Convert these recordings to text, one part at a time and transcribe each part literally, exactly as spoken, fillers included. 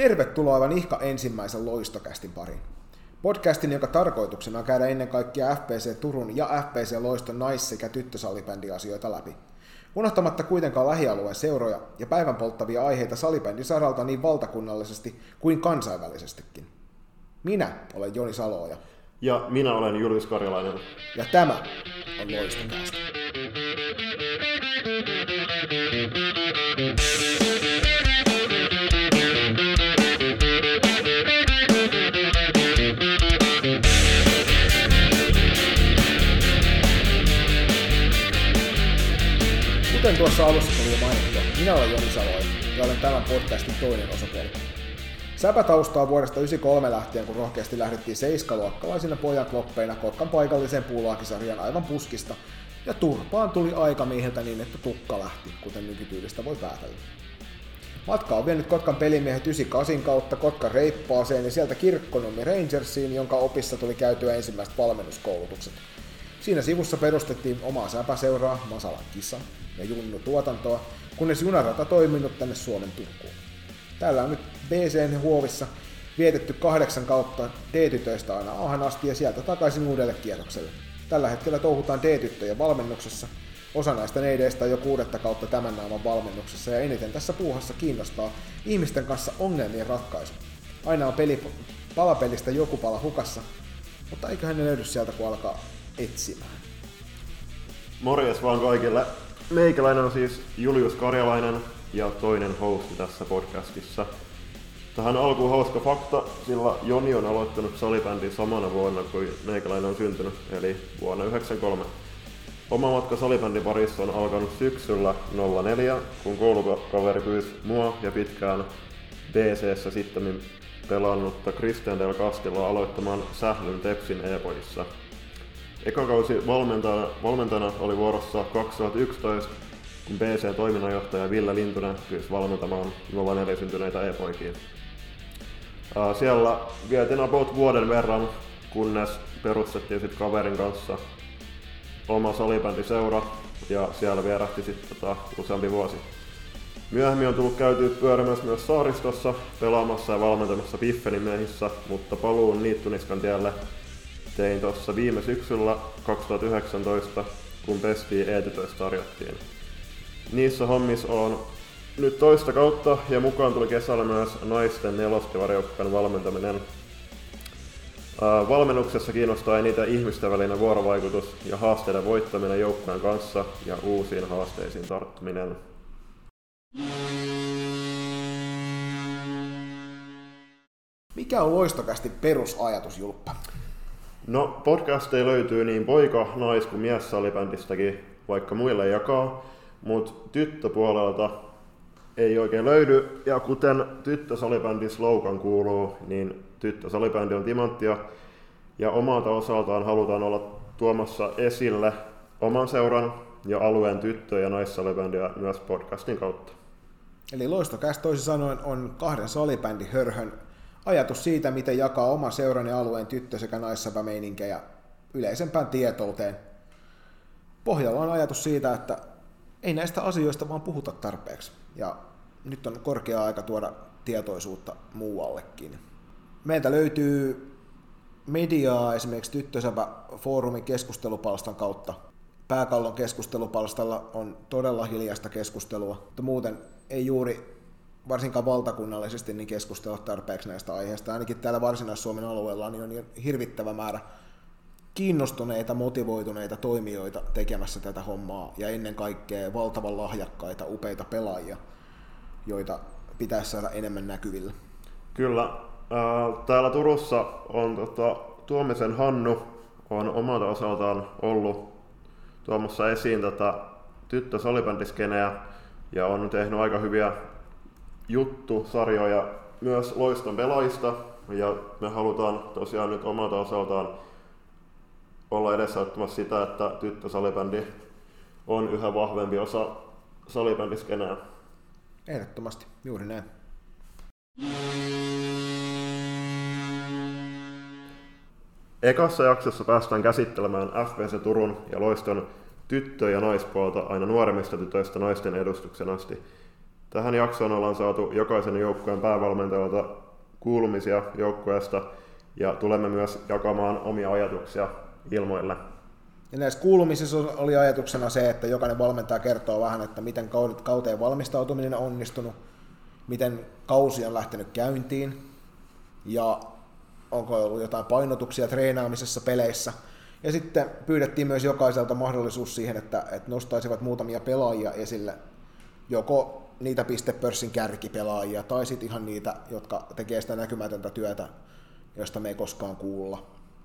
Tervetuloa aivan ihka ensimmäisen Loistokästin pariin. Podcastin, joka tarkoituksena on käydä ennen kaikkea F P C Turun ja F P C Loiston nais- sekä tyttösalibändiasioita läpi. Unohtamatta kuitenkaan lähialueen seuroja ja päivän polttavia aiheita salibändin saralta niin valtakunnallisesti kuin kansainvälisestikin. Minä olen Joni Saloja. Ja minä olen Julius Karjalainen. Ja tämä on Loistokästi. Kuten tuossa alussa tuli mainittua, minä olen Joni Saloinen ja olen tämän podcastin toinen osapuoli. Säpätaustaa vuodesta yhdeksänkymmentäkolme lähtien, kun rohkeasti lähdettiin seiskaluokkalaisina pojankloppeina Kotkan paikalliseen puulaakisarjaan aivan puskista, ja turpaan tuli aikamieheltä niin, että tukka lähti, kuten nykytyylistä voi päätellä. Matka on vienyt Kotkan pelimiehet yhdeksänkymmentäkahdeksan kautta Kotkan reippaaseen ja sieltä Kirkkonummi Rangersiin, jonka opissa tuli käytyä ensimmäiset valmennuskoulutukset. Siinä sivussa perustettiin omaa säpäseuraa, Masalan kisa ja junnutuotantoa, kunnes junarata toiminut tänne Suomen Turkuun. Täällä on nyt B C N Huovissa vietetty kahdeksan kautta D-tytöistä aina A:han asti ja sieltä takaisin uudelle kierrokselle. Tällä hetkellä touhutaan D-tyttöjen valmennuksessa, osa näistä neideistä on jo kuudetta kautta tämän naaman valmennuksessa ja eniten tässä puuhassa kiinnostaa ihmisten kanssa ongelmien ratkaisu. Aina on peli, palapelistä joku pala hukassa, mutta eiköhän ne löydy sieltä kun alkaa etsimään. Morjes vaan kaikille! Meikäläinen on siis Julius Karjalainen ja toinen hosti tässä podcastissa. Tähän alkuun hauska fakta, sillä Joni on aloittanut salibändin samana vuonna kuin meikäläinen on syntynyt, eli vuonna yhdeksänkymmentäkolme. Oma matka salibändin parissa on alkanut syksyllä nolla neljä, kun koulukaveri pyysi mua ja pitkään B C:ssä sitten pelannutta Christian Del Castilloa aloittamaan sählyn Tepsin E-pojissa. Eka kausi valmentajana, valmentajana oli vuorossa kaksituhattayksitoista, kun B C toiminnanjohtaja Ville Lintunen pyysi valmentamaan nolla neljä syntyneitä E-poikia. Siellä vietin about vuoden verran, kunnes perustettiin sit kaverin kanssa oma salibändiseura ja siellä vierähti sit tota useampi vuosi. Myöhemmin on tullut käytyä pyörimässä myös saaristossa, pelaamassa ja valmentamassa Biffenin miehissä, mutta paluun Niittuniskan tielle tein tuossa viime syksyllä kaksituhattayhdeksäntoista, kun PESVI E-tytöistä tarjottiin. Niissä hommissa on nyt toista kautta ja mukaan tuli kesällä myös naisten neloskivarijoukkueen valmentaminen. Ää, valmennuksessa kiinnostaa eniten ihmisten välinen vuorovaikutus ja haasteiden voittaminen joukkueen kanssa ja uusiin haasteisiin tarttuminen. Mikä on Loistokästin perusajatus, Julppa? No, podcasteja löytyy niin poika-, nais- kuin miessalibändistäkin, vaikka muille jakaa, mutta tyttöpuolelta ei oikein löydy. Ja kuten tyttösalibändin slogan kuuluu, niin tyttösalibändi on timanttia. Ja omalta osaltaan halutaan olla tuomassa esille oman seuran ja alueen tyttö- ja naissalibändiä myös podcastin kautta. Eli Loistokäst toisin sanoen on kahden salibändihörhön ajatus siitä, miten jakaa oma seuran ja alueen tyttö- sekä naissäpämeininkejä yleisempään tietouteen. Pohjalla on ajatus siitä, että ei näistä asioista vaan puhuta tarpeeksi. Ja nyt on korkea aika tuoda tietoisuutta muuallekin. Meiltä löytyy mediaa esimerkiksi tyttösäpäfoorumin keskustelupalstan kautta. Pääkallon keskustelupalstalla on todella hiljaista keskustelua, mutta muuten ei juuri varsinkaan valtakunnallisesti niin keskustella tarpeeksi näistä aiheista. Ainakin täällä Varsinais-Suomen alueella niin on hirvittävä määrä kiinnostuneita, motivoituneita toimijoita tekemässä tätä hommaa ja ennen kaikkea valtavan lahjakkaita, upeita pelaajia, joita pitäisi saada enemmän näkyville. Kyllä. Täällä Turussa on tota, Tuomisen Hannu on omalta osaltaan ollut tuomassa esiin tätä tyttösalibändiskeneä ja on tehnyt aika hyviä juttusarjoja myös Loiston pelaajista ja me halutaan tosiaan nyt omalta osaltaan olla edesauttamassa sitä, että tyttösalibändi on yhä vahvempi osa salibändiskenää. Ehdottomasti, juuri näin. Ekassa jaksossa päästään käsittelemään F P C Turun ja Loiston tyttö- ja naispuolta aina nuoremmista tytöistä naisten edustuksen asti. Tähän jaksoon ollaan saatu jokaisen joukkueen päävalmentajalta kuulumisia joukkueesta ja tulemme myös jakamaan omia ajatuksia ilmoille. Ja näissä kuulumisissa oli ajatuksena se, että jokainen valmentaja kertoo vähän, että miten kauteen valmistautuminen on onnistunut, miten kausi on lähtenyt käyntiin ja onko ollut jotain painotuksia treenaamisessa, peleissä. Ja sitten pyydettiin myös jokaiselta mahdollisuus siihen, että, että nostaisivat muutamia pelaajia esille, joko niitä pistepörssin kärkipelaajia tai sitten ihan niitä, jotka tekee sitä näkymätöntä työtä, josta me ei koskaan kuulla.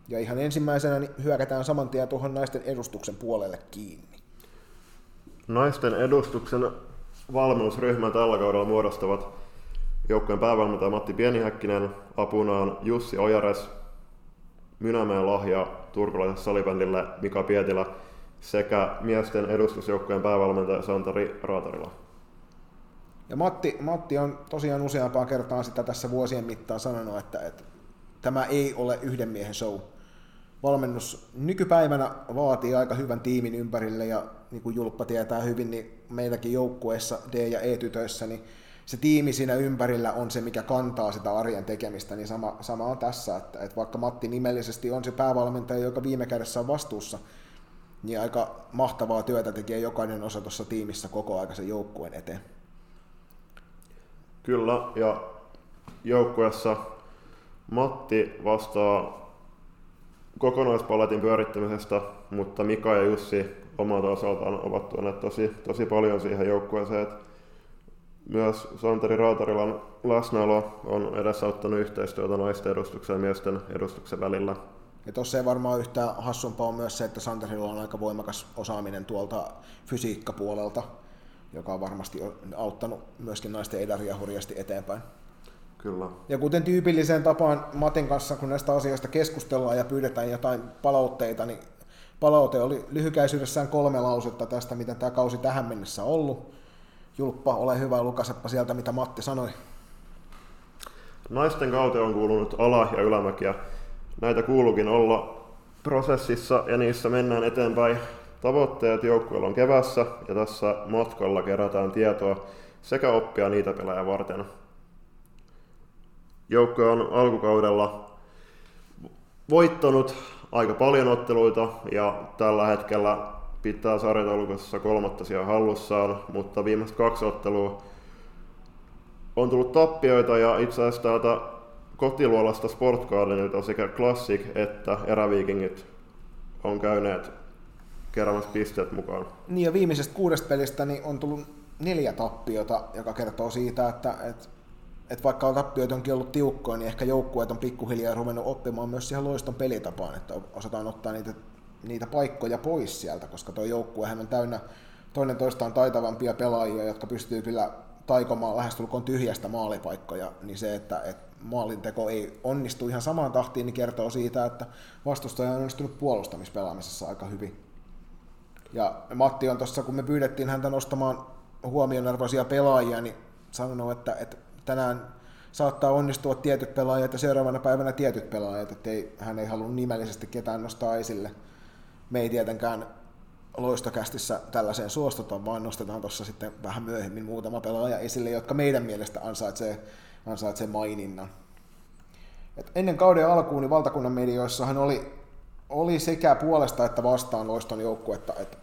Ja ihan ensimmäisenä niin hyökätään saman tien tuohon naisten edustuksen puolelle kiinni. Naisten edustuksen valmennusryhmän tällä kaudella muodostavat joukkueen päävalmentaja Matti Pienihäkkinen, apunaan Jussi Ojares, Mynämäen lahja turkulaiselle salibändille Mika Pietilä sekä miesten edustusjoukkueen päävalmentaja Santeri Raatarila. Ja Matti, Matti on tosiaan useampaan kertaan sitä tässä vuosien mittaan sanonut, että, että tämä ei ole yhden miehen show. Valmennus nykypäivänä vaatii aika hyvän tiimin ympärille ja niin kuin Julppa tietää hyvin, niin meilläkin joukkueessa D- ja E-tytöissä niin se tiimi siinä ympärillä on se, mikä kantaa sitä arjen tekemistä, niin sama, sama on tässä, että, että vaikka Matti nimellisesti on se päävalmentaja, joka viime kädessä on vastuussa, niin aika mahtavaa työtä tekee jokainen osa tuossa tiimissä koko ajan sen joukkueen eteen. Kyllä, ja joukkueessa Matti vastaa kokonaispaletin pyörittämisestä, mutta Mika ja Jussi omalta osaltaan ovat tuoneet tosi, tosi paljon siihen joukkueeseen. Myös Santeri Rautarilan läsnäolo on edesauttanut yhteistyötä naisten edustuksen ja miesten edustuksen välillä. Ja tuossa ei varmaan yhtään hassumpaa on myös se, että Santerilla on aika voimakas osaaminen tuolta fysiikkapuolelta, joka on varmasti auttanut myöskin naisten edaria hurjasti eteenpäin. Kyllä. Ja kuten tyypilliseen tapaan Matin kanssa, kun näistä asioista keskustellaan ja pyydetään jotain palautteita, niin palaute oli lyhykäisyydessään kolme lausetta tästä, miten tämä kausi tähän mennessä on ollut. Julppa, ole hyvä, lukaseppa sieltä, mitä Matti sanoi. Naisten kauteen on kuulunut ala- ja ylämäkiä. Näitä kuuluukin olla prosessissa ja niissä mennään eteenpäin. Tavoitteet joukkueella on kevässä ja tässä matkalla kerätään tietoa sekä oppia niitä pelejä varten. Joukkue on alkukaudella voittanut aika paljon otteluita ja tällä hetkellä pitää sarjataulukossa kolmatta sijaa hallussaan, mutta viimeiset kaksi ottelua on tullut tappioita ja itse asiassa täältä kotiluolasta Sport Gardenilta sekä Classic että Eräviikingit on käyneet keräämässä pisteet mukaan. Niin ja viimeisestä kuudesta pelistä niin on tullut neljä tappiota, joka kertoo siitä, että et, et vaikka tappiot onkin ollut tiukkoja, niin ehkä joukkueet on pikkuhiljaa ruvennut oppimaan myös siihen Loiston pelitapaan, että osataan ottaa niitä niitä paikkoja pois sieltä, koska tuo joukkuehän on täynnä toinen toistaan taitavampia pelaajia, jotka pystyy kyllä taikomaan lähestulkoon tyhjästä maalipaikkoja, niin se, että, että maalinteko ei onnistu ihan samaan tahtiin, niin kertoo siitä, että vastustaja on onnistunut puolustamispelaamisessa aika hyvin. Ja Matti on tuossa, kun me pyydettiin häntä nostamaan huomionarvoisia pelaajia, niin sanonut, että, että tänään saattaa onnistua tietyt pelaajat ja seuraavana päivänä tietyt pelaajat, että ei, hän ei halua nimellisesti ketään nostaa esille. Me ei tietenkään Loistokästissä tällaiseen suostuta, vaan nostetaan tuossa sitten vähän myöhemmin muutama pelaaja esille, jotka meidän mielestä ansaitsee, ansaitsee maininnan. Et ennen kauden alkuun niin valtakunnan medioissahan oli, oli sekä puolesta että vastaan Loiston joukkuetta, että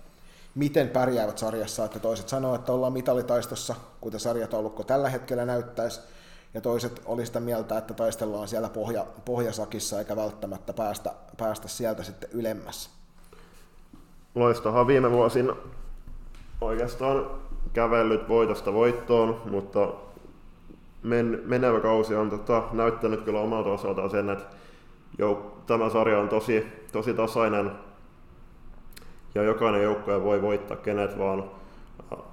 miten pärjäävät sarjassa, että toiset sanoo, että ollaan mitalitaistossa, kuten sarjataulukko tällä hetkellä näyttäisi, ja toiset oli sitä mieltä, että taistellaan siellä pohja, pohjasakissa eikä välttämättä päästä, päästä sieltä sitten ylemmässä. Loistohan viime vuosin oikeastaan kävellyt voitosta voittoon, mutta men, menevä kausi on tota, näyttänyt kyllä omalta osaltaan sen, että jouk- tämä sarja on tosi, tosi tasainen ja jokainen joukkue voi voittaa kenet vaan.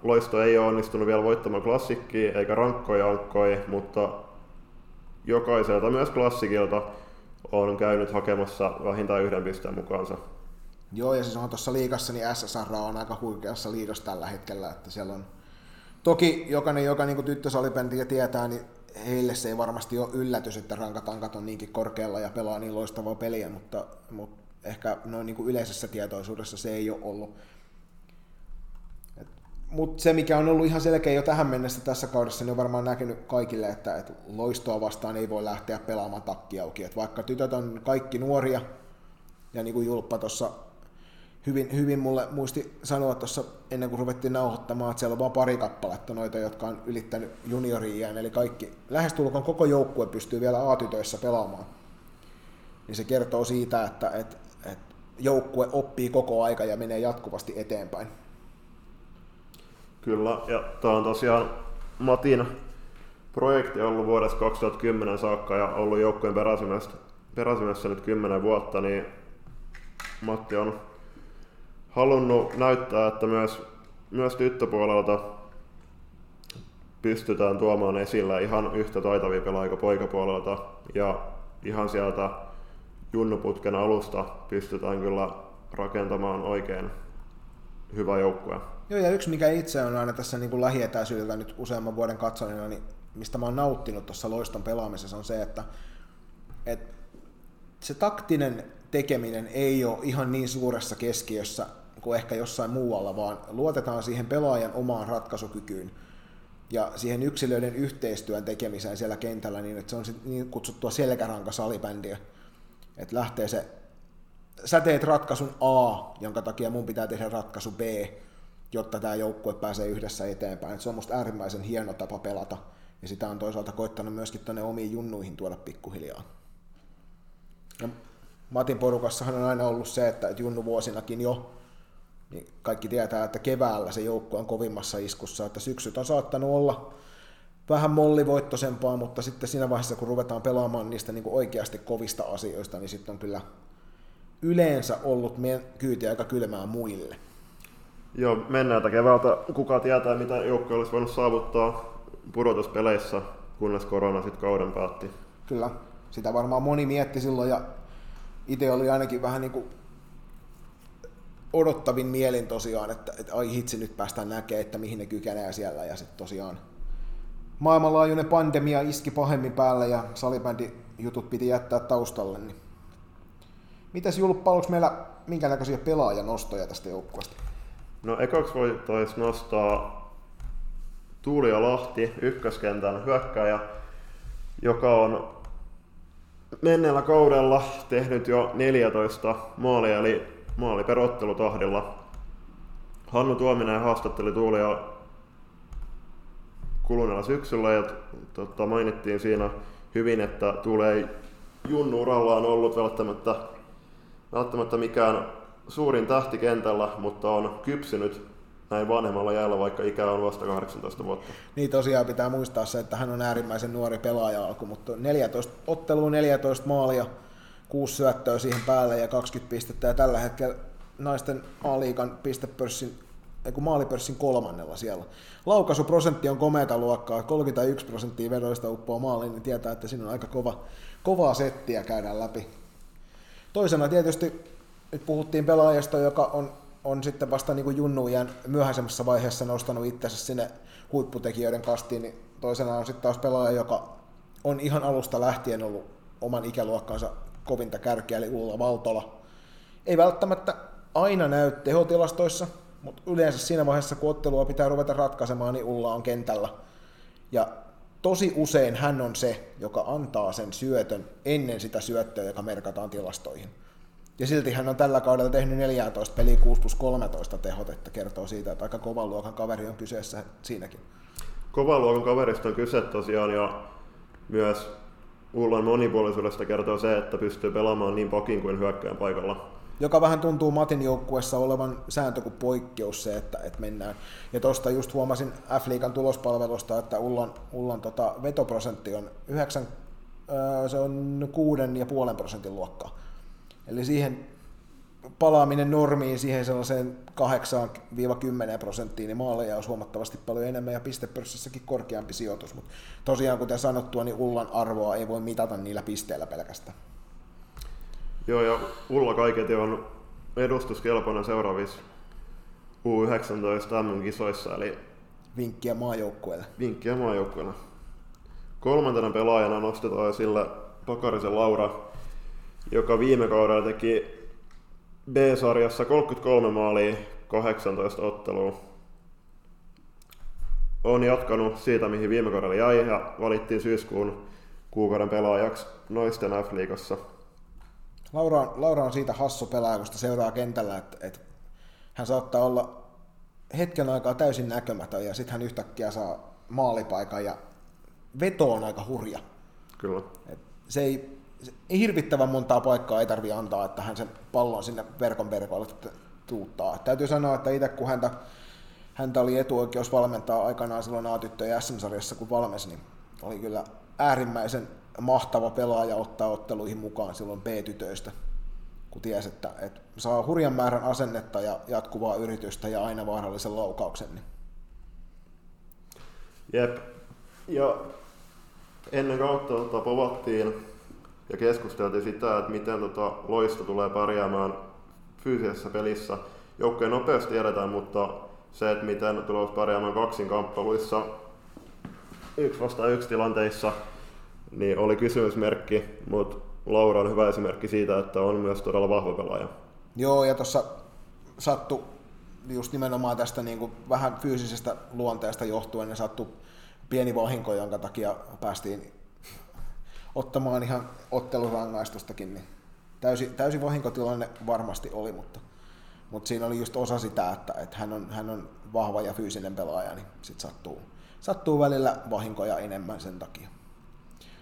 Loisto ei ole onnistunut vielä voittamaan Klassikkiä eikä rankkoja ankkoja, mutta jokaiselta myös Klassikilta on käynyt hakemassa vähintään yhden pisteen mukaansa. Joo, ja siis on tuossa liigassa, niin S S R on aika huikeassa liidossa tällä hetkellä, että siellä on toki jokainen, joka niin tyttösalibändiä tietää, niin heille se ei varmasti ole yllätys, että rankatankat on niinkin korkealla ja pelaa niin loistavaa peliä, mutta, mutta ehkä noin niin yleisessä tietoisuudessa se ei ole ollut. Et Mutta se, mikä on ollut ihan selkeä jo tähän mennessä tässä kaudessa, niin on varmaan näkynyt kaikille, että, että Loistoa vastaan ei voi lähteä pelaamaan takki auki. Et vaikka tytöt on kaikki nuoria, ja niin kuin Julppa tuossa hyvin, hyvin mulle muisti sanoa tuossa ennen kuin ruvettiin nauhoittamaan, että siellä on vaan pari kappaletta noita, jotka on ylittänyt juniori-iän, eli kaikki lähestulkoon koko joukkue pystyy vielä A-tytöissä pelaamaan. Niin se kertoo siitä, että, että, että joukkue oppii koko aika ja menee jatkuvasti eteenpäin. Kyllä, ja tämä on tosiaan Matin projekti ollut vuodesta kaksituhattakymmenen saakka ja ollut joukkueen peräsimessä nyt kymmenen vuotta, niin Matti on halunnut näyttää, että myös, myös tyttöpuolelta pystytään tuomaan esille ihan yhtä taitavia pelaajia poikapuolelta ja ihan sieltä junnuputken alusta pystytään kyllä rakentamaan oikein hyvä joukkue. Joo, ja yksi mikä itse on aina tässä niin kuin lähietäisyydeltä nyt useamman vuoden katsonina, niin mistä mä oon nauttinut tuossa Loiston pelaamisessa on se, että, että se taktinen tekeminen ei ole ihan niin suuressa keskiössä kuin ehkä jossain muualla, vaan luotetaan siihen pelaajan omaan ratkaisukykyyn ja siihen yksilöiden yhteistyön tekemiseen siellä kentällä niin, että se on niin kutsuttua selkärankasalibändiä, että lähtee se, sä teet ratkaisun A, jonka takia mun pitää tehdä ratkaisu B, jotta tämä joukkue pääsee yhdessä eteenpäin. Et se on musta äärimmäisen hieno tapa pelata, ja sitä on toisaalta koittanut myöskin tuonne omiin junnuihin tuoda pikkuhiljaa. Ja Matin porukassahan on aina ollut se, että junnuvuosinakin jo, niin kaikki tietää, että keväällä se joukkue on kovimmassa iskussa, että syksyt on saattanut olla vähän mollivoittoisempaa, mutta sitten siinä vaiheessa, kun ruvetaan pelaamaan niistä niin kuin oikeasti kovista asioista, niin sitten on kyllä yleensä ollut meidän kyytiä aika kylmää muille. Joo, mennääntä keväältä. Kuka tietää, mitä joukkue olisi voinut saavuttaa pudotuspeleissä, kunnes korona sitten kauden päätti. Kyllä, sitä varmaan moni mietti silloin, ja itse oli ainakin vähän niin kuin odottavin mielin tosiaan, että, että ai hitsi, nyt päästään näkemään, että mihin ne kykenee siellä, ja sitten tosiaan maailmanlaajuinen pandemia iski pahemmin päälle, ja salibändijutut piti jättää taustalle, niin mitäs Julppa, oliko meillä minkäännäköisiä pelaajanostoja tästä joukkueesta? No ekaksi voitaisiin nostaa Tuuli ja Lahti, ykköskentän hyökkääjä, joka on menneellä kaudella tehnyt jo neljätoista maalia, eli maali per ottelutahdilla. Hannu Tuominen haastatteli Tuulia kuluneella syksyllä ja totta, mainittiin siinä hyvin, että Tuuli ei junnu-urallaan ollut välttämättä, välttämättä mikään suurin tähti kentällä, mutta on kypsynyt näin vanhemmalla jäällä, vaikka ikä on vasta kahdeksantoista vuotta. Niin tosiaan pitää muistaa se, että hän on äärimmäisen nuori pelaaja alku, mutta neljätoista ottelua, neljätoista maalia, kuusi syöttöä siihen päälle ja kaksikymmentä pistettä. Ja tällä hetkellä naisten A-liigan pistepörssin, eiku maalipörssin kolmannella siellä. Laukaisuprosentti on komeata luokkaa, kolmekymmentäyksi prosenttia vedoista uppoa maaliin, niin tietää, että siinä on aika kova, kovaa settiä käydään läpi. Toisena tietysti nyt puhuttiin pelaajasta, joka on, on sitten vasta niin kuin junnuiän myöhäisemmässä vaiheessa nostanut itsensä sinne huipputekijöiden kastiin, niin toisena on sitten taas pelaaja, joka on ihan alusta lähtien ollut oman ikäluokkansa kovinta kärkeä, eli Ulla Valtola. Ei välttämättä aina näy tehotilastoissa, mutta yleensä siinä vaiheessa, kun ottelua pitää ruveta ratkaisemaan, niin Ulla on kentällä. Ja tosi usein hän on se, joka antaa sen syötön ennen sitä syöttöä, joka merkataan tilastoihin. Ja silti hän on tällä kaudella tehnyt neljätoista peliä, kuusi plus kolmetoista tehot, että kertoo siitä, että aika kovan luokan kaveri on kyseessä siinäkin. Kovan luokan kaverista on kyse tosiaan, ja myös Ullan monipuolisuudesta kertoo se, että pystyy pelaamaan niin pakin kuin hyökkäjän paikalla. Joka vähän tuntuu Matin joukkuessa olevan sääntö kuin poikkeus se, että, että mennään. Ja tuosta just huomasin F-liigan tulospalvelusta, että Ullan, Ullan tota vetoprosentti on, yhdeksän, se on kuusi pilkku viisi prosentin luokkaa. Eli siihen palaaminen normiin, siihen sellaiseen kahdeksasta kymmeneen prosenttiin, niin maaleja olisi huomattavasti paljon enemmän ja pistepörssissäkin korkeampi sijoitus. Mutta tosiaan, kuten sanottua, niin Ullan arvoa ei voi mitata niillä pisteillä pelkästään. Joo, ja Ulla kaiketi on edustuskelpoinen seuraavissa U yhdeksäntoista M M-kisoissa, eli vinkkiä maajoukkueelle. Vinkkiä maajoukkueelle. Kolmantena pelaajana nostetaan sillä Pakarisen Laura, joka viime kaudella teki B-sarjassa kolmekymmentäkolme maalia, kahdeksantoista ottelua. on jatkanut siitä, mihin viime kaudella jäi, ja valittiin syyskuun kuukauden pelaajaksi naisten F-liigassa. Laura on, Laura on siitä hassu pelaaja, kun sitä seuraa kentällä, että, että hän saattaa olla hetken aikaa täysin näkymätön, ja sitten hän yhtäkkiä saa maalipaikan, ja veto on aika hurja. Kyllä. Et se ei, se, ei hirvittävän montaa paikkaa ei tarvitse antaa, että hän sen pallon sinne verkon verkoille tuuttaa. Et täytyy sanoa, että itse kun häntä, häntä oli etuoikeus valmentaa aikanaan silloin A-tyttöjen S M-sarjassa, kun valmensi, niin oli kyllä äärimmäisen mahtava pelaaja ottaa otteluihin mukaan silloin B-tytöistä, kun tiesi, että, että saa hurjan määrän asennetta ja jatkuvaa yritystä ja aina vaarallisen laukauksen. Niin. Jep. Ja ennen kautta tota, povattiin ja keskusteltiin sitä, että miten tota, Loisto tulee pärjäämään fyysisessä pelissä. Joukkojen nopeus tiedetään, mutta se, että miten tulee pärjäämään kaksinkamppailuissa yksi vasta yksi tilanteissa, niin oli kysymysmerkki, mutta Laura on hyvä esimerkki siitä, että on myös todella vahva pelaaja. Joo, ja tuossa sattui just nimenomaan tästä niin kuin vähän fyysisestä luonteesta johtuen, ja sattui pieni vahinko, jonka takia päästiin ottamaan ihan ottelurangaistustakin. Niin täysi, täysi vahinkotilanne varmasti oli, mutta, mutta siinä oli just osa sitä, että, että hän, on, hän on vahva ja fyysinen pelaaja, niin sit sattuu, sattuu välillä vahinkoja enemmän sen takia.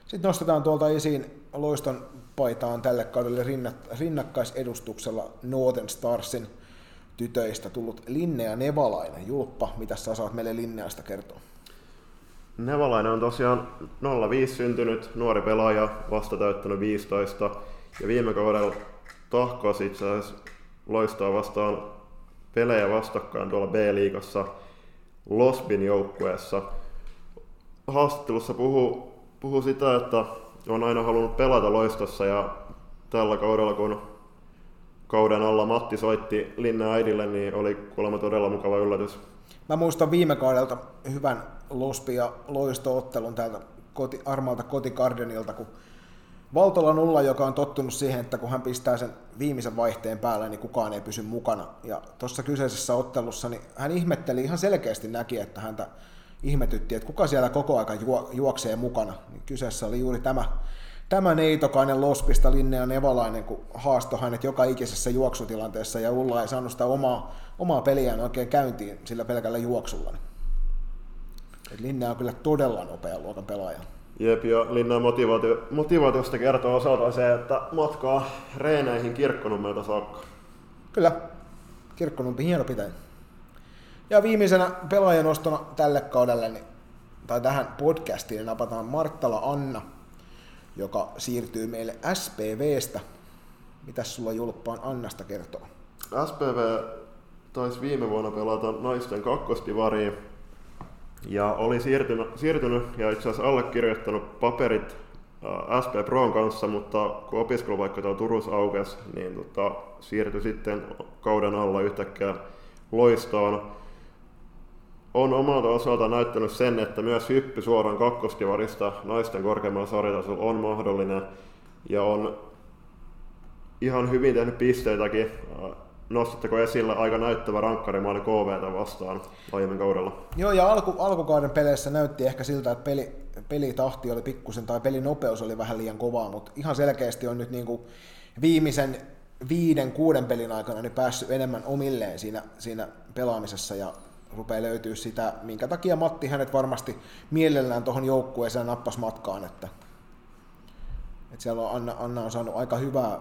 Sitten nostetaan tuolta esiin Loiston paitaan tälle kaudelle rinnakkaisedustuksella Northern Starsin tytöistä tullut Linnea Nevalainen. Julppa, mitä sä saat meille Linneasta kertoa? Nevalainen on tosiaan nolla viisi syntynyt, nuori pelaaja, vasta täyttänyt viisitoista, ja viime kaudella tahkosi itse asiassa Loistoa vastaan pelejä vastakkain tuolla B-liigassa LOSBin joukkueessa. Haastattelussa puhuu Puhu sitä, että on aina halunnut pelata Loistossa, ja tällä kaudella, kun kauden alla Matti soitti Linnan äidille, niin oli kuulemma todella mukava yllätys. Mä muistan viime kaudelta hyvän LOSBI ja Loisto-ottelun täältä koti, armaalta Sport Gardenilta, kun Valtola Nulla, joka on tottunut siihen, että kun hän pistää sen viimeisen vaihteen päälle, niin kukaan ei pysy mukana. Ja tuossa kyseisessä ottelussa niin hän ihmetteli, ihan selkeästi näki, että häntä ihmetytti, että kuka siellä koko aika juoksee mukana. Kyseessä oli juuri tämä, tämä neitokainen LOSBista Linnea Nevalainen, kun haastoi hänet joka ikisessä juoksutilanteessa, ja Ulla ei saanut sitä omaa, omaa peliään oikein käyntiin sillä pelkällä juoksulla. Et Linnea on kyllä todella nopea luokan pelaaja. Jep, ja Linnean motivaatio, motivaatiosta kertoo osaltaan se, että matkaa reeneihin Kirkkonummelta saakka. Kyllä, Kirkkonumpi hieno pitäjä. Ja viimeisenä pelaajanostona tälle kaudelle, niin, tai tähän podcastiin, napataan Marttala Anna, joka siirtyy meille S P V:stä. Mitäs sulla Julppaan Annasta kertoo? S P V taisi viime vuonna pelata naisten kakkostivaria, ja oli siirtynyt, siirtynyt ja itse asiassa allekirjoittanut paperit äh, S P Proon kanssa, mutta kun opiskelupaikka täällä Turussa aukesi, niin tota, siirtyi sitten kauden alla yhtäkkiä Loistoon. On omalta osalta näyttänyt sen, että myös hyppy suoraan kakkostivarista naisten korkeammalla sarjatasolla on mahdollinen, ja on ihan hyvin tehnyt pisteitäkin. Nostatteko esille aika näyttävä rankkarimaali K V:tä vastaan aiemmin kaudella? Joo, ja alku, alkukauden peleissä näytti ehkä siltä, että peli, pelitahti oli pikkusen tai pelinopeus oli vähän liian kovaa, mutta ihan selkeästi on nyt niin kuin viimeisen viiden, kuuden pelin aikana niin päässyt enemmän omilleen siinä, siinä pelaamisessa, ja rupeaa löytyä sitä, minkä takia Matti hänet varmasti mielellään tuohon joukkueeseen nappasi matkaan, että, että siellä on Anna, Anna on saanut aika hyvää,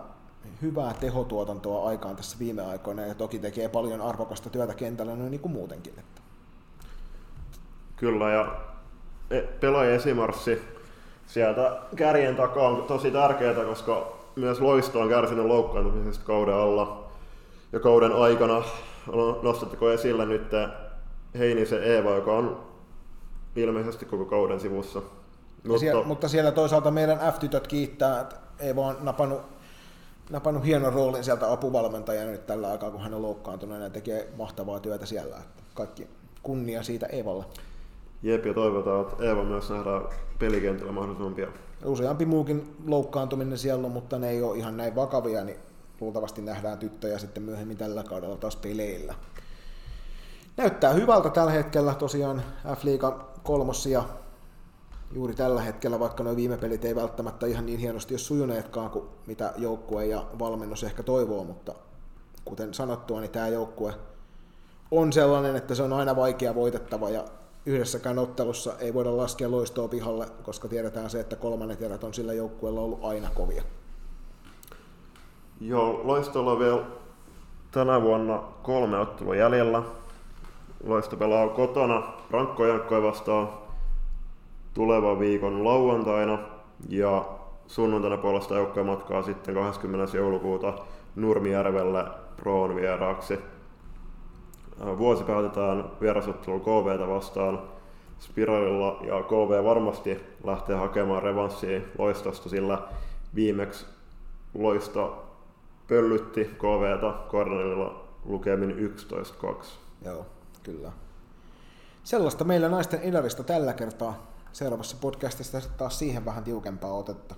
hyvää tehotuotantoa aikaan tässä viime aikoina, ja toki tekee paljon arvokasta työtä kentällä noin niin kuin muutenkin. Että. Kyllä, ja pelaaja esimarssi sieltä kärjen takaa on tosi tärkeää, koska myös Loisto on kärsinyt loukkaantumisesta kauden alla ja kauden aikana. Nostatteko esille nyt Heinisen Eeva, joka on ilmeisesti koko kauden sivussa. Mutta siellä, mutta siellä toisaalta meidän F-tytöt kiittää, että Eeva on napannut, napannut hienon roolin sieltä apuvalmentajana nyt tällä aikaa, kun hän on loukkaantunut, ja tekee mahtavaa työtä siellä. Että kaikki kunnia siitä Eevalle. Jep, ja toivotaan, että Eeva myös nähdään pelikentällä mahdollisimman pian. Useampi muukin loukkaantuminen siellä on, mutta ne ei ole ihan näin vakavia, niin luultavasti nähdään tyttöjä sitten myöhemmin tällä kaudella taas peleillä. näyttää hyvältä tällä hetkellä tosiaan F-liigan kolmossia juuri tällä hetkellä, vaikka nuo viime pelit ei välttämättä ihan niin hienosti ole sujuneetkaan kuin mitä joukkue ja valmennus ehkä toivoo, mutta kuten sanottua, niin tämä joukkue on sellainen, että se on aina vaikea voitettava ja yhdessäkään ottelussa ei voida laskea Loistoa pihalle, koska tiedetään se, että kolmannet erät on sillä joukkueella ollut aina kovia. Joo, Loistolla on vielä tänä vuonna kolme ottelua jäljellä. Loisto pelaa kotona Rankkojankkoja vastaan tulevan viikon lauantaina ja sunnuntaina puolesta joukkue matkaa sitten kahdeskymmenes joulukuuta Nurmijärvelle Proon vieraaksi. Vuosi päätetään vierasotteluun K V:tä vastaan Spiralilla ja K V varmasti lähtee hakemaan revanssia Loistosta, sillä viimeksi Loisto pöllytti K V:tä Kornelilla lukemin yksitoista kaksi. Joo, kyllä. Sellaista meillä naisten edellistä tällä kertaa. Seuraavassa podcastissa taas siihen vähän tiukempaa otetta.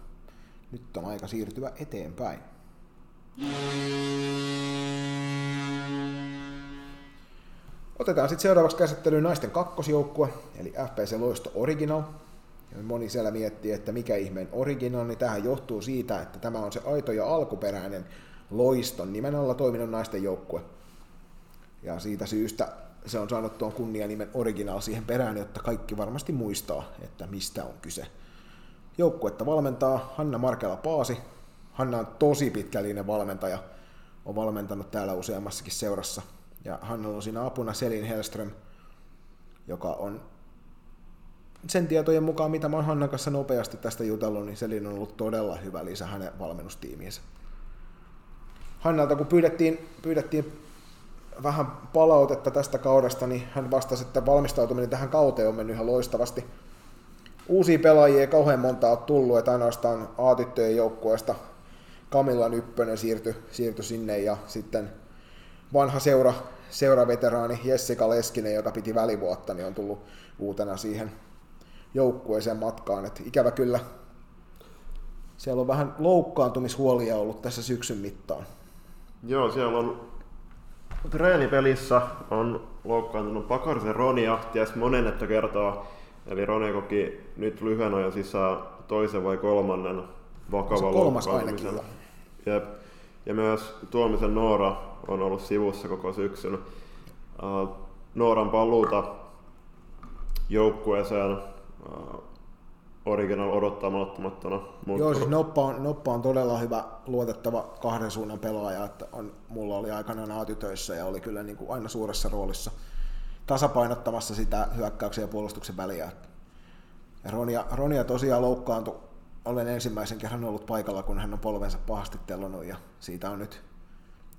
Nyt on aika siirtyä eteenpäin. Otetaan sitten seuraavaksi käsittelyyn naisten kakkosjoukkue, eli F P C Loisto Original. Ja moni siellä miettii, että mikä ihmeen Original, niin tähän johtuu siitä, että tämä on se aito ja alkuperäinen Loiston nimen alla toiminut naisten joukkue. Ja siitä syystä se on saanut tuon kunnianimen Original siihen perään, jotta kaikki varmasti muistaa, että mistä on kyse. Joukkuetta valmentaa Hanna Markela-Paasi. Hanna on tosi pitkällinen valmentaja, on valmentanut täällä useammassakin seurassa. Ja Hannalla on siinä apuna Selin Hellström, joka on sen tietojen mukaan, mitä mä oon Hannan kanssa nopeasti tästä jutellut, niin Selin on ollut todella hyvä lisä hänen valmennustiimiinsä. Hannalta kun pyydettiin, pyydettiin vähän palautetta tästä kaudesta, niin hän vastasi, että valmistautuminen tähän kauteen on mennyt ihan loistavasti. Uusia pelaajia ei kauhean montaa ole tullut, että ainoastaan A-tyttöjen joukkueesta Kamilla Nyppönen siirtyi, siirtyi sinne ja sitten vanha seura, seuraveteraani Jessica Leskinen, joka piti välivuotta, niin on tullut uutena siihen joukkueeseen matkaan. Et ikävä kyllä, siellä on vähän loukkaantumishuolia ollut tässä syksyn mittaan. Joo, siellä on treenipelissä on loukkaantunut Pakarisen Roni ja ties monennetta kertaa. Eli Roni koki nyt lyhyen ajan sisään toisen vai kolmannen vakavan loukkaantumisen. Jep. Ja myös Tuomisen Noora on ollut sivussa koko syksyn. Nooran paluuta joukkueeseen Original odottaa malttamattomana. Joo, siis noppa on, noppa on todella hyvä, luotettava kahden suunnan pelaaja. Että on, mulla oli aikanaan A-tytöissä ja oli kyllä niin kuin aina suuressa roolissa tasapainottamassa sitä hyökkäyksen ja puolustuksen väliä. Ja Ronia, Ronia tosiaan loukkaantui. Olen ensimmäisen kerran ollut paikalla, kun hän on polvensa pahasti tellonut ja siitä on nyt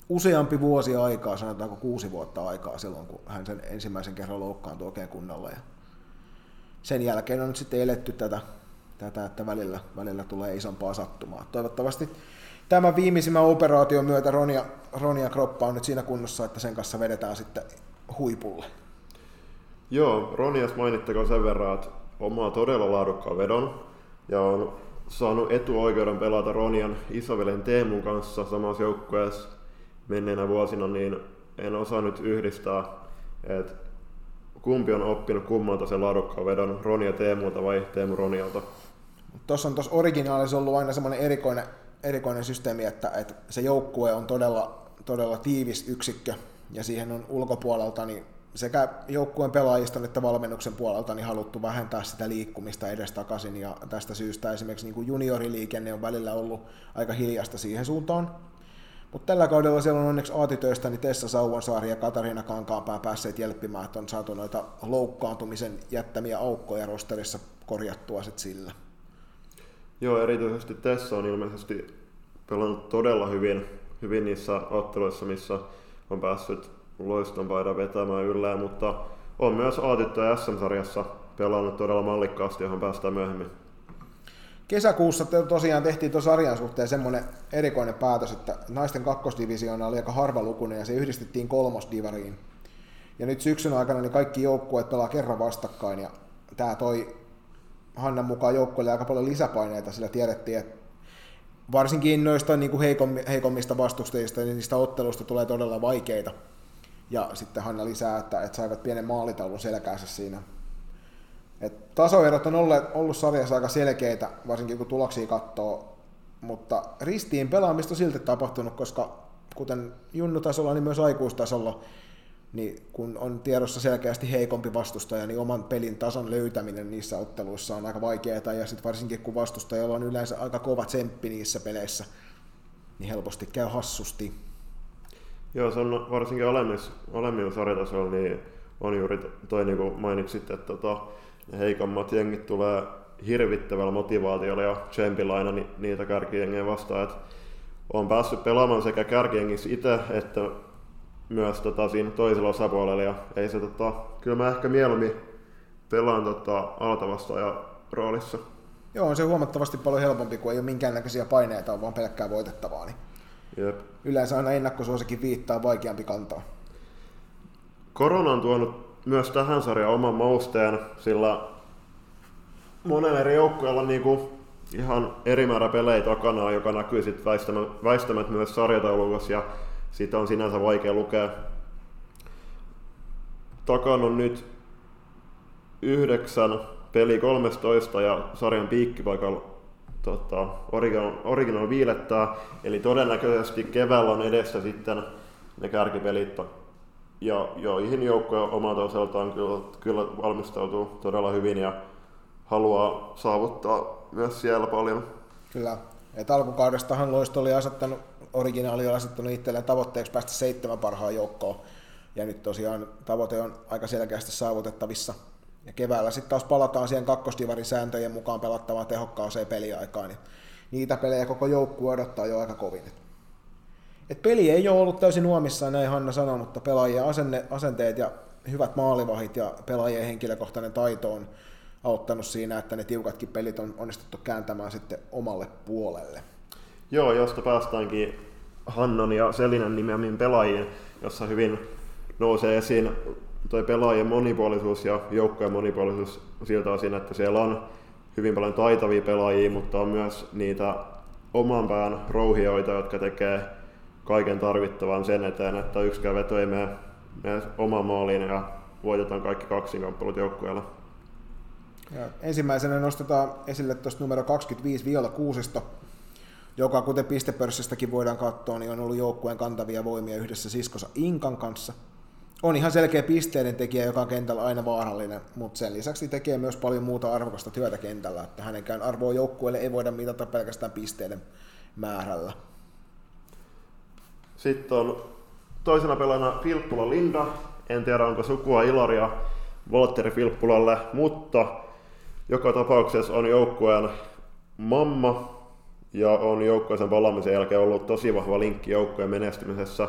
useampi vuosi aikaa, sanotaanko kuusi vuotta aikaa silloin, kun hän sen ensimmäisen kerran loukkaantui oikein kunnolla. Ja sen jälkeen on nyt sitten eletty tätä, tätä että välillä, välillä tulee isompaa sattumaa. Toivottavasti tämän viimeisimmän operaation myötä Ronia, Ronia kroppa on nyt siinä kunnossa, että sen kanssa vedetään sitten huipulle. Joo, Ronias mainittakoon sen verran, että omaa todella laadukkaan vedon ja on saanut etuoikeuden pelata Ronian isovelen Teemun kanssa samassa joukkueessa menneenä vuosina, niin en osaa nyt yhdistää, että kumpi on oppinut kummalta sen laadukkaan vedon, Ronia Teemulta vai Teemu Ronialta. Tuossa on tuossa originaalissa ollut aina semmoinen erikoinen, erikoinen systeemi, että, että se joukkue on todella, todella tiivis yksikkö ja siihen on ulkopuolelta niin sekä joukkueen pelaajista että valmennuksen puolelta niin haluttu vähentää sitä liikkumista edestakaisin ja tästä syystä esimerkiksi niin kuin junioriliikenne on välillä ollut aika hiljasta siihen suuntaan. Mutta tällä kaudella siellä on onneksi A-tytöistä niin Tessa Sauvonsaari ja Katariina Kankaanpää päässeet jelppimään, että on saatu noita loukkaantumisen jättämiä aukkoja rosterissa korjattua sit sillä. Joo, erityisesti Tessa on ilmeisesti pelannut todella hyvin, hyvin niissä otteluissa, missä on päässyt Loiston paidan vetämään yllään, mutta on myös A-tyttöjä S M-sarjassa pelannut todella mallikkaasti, johon päästään myöhemmin. Kesäkuussa tosiaan tehtiin tuon sarjan suhteen semmoinen erikoinen päätös, että naisten kakkosdivisioona oli aika harvalukuinen ja se yhdistettiin kolmosdivariin. Ja nyt syksyn aikana niin kaikki joukkueet pelaa kerran vastakkain ja tämä toi Hannan mukaan joukkueelle aika paljon lisäpaineita, sillä tiedettiin, että varsinkin noista niin kuin heikommista vastustajista, niin niistä otteluista tulee todella vaikeita. Ja sitten Hanna lisää, että, että saivat pienen maalitaulun selkäänsä siinä. Et tasoerot on ollut, ollut sarjassa aika selkeitä, varsinkin kun tuloksia katsoo, mutta ristiin pelaamista on silti tapahtunut, koska kuten junnutasolla, niin myös aikuistasolla, niin kun on tiedossa selkeästi heikompi vastustaja, niin oman pelin tason löytäminen niissä otteluissa on aika vaikeaa, ja sitten varsinkin kun vastustajalla on yleensä aika kova tsemppi niissä peleissä, niin helposti käy hassusti. Joo, se on varsinkin alemmilla sarjatasolla, niin on juuri toi, niin kuin mainitsit, että heikommat jengit tulee hirvittävällä motivaatiolla ja tsempillä aina niitä kärkijengejä vastaan. Et olen päässyt pelaamaan sekä kärkijengissä itse, että myös tota, siinä toisella osapuolella. Ja ei se, tota, kyllä mä ehkä mieluummin pelaan tota, altavastaajan roolissa. Joo, on se huomattavasti paljon helpompi, kun ei ole minkäännäköisiä paineita, on vaan pelkkää voitettavaa. Niin jep. Yleensä aina ennakkosuosikin viittaa vaikeampi kantaa. Korona on tuonut myös tähän sarjaan oman mausteen, sillä monen eri joukkueella on niinku ihan eri määrä pelejä takana, joka näkyy sitten väistämättä myös sarjataulukossa, ja siitä on sinänsä vaikea lukea. Takana on nyt yhdeksän peli kolmetoista ja sarjan piikkipaikalla tota, original, original viilettää, eli todennäköisesti keväällä on edessä sitten ne kärkipelit. Ja joihin joukkoja omalta osaltaan kyllä, kyllä valmistautuu todella hyvin ja haluaa saavuttaa myös siellä paljon. Kyllä. Et alkukaudestahan Loisto oli asettanut, originaali oli asettanut itselleen tavoitteeksi päästä seitsemän parhaan joukkoon. Ja nyt tosiaan tavoite on aika selkeästi saavutettavissa. Ja keväällä sitten taas palataan siihen kakkostivarin sääntöjen mukaan pelattavaan tehokkaaseen peliaikaan. Niitä pelejä koko joukkue odottaa jo aika kovin. Et peli ei ole ollut täysin uomissaan, näin Hanna sanoi, mutta pelaajien asenne, asenteet ja hyvät maalivahit ja pelaajien henkilökohtainen taito on auttanut siinä, että ne tiukatkin pelit on onnistuttu kääntämään sitten omalle puolelle. Joo, josta päästäänkin Hannan ja Selinen nimeämiin pelaajiin, jossa hyvin nousee esiin toi pelaajien monipuolisuus ja joukkojen monipuolisuus siltä osin, että siellä on hyvin paljon taitavia pelaajia, mutta on myös niitä oman pään rouhioita, jotka tekee kaiken tarvittavan sen eteen, että yksikään veto ei mene, mene oman maaliin ja voitetaan kaikki kaksinkamppelut joukkueella. Ja ensimmäisenä nostetaan esille tuosta numero kaksikymmentäviisi Viola Kuusista, joka kuten pistepörssistäkin voidaan katsoa, niin on ollut joukkueen kantavia voimia yhdessä siskonsa Inkan kanssa. On ihan selkeä pisteiden tekijä, joka on kentällä aina vaarallinen, mutta sen lisäksi tekee myös paljon muuta arvokasta työtä kentällä, että hänenkään arvoa joukkueelle ei voida mitata pelkästään pisteiden määrällä. Sitten on toisena pelaajana Filppula Linda, en tiedä onko sukua Ilaria Valtteri Filppulalle, mutta joka tapauksessa on joukkueen mamma ja on joukkueen palaamisen jälkeen ollut tosi vahva linkki joukkueen menestymisessä.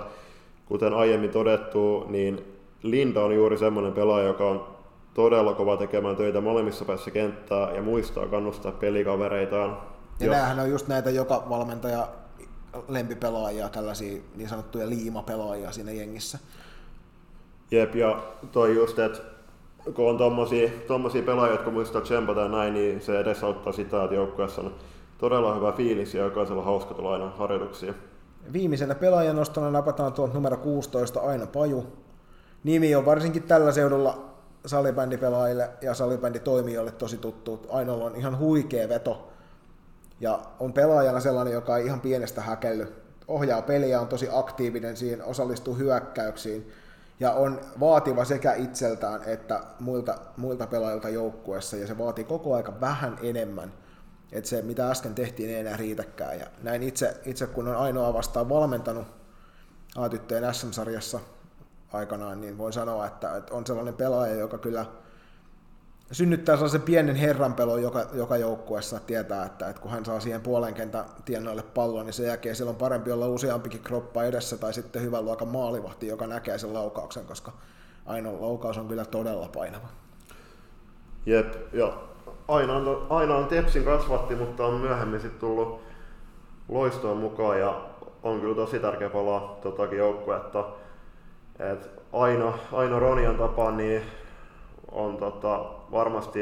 Kuten aiemmin todettu, niin Linda on juuri semmoinen pelaaja, joka on todella kova tekemään töitä molemmissa päässä kenttää ja muistaa kannustaa pelikavereitaan. Ja jos... näähän on just näitä joka valmentaja lempipelaajia, tällaisia niin sanottuja liimapelaajia siinä jengissä. Jep, ja toi just, että kun on tommosia, tommosia pelaajia, jotka muistaa tsempata ja näin, niin se edesauttaa sitä, että joukkueessa on todella hyvä fiilis ja jokaisella hauska tulla aina harjoituksia. Viimeisenä pelaajan nostona napataan tuolta numero kuusitoista Aino Paju. Nimi on varsinkin tällä seudulla salibändipelaajille ja salibänditoimijoille tosi tuttu. Ainolla on ihan huikea veto. Ja on pelaajana sellainen, joka ei ihan pienestä häkelly. Ohjaa peliä, on tosi aktiivinen siihen, osallistuu hyökkäyksiin ja on vaativa sekä itseltään että muilta, muilta pelaajilta joukkueessa. Ja se vaatii koko aika vähän enemmän. Että se, mitä äsken tehtiin, ei enää riitäkään. Ja näin itse, itse kun on Ainoa vastaan valmentanut A-tyttöjen S M-sarjassa aikanaan, niin voin sanoa, että, että on sellainen pelaaja, joka kyllä synnyttää sellaisen pienen herranpelon joka, joka joukkueessa, tietää, että, että kun hän saa siihen puolen kentän tiennoille pallon, niin sen jälkeen siellä on parempi olla useampikin kroppa edessä tai sitten hyvän luokan maalivahti, joka näkee sen laukauksen, koska Ainoa laukaus on kyllä todella painava. Jep, joo. Aina on, aina on Tepsin kasvatti, mutta on myöhemmin sitten tullut Loistoon mukaan ja on kyllä tosi tärkeä palaa totakin joukkuetta. Et aina, aina Ronian tapaan niin on tota, varmasti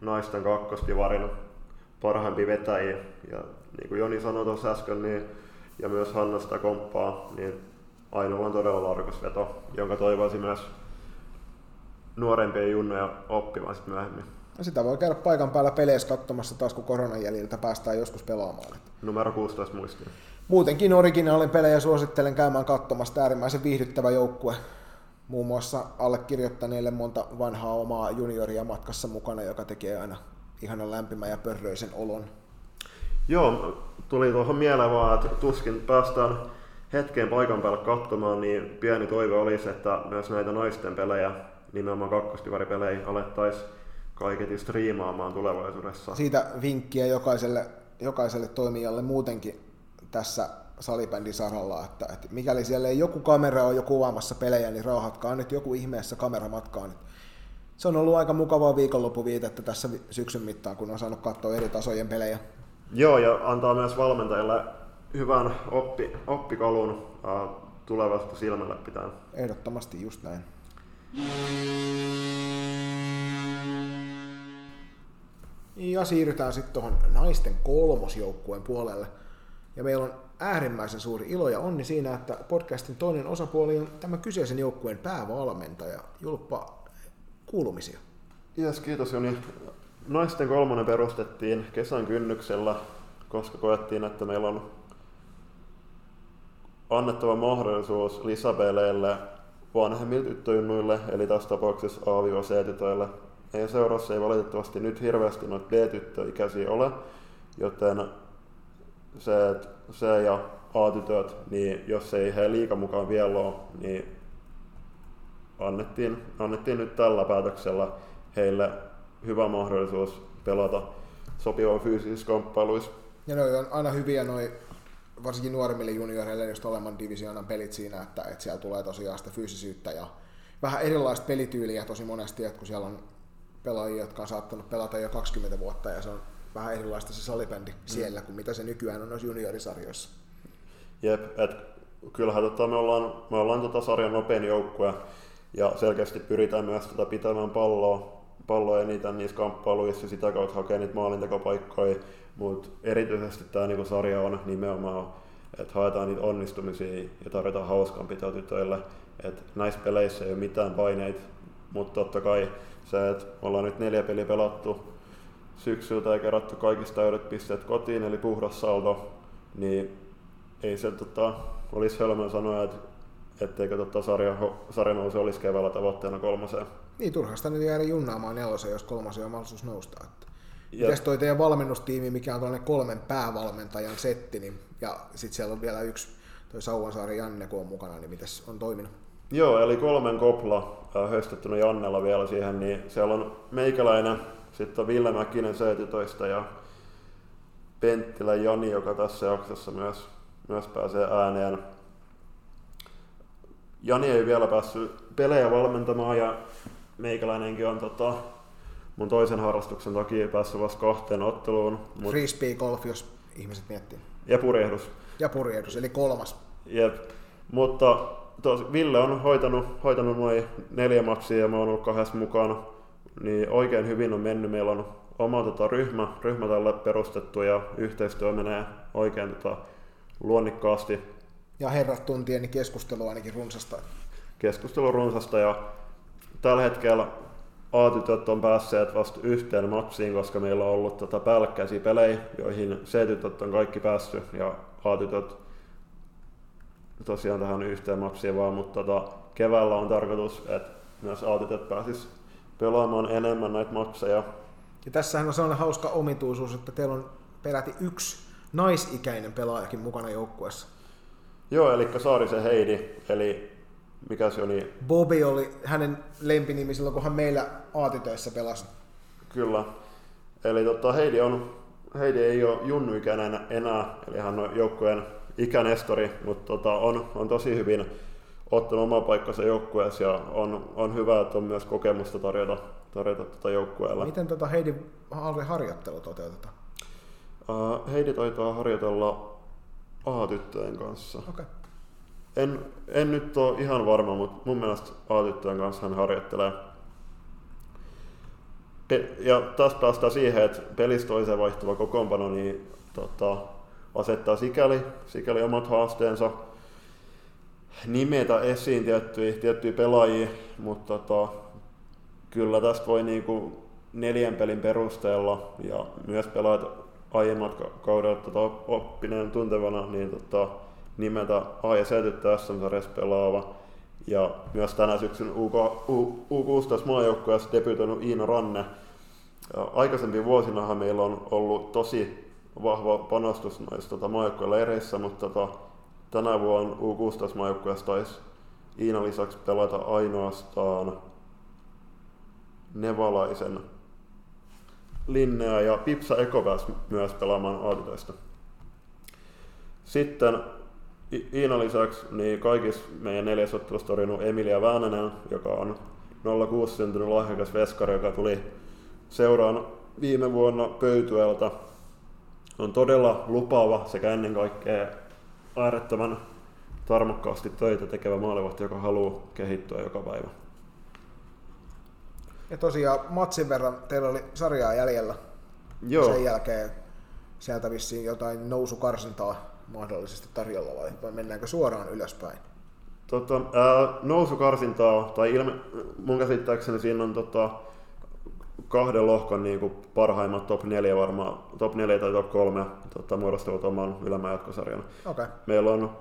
naisten kakkostivarin parhaimpi vetäjiä. Ja niin kuin Joni sanoi tuossa äsken niin, ja myös Hanna sitä komppaa, niin Ainoa on todella laadukas veto, jonka toivoisin myös nuorempien junnoja oppimaan sitten myöhemmin. No sitä voi käydä paikan päällä peleissä katsomassa taas, kun koronan jäljiltä päästään joskus pelaamaan. Numero kuusitoista muistiin. Muutenkin originaalin pelejä suosittelen käymään katsomassa, äärimmäisen viihdyttävä joukkue. Muun muassa allekirjoittaneille monta vanhaa omaa junioria matkassa mukana, joka tekee aina ihanan lämpimän ja pörröisen olon. Joo, tuli tuohon mieleen vaan, että tuskin päästään hetkeen paikan päällä katsomaan, niin pieni toive olisi, että myös näitä naisten pelejä, nimenomaan kakkostivaripelejä, alettaisiin kaiketi striimaamaan tulevaisuudessa. Siitä vinkkiä jokaiselle, jokaiselle toimijalle muutenkin tässä salibändin saralla, että, että mikäli siellä ei joku kamera ole jo kuvaamassa pelejä, niin rauhatkaa nyt joku ihmeessä kameramatkaa. Se on ollut aika mukavaa viikonloppuviitettä tässä syksyn mittaan, kun on saanut katsoa eri tasojen pelejä. Joo, ja antaa myös valmentajille hyvän oppi, oppikolun äh, tulevaisuutta silmällä pitää. Ehdottomasti just näin. Ja siirrytään sitten tuohon naisten kolmosjoukkueen puolelle. Ja meillä on äärimmäisen suuri ilo ja onni siinä, että podcastin toinen osapuoli on tämän kyseisen joukkueen päävalmentaja. Julppa, kuulumisia. Yes, kiitos Joni. Naisten kolmonen perustettiin kesän kynnyksellä, koska koettiin, että meillä on annettava mahdollisuus lisäpeleille vanhemmille tyttöjunnuille, eli tässä tapauksessa A C-tytöille. Meidän seurassa ei valitettavasti nyt hirveästi noita B-tyttöikäisiä ole, joten se, että C- ja A-tytöt, niin jos ei he liikaa mukaan vielä ole, niin annettiin, annettiin nyt tällä päätöksellä heille hyvä mahdollisuus pelata sopivan fyysisissä kamppailuissa. Ja noi on aina hyviä, noi, varsinkin nuoremmille junioreille, just oleman divisioonan pelit siinä, että, että siellä tulee tosiaan sitä fyysisyyttä ja vähän erilaista pelityyliä tosi monesti, että kun siellä on pelaajia, jotka on saattanut pelata jo kaksikymmentä vuotta ja se on vähän erilaista se salibändi siellä mm. kuin mitä se nykyään on noissa juniorisarjoissa. Jep, et kyllähän tota, me ollaan, me ollaan tota sarjan nopein joukkue ja selkeästi pyritään myös tota pitämään palloa palloa eniten niissä kamppailuissa ja sitä kautta hakee niitä maalintekopaikkoja, mutta erityisesti tämä niinku sarja on nimenomaan, että haetaan niitä onnistumisia ja tarvitaan hauskanpitoa tytöille. Et näissä peleissä ei ole mitään paineita, mutta totta kai se, että ollaan nyt neljä peliä pelattu syksyltä ja kerätty kaikista täydet pisteet kotiin, eli puhdas saldo, niin ei se tota, olisi hölmön sanoa, että etteikö tota sarja, sarja nousu olisi keväällä tavoitteena kolmoseen. Niin, turhaan sitä nyt jäädä junnaamaan neloseen, jos kolmoseen on mahdollisuus nousta. Mites toi teidän valmennustiimi, mikä on tuollainen kolmen päävalmentajan setti, niin, ja sitten siellä on vielä yksi, toi Sauvansaari Janne, kun on mukana, niin mites on toiminut? Joo, eli kolmen kopla höstettynä Jannella vielä siihen, niin siellä on meikäläinen, sitten on Ville Mäkinen seitsemäntoista ja Penttilä Jani, joka tässä jaksossa myös, myös pääsee ääneen. Jani ei vielä päässyt pelejä valmentamaan ja meikäläinenkin on tota, mun toisen harrastuksen takia päässyt vasta kahteen otteluun. Mut... Frisbee golf, jos ihmiset miettii. Ja purjehdus. Ja purjehdus, eli kolmas. Jep. Mutta tos, Ville on hoitanut, hoitanut noin neljä matsia ja mä oon ollut kahdessa mukana. Niin oikein hyvin on mennyt. Meillä on oma tota, ryhmä, ryhmä tälle perustettu ja yhteistyö menee oikein tota, luonnikkaasti. Ja herrat tuntien, niin keskustelu ainakin runsasta. Keskustelu runsasta ja tällä hetkellä A-tytöt on päässeet vasta yhteen matsiin, koska meillä on ollut tätä päällekkäisiä pelejä, joihin C-tytöt on kaikki päässyt ja A-tytöt tosiaan tähän yhteen matsiin vaan, mutta tota, keväällä on tarkoitus, että myös A-tytöt pääsis pelaamaan enemmän näitä matseja. Ja tässähän on sellainen hauska omituisuus, että teillä on peräti yksi naisikäinen pelaajakin mukana joukkueessa. Joo, eli Saarisen Heidi, eli mikä se oli? Bobi oli hänen lempinimi silloin, kun hän meillä A-tytöissä pelasi. Kyllä. Eli tota, Heidi, on, Heidi ei ole junnu-ikäinen enää, eli hän on joukkueen ikänestori, mutta tota, on, on tosi hyvin ottanut oma paikkansa joukkueessa ja on, on hyvä, että on myös kokemusta tarjota, tarjota tota joukkueella. Miten tota Heidi harjoittelu toteutetaan? Uh, Heidi taitaa harjoitella A-tyttöjen kanssa. Okay. En, en nyt ole ihan varma, mutta mun mielestä A-tyttöjen kanssa hän harjoittelee. Pe- ja tässä päästään siihen, että pelistä toiseen vaihtuva kokoonpano niin, tota, asettaa sikäli, sikäli omat haasteensa. nimetä esiin tiettyjä, tiettyjä pelaajia, mutta tota, kyllä tästä voi niinku neljän pelin perusteella ja myös pelaajat aiemmat kaudella tota, oppineen tuntevana niin tota, nimetä A- ja C-tyttö S M-sarjassa pelaava. Ja myös tänä syksyn U kuusitoista-maajoukkueessa debytoinut Iina Ranne. Aikaisempina vuosinahan meillä on ollut tosi vahva panostus noissa tota, maajoukkueilla ereissä, mutta tota, tänä vuonna U kuusitoista-maajoukkueessa taisi Iinan lisäksi pelata ainoastaan Nevalaisen Linnea ja Pipsa Eko pääsi myös pelaamaan A-tytöistä. Sitten Iinan lisäksi niin kaikissa meidän neljäs ottelussa torjunut Emilia Väänänen, joka on nolla kuusi syntynyt lahjakas veskari, joka tuli seuraan viime vuonna Pöytyeltä. On todella lupaava sekä ennen kaikkea äärettömän tarmokkaasti töitä tekevä maalivahti, joka haluaa kehittyä joka päivä. Ja tosiaan matsin verran teillä oli sarjaa jäljellä. Joo. Sen jälkeen sieltä vissiin jotain nousukarsintaa mahdollisesti tarjolla vai, vai mennäänkö suoraan ylöspäin? Tota, ää, nousukarsintaa, tai ilme, mun käsittääkseni siinä on tota, kahden lohkon niin parhaimmat top neljä varmaan, top neljä tai top kolme tota, muodostavat oman ylämään jatkosarjan. Okay. Meillä on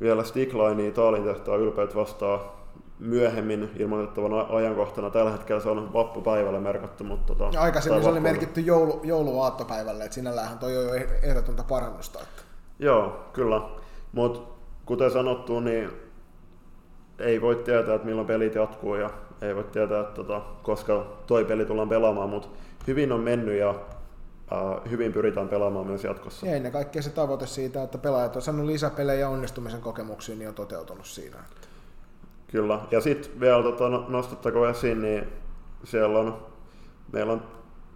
vielä Stigline, Taalin tehtaan ylpeyt vastaa myöhemmin ilmoitettavana ajankohtana. Tällä hetkellä se on vappupäivällä merkattu. Mutta tota, aikaisemmin se oli merkitty joulu, jouluaattopäivälle, että sinällähän toi on jo ehdotonta parannusta. Että. Joo, kyllä. Mutta kuten sanottu, niin ei voi tietää, että milloin pelit jatkuu ja ei voi tietää, että tota, koska toi peli tullaan pelaamaan, mutta hyvin on mennyt ja äh, hyvin pyritään pelaamaan myös jatkossa. Ja ennen kaikkea se tavoite siitä, että pelaajat on saanut lisäpelejä ja onnistumisen kokemuksia, niin on toteutunut siinä. Kyllä. Ja sitten vielä tota, nostettakoon esiin, niin siellä on, meillä on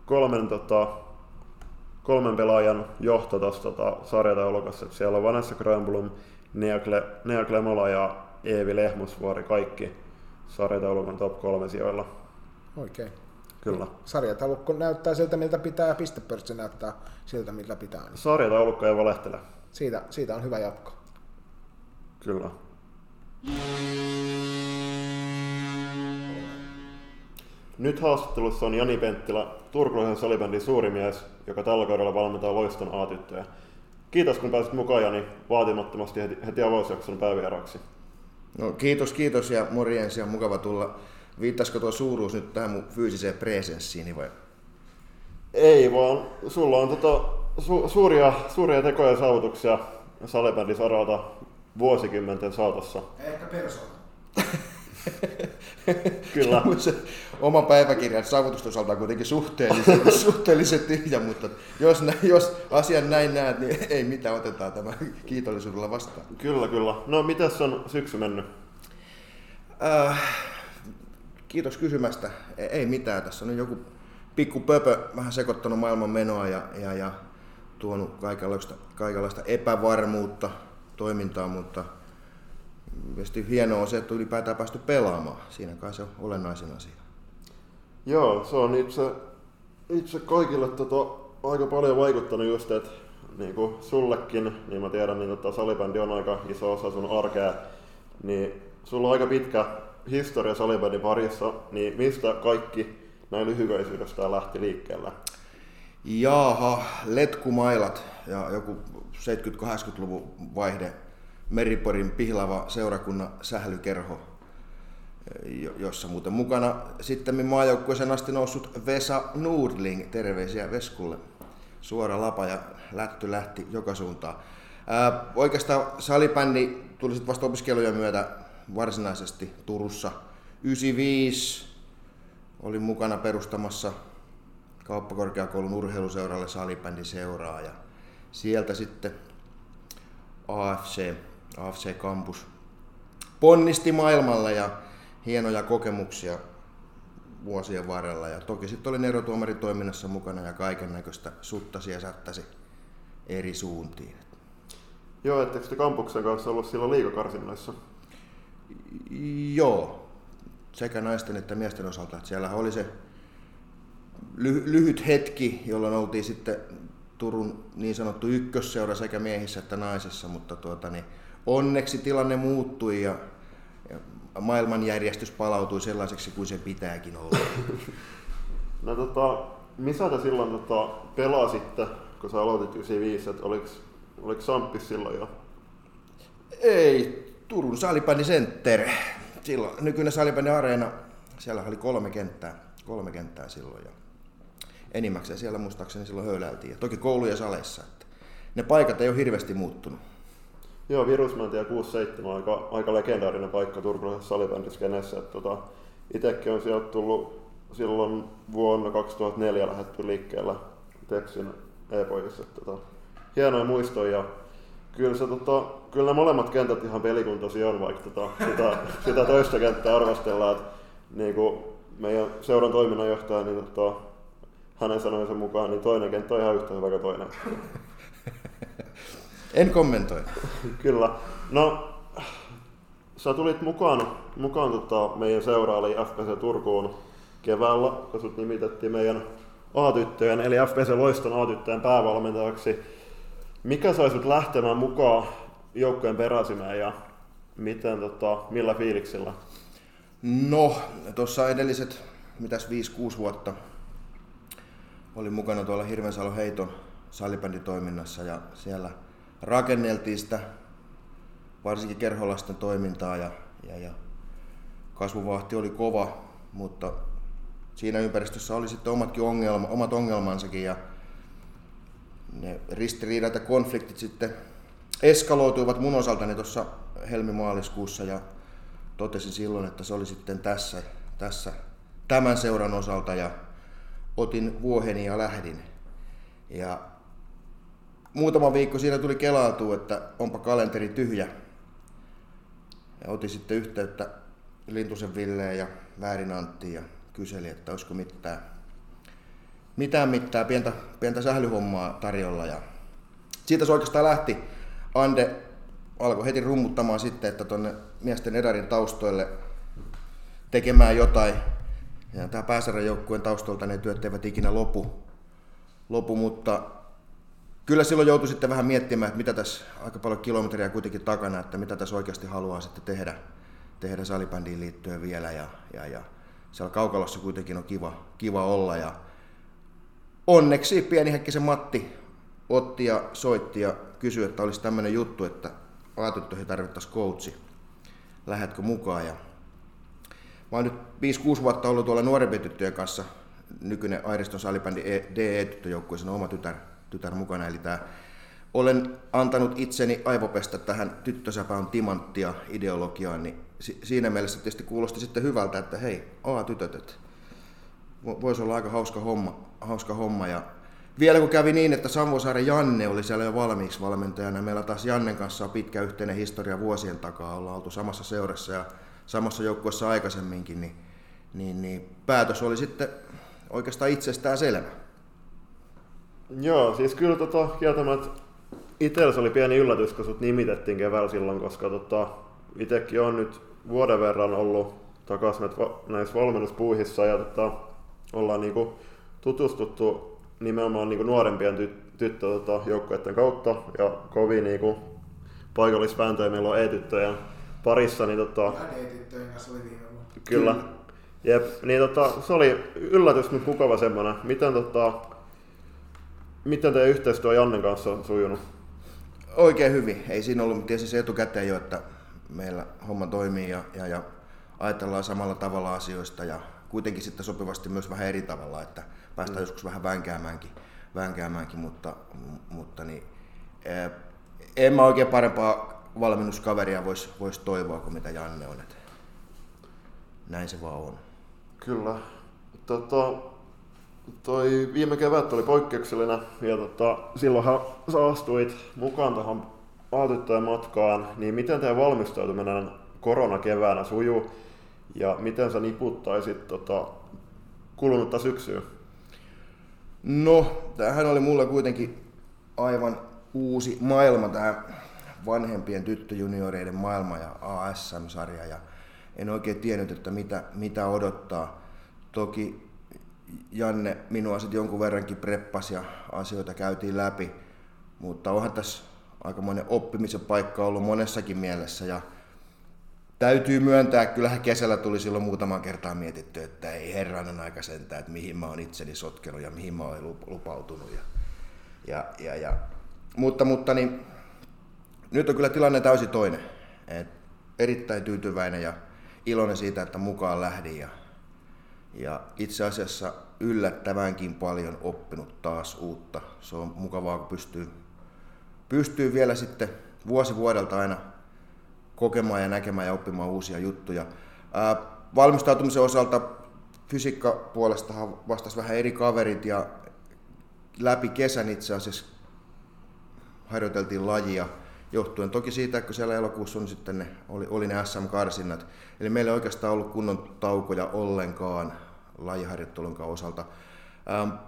kolmen... Tota, kolmen pelaajan johto tuossa tota, sarjataulukossa. Siellä on Vanessa Grönblom, Nea, Kle, Nea Klemola ja Eevi Lehmusvuori, kaikki sarjataulukon top kolme sijoilla. Oikein. Kyllä. Sarjataulukko näyttää siltä, miltä pitää, ja pistepörssi näyttää siltä, miltä pitää. Niin. Sarjataulukko ei valehtele. Siitä, siitä on hyvä jatko. Kyllä. Nyt haastattelussa on Jani Penttilä, turkulaisen salibändin suurimies, joka tällä kaudella valmentaa Loiston A-tyttöjä. Kiitos kun pääsit mukaan, Jani, vaatimattomasti heti, heti avausjakson päiväjäraksi. No kiitos, kiitos ja morjens ja mukava tulla. Viittaisiko tuo suuruus nyt tähän mun fyysiseen presenssiini vai? Ei vaan, sulla on tota su- suuria, suuria tekoja ja saavutuksia salibändin saralta vuosikymmenten saatossa. Ehkä persoona. Kyllä. Oma päiväkirjan saavutustosalta on kuitenkin suhteellisen, suhteellisen tyhjä, mutta jos, jos asian näin näet, niin ei mitään, otetaan tämä kiitollisuudella vastaan. Kyllä, kyllä. No, mitäs on syksy mennyt? Äh, kiitos kysymästä. Ei, ei mitään. Tässä on joku pikku pöpö vähän sekoittanut maailman menoa ja, ja, ja tuonut kaikenlaista, kaikenlaista epävarmuutta toimintaan, mutta mielestäni hienoa on se, että ylipäätään päästy pelaamaan. Siinä kai se on olennaisin asia. Joo, se on itse, itse kaikille tota, aika paljon vaikuttanut just, että niin kuin sullekin, niin mä tiedän, niin että salibändi on aika iso osa sun arkea, niin sulla on aika pitkä historia salibändin parissa, niin mistä kaikki näin lyhykäisyydestään lähti liikkeelle? Jaaha, letkumailat ja joku seitsemänkymmentä-kahdeksankymmentäluvun vaihde. Meriporin pihlava seurakunnan sählykerho, jossa muuten mukana sitten maajoukkueeseen asti noussut Vesa Nordling, terveisiä Veskulle, suora lapa ja lätty lähti joka suuntaan. Ää, oikeastaan salibändi tuli sitten vasta opiskelujen myötä varsinaisesti Turussa. yhdeksänkymmentäviisi olin mukana perustamassa kauppakorkeakoulun urheiluseuralle salibändin seuraa ja sieltä sitten A F C A F C Campus ponnisti maailmalla ja hienoja kokemuksia vuosien varrella. Ja toki sitten olin erotuomaritoiminnassa mukana ja kaiken näköistä suttasi ja sattasi eri suuntiin. Joo, etteikö te Kampuksen kanssa ollut silloin liigakarsinnoissa? Joo, sekä naisten että miesten osalta. Siellä oli se lyhyt hetki, jolloin oltiin sitten Turun niin sanottu ykkösseura sekä miehissä että naisissa, mutta tuota, niin onneksi tilanne muuttui ja maailmanjärjestys palautui sellaiseksi kuin sen pitääkin olla. No tota, missä te silloin tota, pelasitte, kun sä aloitit yhdeksänkymmentäviisi, että oliks, oliks Samppis silloin jo? Ei, Turun Salibändi Center. Silloin, nykyinen Salibändi Areena, siellä oli kolme kenttää, kolme kenttää silloin ja enimmäkseen siellä muistaakseni silloin höyläiltiin. Ja toki kouluja saleissa, että ne paikat ei ole hirveästi muuttunut. Joo, Virusmänti ja kuusi seitsemän on aika, aika legendaarinen paikka turkulaisessa salibändiskenessä. Tota, itsekin on sieltä tullut silloin vuonna kaksituhattaneljä lähdetty liikkeellä Teksin e-pojissa. Tota, hienoja muistoja. Kyllä, se, tota, kyllä nämä molemmat kentät ihan pelikuntoisia on, vaikka tota, sitä, sitä toista kenttää arvostellaan. Et, niin kuin meidän seuran toiminnanjohtaja, niin tota, hänen sanoensa mukaan, niin toinen kenttä on ihan yhtä hyvä kuin toinen. En kommentoi. Kyllä. No, sä tulit mukaan, mukaan tota meidän seuraan, eli F P C Turkuun keväällä, kun sut nimitettiin meidän A-tyttöjen, eli F P C Loiston A-tyttöjen päävalmentajaksi. Mikä sai sut lähtemään mukaan joukkojen peräsimään ja miten, tota, millä fiiliksillä? No, tuossa edelliset, mitäs viisi kuusi vuotta, olin mukana tuolla Hirvensalon Heiton salibänditoiminnassa ja siellä rakenneltiin sitä, varsinkin kerholasten toimintaa ja, ja, ja kasvuvauhti oli kova, mutta siinä ympäristössä oli sitten omatkin ongelma, omat ongelmansakin ja ne ristiriidat ja konfliktit sitten eskaloituivat mun osaltani tuossa helmimaaliskuussa ja totesin silloin, että se oli sitten tässä, tässä tämän seuran osalta ja otin vuoheni ja lähdin. Ja muutama viikko siinä tuli kelautua, että onpa kalenteri tyhjä. Ja otin sitten yhteyttä Lintusen Villeen ja Väärin Anttiin ja kyselin, että olisiko mitään, mitään, mitään pientä, pientä sählyhommaa tarjolla. Ja siitä se oikeastaan lähti. Ande alkoi heti rummuttamaan sitten, että tuonne miesten edarin taustoille tekemään jotain. Ja tämä pääsarjan joukkueen taustolta ne työt eivät ikinä lopu, lopu mutta kyllä silloin joutui sitten vähän miettimään, että mitä tässä aika paljon kilometriä kuitenkin takana, että mitä tässä oikeasti haluaa sitten tehdä, tehdä salibändiin liittyen vielä. Ja, ja, ja siellä Kaukalossa kuitenkin on kiva, kiva olla. Ja onneksi Pienihäkkisen Matti otti ja soitti ja kysyi, että olisi tämmöinen juttu, että A-tyttöihin tarvittaisiin coachi. Lähdetkö mukaan? Ja mä oon nyt viisi kuusi vuotta ollut tuolla nuorempien tyttöjen kanssa. Nykyinen Airiston salibändi D E-tyttöjoukkueessa on oma tytär. tytär mukana, eli tää, olen antanut itseni aivopestä tähän tyttösäpään timanttia ideologiaan, niin si- siinä mielessä tietysti kuulosti sitten hyvältä, että hei, A-tytöt, voisi olla aika hauska homma, hauska homma. Ja vielä kun kävi niin, että Samvosaaren Janne oli siellä jo valmiiksi valmentajana, meillä taas Jannen kanssa on pitkä yhteinen historia vuosien takaa, ollaan oltu samassa seurassa ja samassa joukkueessa aikaisemminkin, niin, niin, niin päätös oli sitten oikeastaan itsestään selvä. Joo, siis kyllä tota, kieltämättä itsellesi oli pieni yllätys, kun sut nimitettiin keväällä silloin, koska tota, itsekin on nyt vuoden verran ollut takaisin näissä valmennuspuuhissa ja tota, ollaan niinku tutustuttu nimenomaan niinku nuorempien tyt- tyttö tota, joukkueiden kautta ja kovin niinku paikallisvääntöjä meillä on e-tyttöjen parissa. Niin, tota, ja e-tyttöjen kanssa oli viime vuonna. Kyllä. Jep, niin tota, se oli yllätys, mutta mukava semmoinen. Miten tota, Miten teidän yhteistyö Jannen kanssa on sujunut? Oikein hyvin. Ei siinä ollut, mutta tietysti se etukäteen jo, että meillä homma toimii ja, ja, ja ajatellaan samalla tavalla asioista ja kuitenkin sitten sopivasti myös vähän eri tavalla, että päästään mm. joskus vähän vänkäämäänkin, vänkäämäänkin mutta, mutta niin, ää, en mä oikein parempaa valmennuskaveria voisi vois toivoa kuin mitä Janne on. Että näin se vaan on. Kyllä. Tota... Toi viime kevät oli poikkeuksellinen ja tota, silloinhan sä astuit mukaan tähän A-tyttöjen matkaan, niin miten teidän valmistautuminen koronakeväänä sujuu ja miten sä niputtaisit tota, kulunutta syksyä? No, tämähän oli mulla kuitenkin aivan uusi maailma, tämä vanhempien tyttöjunioreiden maailma ja A S M-sarja ja en oikein tiennyt, että mitä, mitä odottaa. Toki Janne minua sitten jonkun verrankin preppasi ja asioita käytiin läpi, mutta onhan tässä aikamoinen oppimisen paikka ollut monessakin mielessä. Ja täytyy myöntää, kyllähän kesällä tuli silloin muutaman kertaa mietitty, että ei herranen aika sentään, että mihin mä oon itseni sotkenut ja mihin mä oon lupautunut. Ja, ja, ja, ja. Mutta, mutta niin, nyt on kyllä tilanne täysin toinen. Et erittäin tyytyväinen ja iloinen siitä, että mukaan lähdin. Ja, ja itse asiassa yllättävänkin paljon oppinut taas uutta. Se on mukavaa, kun pystyy, pystyy vielä sitten vuosi vuodelta aina kokemaan ja näkemään ja oppimaan uusia juttuja. Ää, valmistautumisen osalta fysiikkapuolestahan vastasi vähän eri kaverit ja läpi kesän itse asiassa harjoiteltiin lajia johtuen toki siitä, että siellä elokuussa on sitten ne, oli, oli ne äs äm-karsinnat. Eli meillä ei oikeastaan ollut kunnon taukoja ollenkaan lajiharjoittelunkaan osalta. Ää,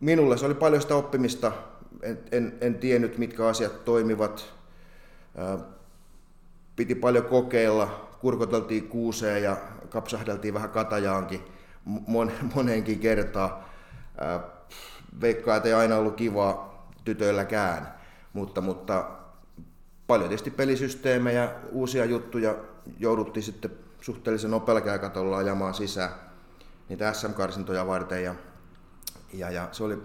minulle se oli paljon sitä oppimista. En, en, en tiennyt, mitkä asiat toimivat. Ää, Piti paljon kokeilla, kurkoteltiin kuuseen ja kapsahdeltiin vähän katajaankin moneenkin kertaan. Veikkaa, että ei aina ollut kivaa tytöilläkään, mutta, mutta paljon tietysti pelisysteemejä, uusia juttuja jouduttiin sitten suhteellisen nopealla kääkatolla ajamaan sisään niitä äs äm-karsintoja varten. Ja, ja, ja se oli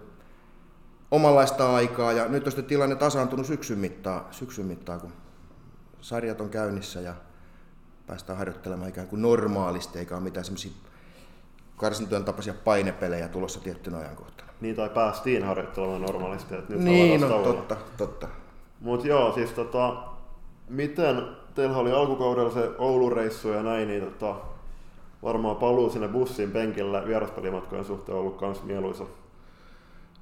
omanlaista aikaa ja nyt on sitten tilanne tasaantunut syksyn mittaan, syksyn mittaan kun sarjat on käynnissä ja päästään harjoittelemaan ikään kuin normaalisti, eikä ole mitään semmoisia karsintojen tapaisia painepelejä tulossa tiettynä ajankohtana. Niin, tai päästiin harjoittelemaan normaalisti, että nyt niin, ollaan no, totta, totta. Mut joo, siis tota, miten, teillä oli alkukaudella se Oulu-reissu ja näin, niin tota, varmaan paluu sinne bussin penkillä vieraspelimatkojen suhteen on ollut kans mieluisa.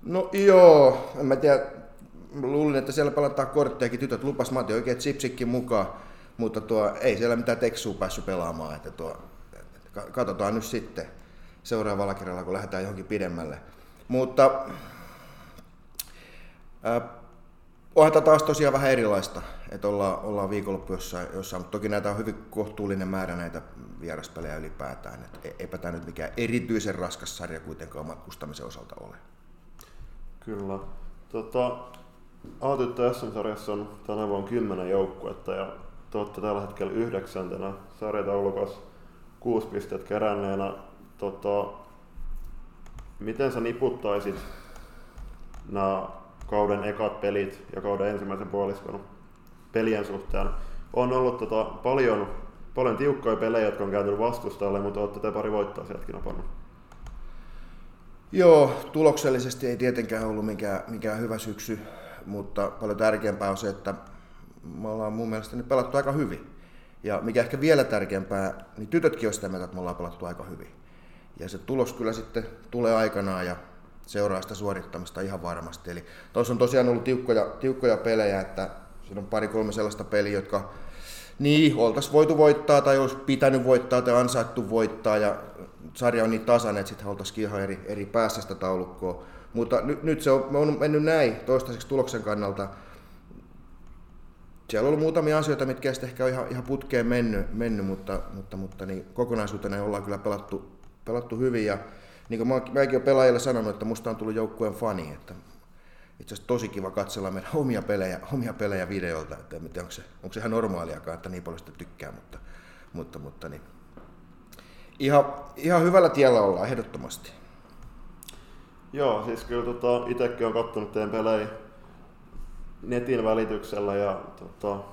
No joo, en mä tiedä. Luulin, että siellä pelataan korttejakin, tytöt lupas, mä otin oikein chipsikin mukaan, mutta tuo, ei siellä mitään teksua päässyt pelaamaan. Että tuo, katsotaan nyt sitten seuraavalla kerralla, kun lähdetään johonkin pidemmälle. Mutta äh, onhan taas tosiaan vähän erilaista, että ollaan, ollaan viikonloppu jossain, jossain, mutta toki näitä on hyvin kohtuullinen määrä näitä vieraspelejä ylipäätään. Et eipä tämä nyt mikään erityisen raskas sarja kuitenkaan matkustamisen osalta ole. Kyllä. Tota... A-tyttö äs äm-sarjassa on tänä vuonna kymmenen joukkuetta ja te olette tällä hetkellä yhdeksäntenä sarjataulukossa kuusi pistet keränneenä. Tota, miten sä niputtaisit nämä kauden ekat pelit ja kauden ensimmäisen puoliskon pelien suhteen? On ollut tota paljon, paljon tiukkoja pelejä, jotka on käynyt vastustajalle, mutta olette te pari voittaa sieltäkin napannut. Joo, tuloksellisesti ei tietenkään ollut mikään, mikään hyvä syksy. Mutta paljon tärkeämpää on se, että me ollaan mun mielestäni pelattu aika hyvin. Ja mikä ehkä vielä tärkeämpää, niin tytötkin on sitä mieltä, että me ollaan pelattu aika hyvin. Ja se tulos kyllä sitten tulee aikanaan ja seuraa sitä suorittamista ihan varmasti. Eli tuossa on tosiaan ollut tiukkoja, tiukkoja pelejä, että siinä on pari-kolme sellaista peliä, jotka niin oltaisiin voitu voittaa tai olisi pitänyt voittaa tai ansaittu voittaa. Ja sarja on niin tasainen, että sitten oltaisiin ihan eri, eri päässä sitä taulukkoa. Mutta nyt, nyt se on, on mennyt näin toistaiseksi tuloksen kannalta. Siellä on ollut muutamia asioita, mitkä sitten ehkä on ihan, ihan putkeen mennyt, mennyt mutta, mutta, mutta niin kokonaisuutena ollaan kyllä pelattu, pelattu hyvin. Ja niin kuin minäkin olen pelaajille sanonut, että musta on tullut joukkueen fani. Että itse asiassa tosi kiva katsella meidän omia pelejä, omia pelejä videolta. Että en tiedä, onko, se, onko se ihan normaaliakaan, että niin paljon sitä tykkää. Mutta, mutta, mutta niin. ihan, ihan hyvällä tiellä ollaan ehdottomasti. Joo, siis kyllä tota, itsekin olen katsonut teidän pelejä netin välityksellä ja tota,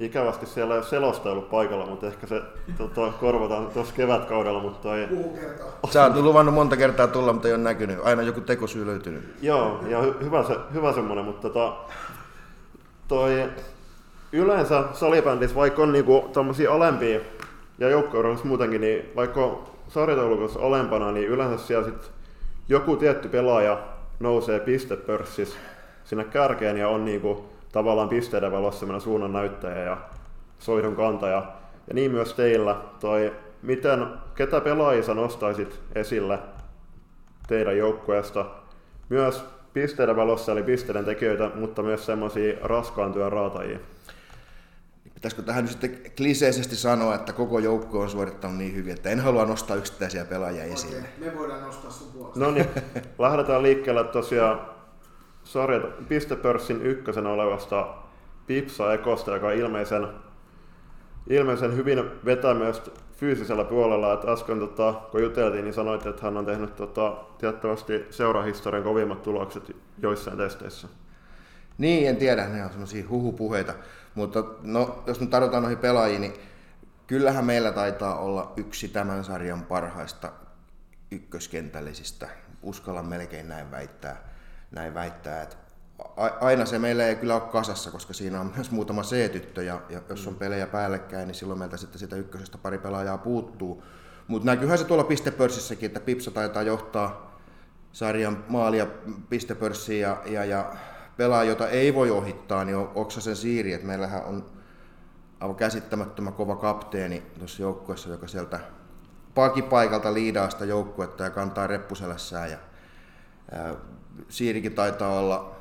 ikävästi siellä ei ole selosta ollut paikalla, mutta ehkä se tota, korvataan tuossa kevätkaudella, mutta ei... Sä oot luvannut monta kertaa tulla, mutta ei ole näkynyt. Aina joku tekosyy löytynyt. Joo, ja hy- hyvä, se, hyvä semmoinen, mutta tota, toi, yleensä salibändissä, vaikka on niinku tämmöisiä alempia ja joukkueurheilussa muutenkin, niin vaikka on sarjataulukossa alempana, niin yleensä siellä sit joku tietty pelaaja nousee pistepörssissä sinne kärkeen ja on niinku tavallaan pisteiden valossa semmoinen suunnannäyttäjä ja soidun kantaja. Ja niin myös teillä. Toi, miten, ketä pelaajia sä nostaisit esille teidän joukkueesta? Myös pisteiden valossa eli pisteiden tekijöitä, mutta myös semmoisia raskaan työn raatajia. Pitäisikö tähän nyt sitten kliseisesti sanoa, että koko joukko on suorittanut niin hyvin, että en halua nostaa yksittäisiä pelaajia esille. Oikein, me voidaan nostaa sun puolesta. No niin, lähdetään liikkeelle tosiaan sarja pistepörssin ykkösen olevasta Pipsa-ekosta, joka ilmeisen, ilmeisen hyvin vetää myös fyysisellä puolella. Et äsken tota, kun juteltiin, niin sanoit, että hän on tehnyt tota, tiettävästi seurahistorian kovimmat tulokset joissain testeissä. Niin, en tiedä, ne on semmoisia huhupuheita, mutta no, jos nyt tarvitaan noihin pelaajiin, niin kyllähän meillä taitaa olla yksi tämän sarjan parhaista ykköskentällisistä. Uskallan melkein näin väittää, näin väittää että aina se meillä ei kyllä ole kasassa, koska siinä on myös muutama C-tyttö ja, ja jos on pelejä päällekkäin, niin silloin meiltä sitten sitä ykkösestä pari pelaajaa puuttuu. Mutta näkyyhän se tuolla pistepörssissäkin, että Pipsa taitaa johtaa sarjan maalia pistepörssiin ja, ja, ja pelaa, jota ei voi ohittaa, niin on Oksasen Siiri, että meillähän on aivan käsittämättömän kova kapteeni tuossa joukkueessa, joka sieltä pakipaikalta liidaa sitä joukkuetta ja kantaa reppuselässään. Ja, ää, Siirikin taitaa olla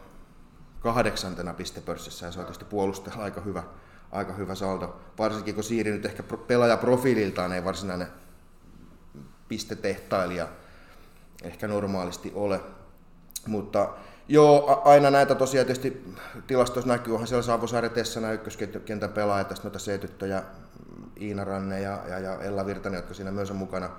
kahdeksantena pistepörssissä ja se on tietysti puolustella aika hyvä, aika hyvä saldo. Varsinkin kun Siiri nyt ehkä pelaajaprofiililtaan ei varsinainen pistetehtailija ehkä normaalisti ole. Mutta joo, aina näitä tosiaan tietysti tilastoissa näkyy, onhan siellä Saavosarjatessa nämä ykköskentän pelaajat, tästä noita C-tyttöjä, Iina Ranne ja, ja, ja Ella Virtanen, jotka siinä myös on mukana,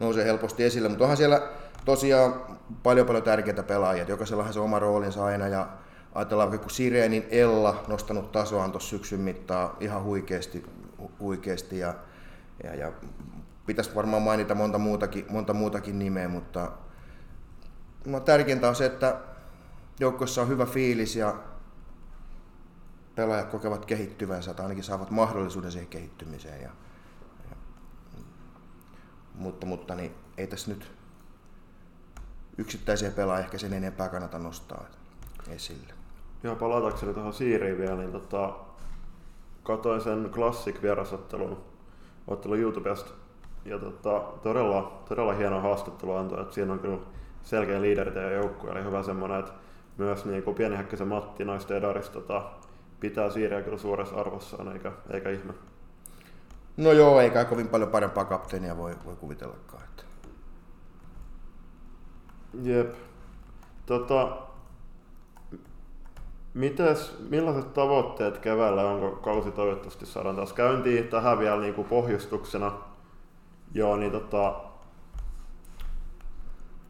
nousee helposti esille, mutta onhan siellä tosiaan paljon paljon tärkeitä pelaajia, jokaisellahan se oma roolinsa aina, ja ajatellaan vaikka kun Sireenin Ella nostanut tasoaan tuossa syksyn mittaan ihan huikeasti, huikeasti ja, ja, ja pitäisi varmaan mainita monta muutakin, monta muutakin nimeä, mutta no, tärkeintä on se, että joukkueessa on hyvä fiilis ja pelaajat kokevat kehittyvänsä tai ainakin saavat mahdollisuuden siihen kehittymiseen. Ja, ja, mutta mutta niin, ei tässä nyt yksittäisiä pelaa ehkä sen enempää kannata nostaa esille. Ja palatakseni tuohon Siiriin vielä, niin tota, katsoin sen Classic vierasottelun ottelun YouTubesta ja tota, todella, todella hieno haastattelu antoi, että siinä on kyllä selkeä liideri teidän joukkue, eli hyvä semmoinen, että myös niin Pienihäkkösen Matti naisten edarista tota, pitää Siiriä kyllä suuressa arvossaan, eikä, eikä ihme. No joo, eikä kovin paljon parempaa kapteenia voi, voi kuvitellakaan. Että. Jep. Tota, mites, millaiset tavoitteet keväällä, onko kausi toivottavasti saadaan taas käyntiin? Tähän vielä niin kuin pohjustuksena. Joo, niin tota,